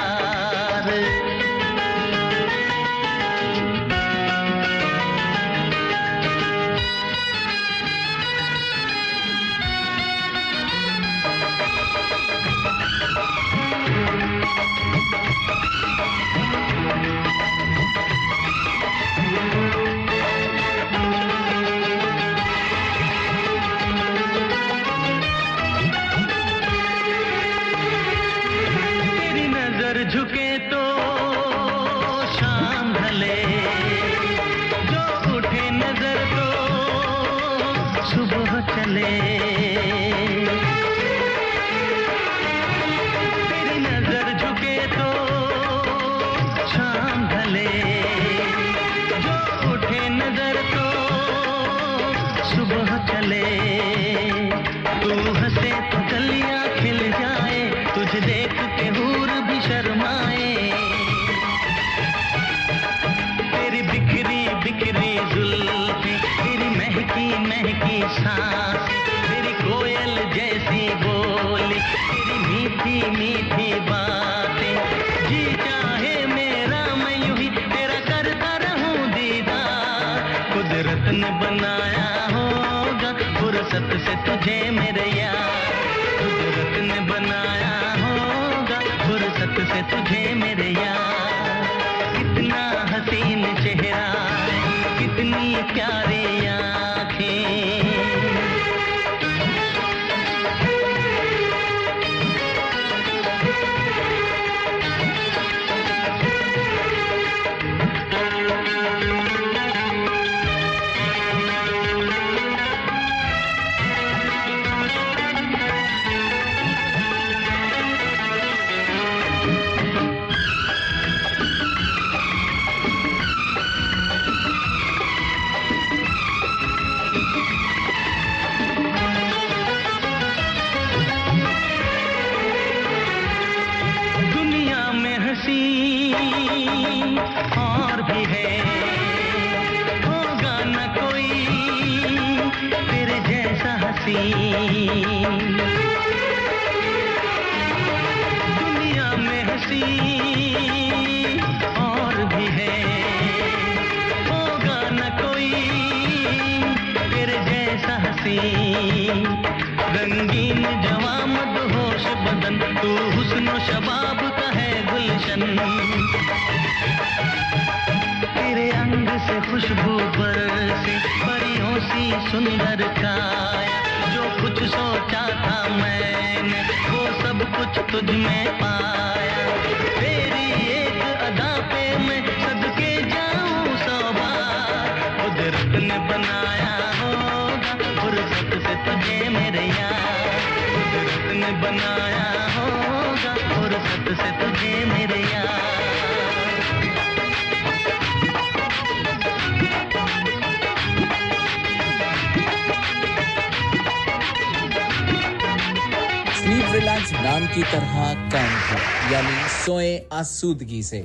आसूदगी से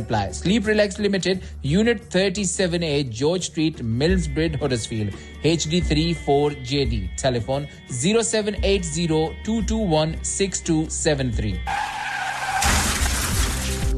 apply. Sleep Relax Limited, Unit thirty-seven A, George Street, Millsbridge, Huddersfield, H D three four J D. Telephone zero seven eight zero two two one six two seven three.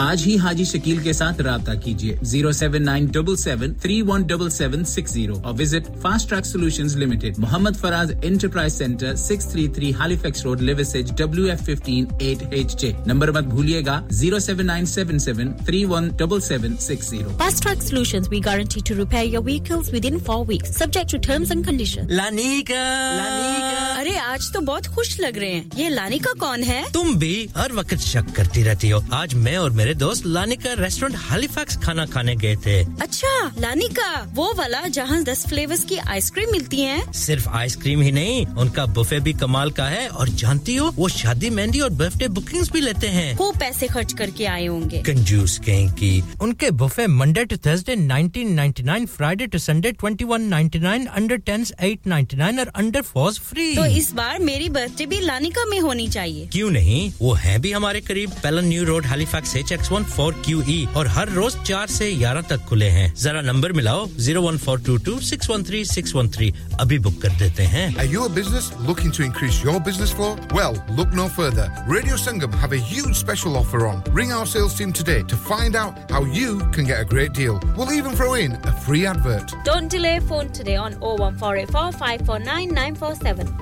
आज ही हाजी शकील के साथ राबता कीजिए zero seven nine seven seven three one seven seven six zero और visit fast track solutions limited, Mohammad Faraz enterprise centre, six thirty-three Halifax road, Liversedge, W F one five eight H J। Number मत भूलिएगा zero seven nine seven seven three one seven seven six zero. Fast Track Solutions, we guarantee to repair your vehicles within four weeks, subject to terms and conditions. लानिका, लानिका, अरे आज तो बहुत खुश लग रहे हैं। ये लानिका कौन है? तुम भी हर वक्त शक करती रहती हो। आज मैं और मेरे दोस्त लानिका रेस्टोरेंट हैलिफैक्स खाना खाने गए थे। अच्छा, लानिका वो वाला जहाँ दस फ्लेवर्स की आइसक्रीम मिलती है। सिर्फ आइसक्रीम ही नहीं, उनका बुफे भी कमाल का है। और जानती हो वो शादी, मेहंदी और बर्थडे बुकिंग्स भी लेते हैं। वो पैसे खर्च करके आए होंगे। कंजूस कहीं की। उनके buffet Monday to Thursday nineteen ninety-nine, Friday to Sunday twenty-one ninety-nine, under tens eight ninety-nine और अंडर फोर्स फ्री। तो इस बार मेरी बर्थडे भी लानिका में होनी चाहिए। क्यों नहीं, वो है भी हमारे करीब, Pellon new road, Halifax H X one four Q E और हर रोज चार से ग्यारह तक खुले हैं। जरा नंबर मिलाओ zero one four two two six one three six one three, अभी बुक कर देते हैं। Are you a business looking to increase your business flow? Well, look no further. Radio Sangam have a huge special offer on. Ring our sales team today to find out how you can get a great deal. We'll even throw in a free advert. Don't delay, phone today on zero one four eight four five four nine nine four seven.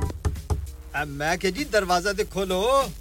अब मैं के जी दरवाजा दे खोलो।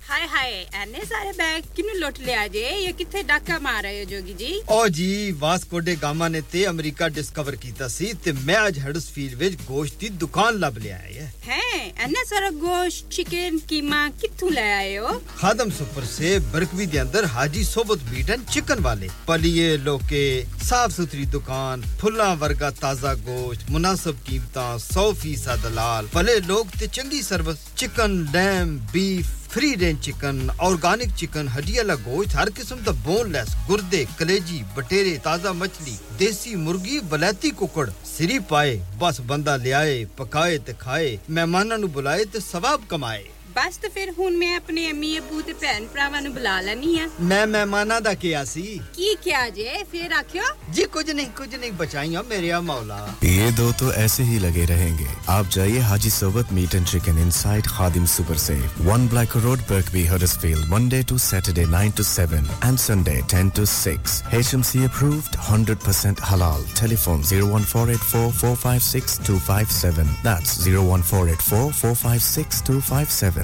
हाय हाय, एने सारे bag किनु लोट ले आजे, ये किथे डाका मार रहे हो जोगी जी? ओ जी, वास्को डे गामा ने ते अमेरिका डिस्कवर कीता सी ते मैं आज हडर्सफील्ड विच गोश्त दी दुकान लब ले आए है। हैं, एने सारा गोश्त, चिकन, कीमा किथू ले आए हो? खादम सुपर से बरकवी दे अंदर हाजी सोबत मीट एंड चिकन वाले। पलिए लोके, साफ सुथरी दुकान, फुल्ला वर्गा ताजा गोश्त, मुनासिब कीमतां, सौ फीसद दलाल, भले लोग ते चंगी service. Chicken, lamb, beef, free range chicken, organic chicken, हड्डी वाला गोश्त, हर किस्म दा boneless, गुर्दे, कलेजी, बटेरे, ताजा मछली, देसी मुर्गी, बलाती कुकड़, सिरी पाए, बस बंदा ले आए, पकाए ते खाए, मेहमानां नु बुलाए ते सवाब कमाए। बस तो फिर हुन मैं अपने अम्मी अबू ते भैन भरावां नु बुला लैनी है। मैं मेहमानां दा क्या सी? की क्या जे फिर आखियो? जी कुछ नहीं, कुछ नहीं बचाइयो मेरे या मौला। ये दो तो ऐसे ही लगे रहेंगे। आप जाइए हाजी सोबत meat and chicken inside Khadim super से, One Black Road, Birkby, Huddersfield, Monday to Saturday nine to seven and Sunday ten to six. H M C approved, one hundred percent halal. Telephone zero one four eight four four five six two five seven. That's zero one four eight four four five six two five seven.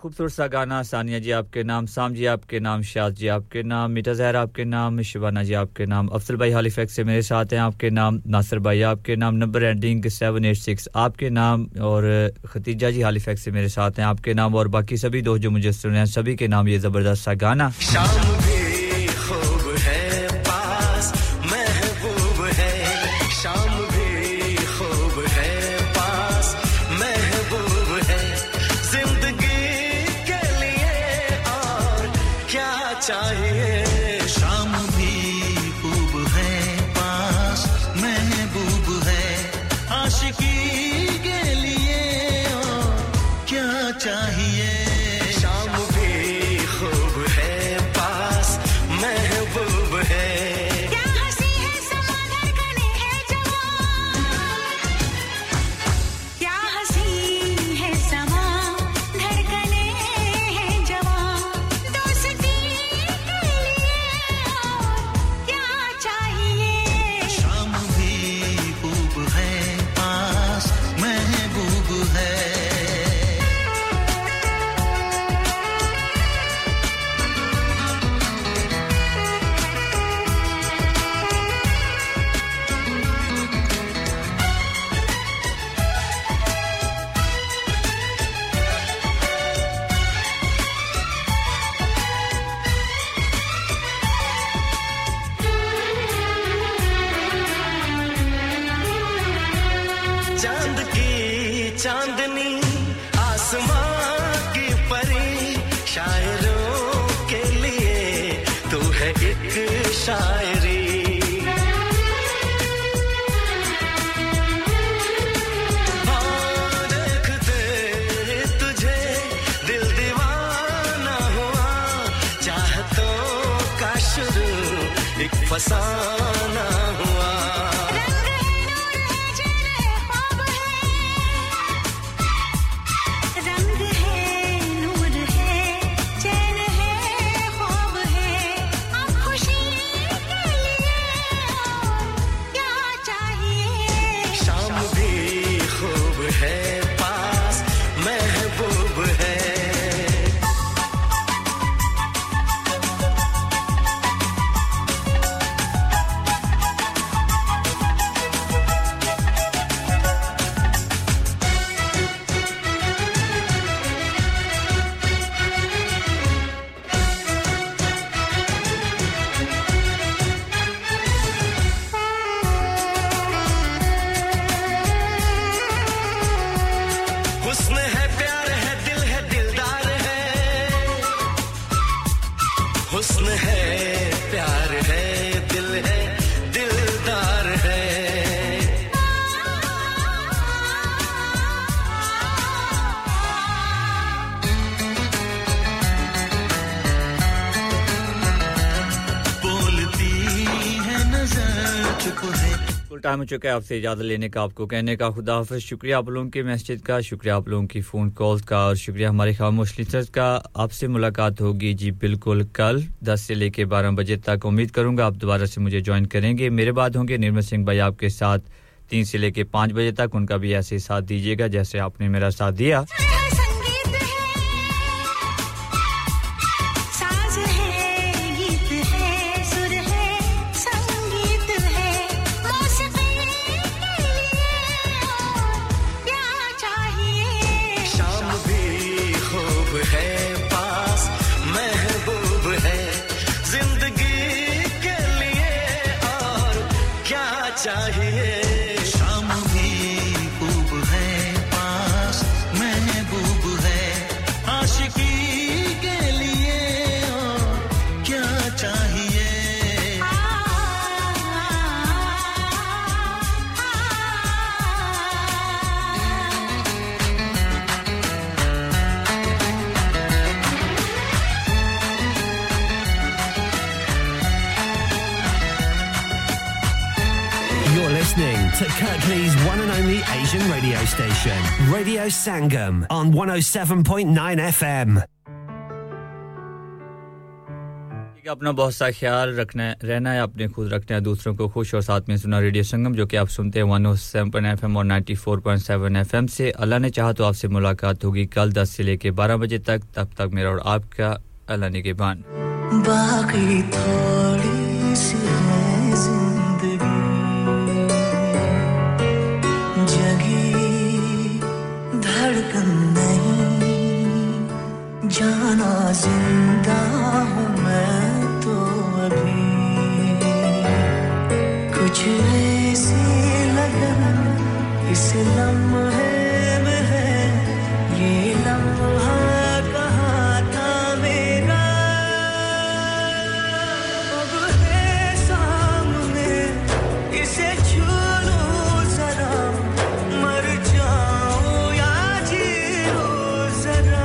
खूबसूरत सा गाना, सानिया जी आपके नाम, साम जी आपके नाम, शाद जी आपके नाम, मीठा जहर आपके नाम, शिवाना जी आपके नाम, अफसल भाई हॉलीफैक्स से मेरे साथ हैं आपके नाम, नासिर भाई आपके नाम, number ending seven eight six आपके नाम, और खतीजा जी हॉलीफैक्स से मेरे साथ हैं आपके नाम, और बाकी सभी दोस्त जो मुझे सुन रहे हैं सभी के नाम ये जबरदस्त सा गाना। चांदनी आसमां की परी शायरों के लिए तू है एक शायरी फसाना हुआ रंग है नूर है ख्वाब है रंग है नूर है चैन है ख्वाब है अब खुशी के लिए क्या चाहिए शाम भी खूब है पास महबूब है टाइम हो चुका है आपसे इजाजत लेने का आपको कहने का खुदा हाफिज़ शुक्रिया आप लोगों के मैसेज का शुक्रिया आप लोगों की फोन कॉल्स का और शुक्रिया हमारे खामोश लिसनर्स का आपसे मुलाकात होगी जी बिल्कुल कल दस से लेके बारह बजे तक उम्मीद करूंगा आप दोबारा से मुझे ज्वाइन करेंगे मेरे बाद होंगे निर्मल सिंह भाई आपके साथ तीन से लेके पाँच बजे तक उनका भी ऐसे ही साथ दीजिएगा जैसे आपने मेरा साथ दिया to Kirklees one and only Asian radio station, Radio Sangam on one oh seven point nine F M. अपना बहुत सा ख्याल रखना है रहना है आपने खुद रखना है दूसरों को खुश और साथ में सुना रेडियो संगम जो कि आप सुनते हैं one oh seven point nine F M और ninety four point seven F M से अल्लाह ने चाहा तो आपसे मुलाकात होगी कल दस से लेके बारह बजे तक तब तक मेरा और आपका अल्लाह ने के बान बाकी थोड़ी सी जाना जिंदा हूँ मैं तो अभी कुछ ऐसी लगन इस लम्हे में है ये लम्हा कहाँ था मेरा अब है सामने इसे छू लूँ जरा मर जाऊँ या जी लूँ जरा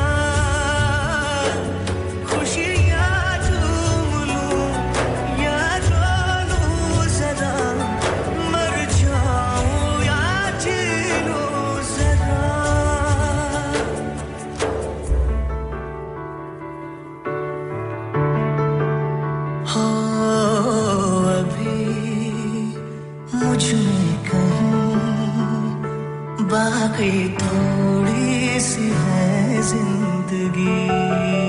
बाकी थोड़ी सी है जिंदगी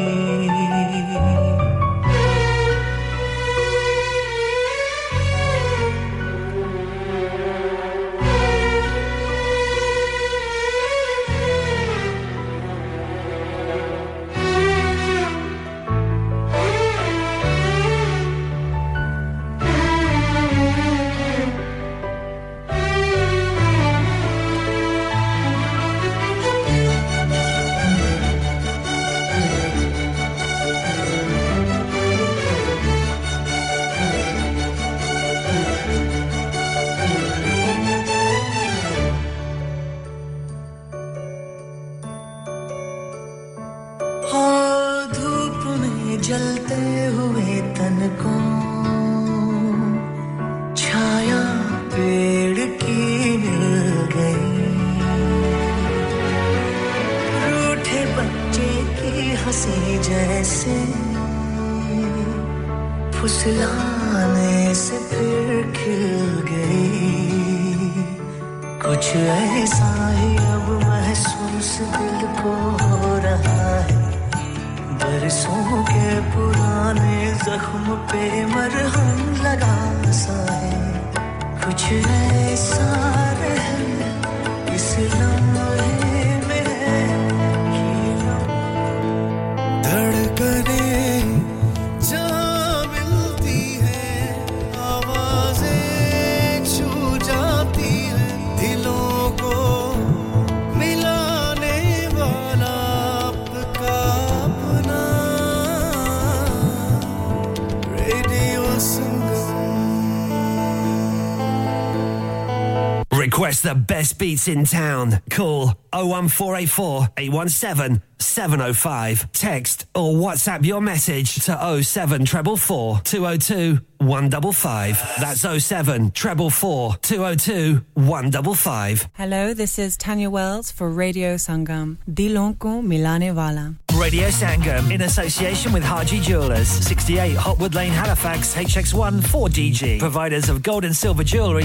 किसी जैसे फुसलाने से फिर खिल गई कुछ ऐसा ही अब महसूस दिल को हो रहा है बरसों के पुराने जख्म पे मरहम लगा सा है कुछ ऐसा रहम इस लम्हे Request the best beats in town. Call oh one four eight four, eight one seven, seven oh five. Text or WhatsApp your message to oh seven four four four, two oh two, one five five. That's oh seven four four four, two oh two, one five five. Hello, this is Tanya Wells for Radio Sangam. Dilon ko milane wala. Radio Sangam, in association with Harji Jewellers. sixty-eight Hopwood Lane, Halifax, H X one, four D G. Providers of gold and silver jewellery.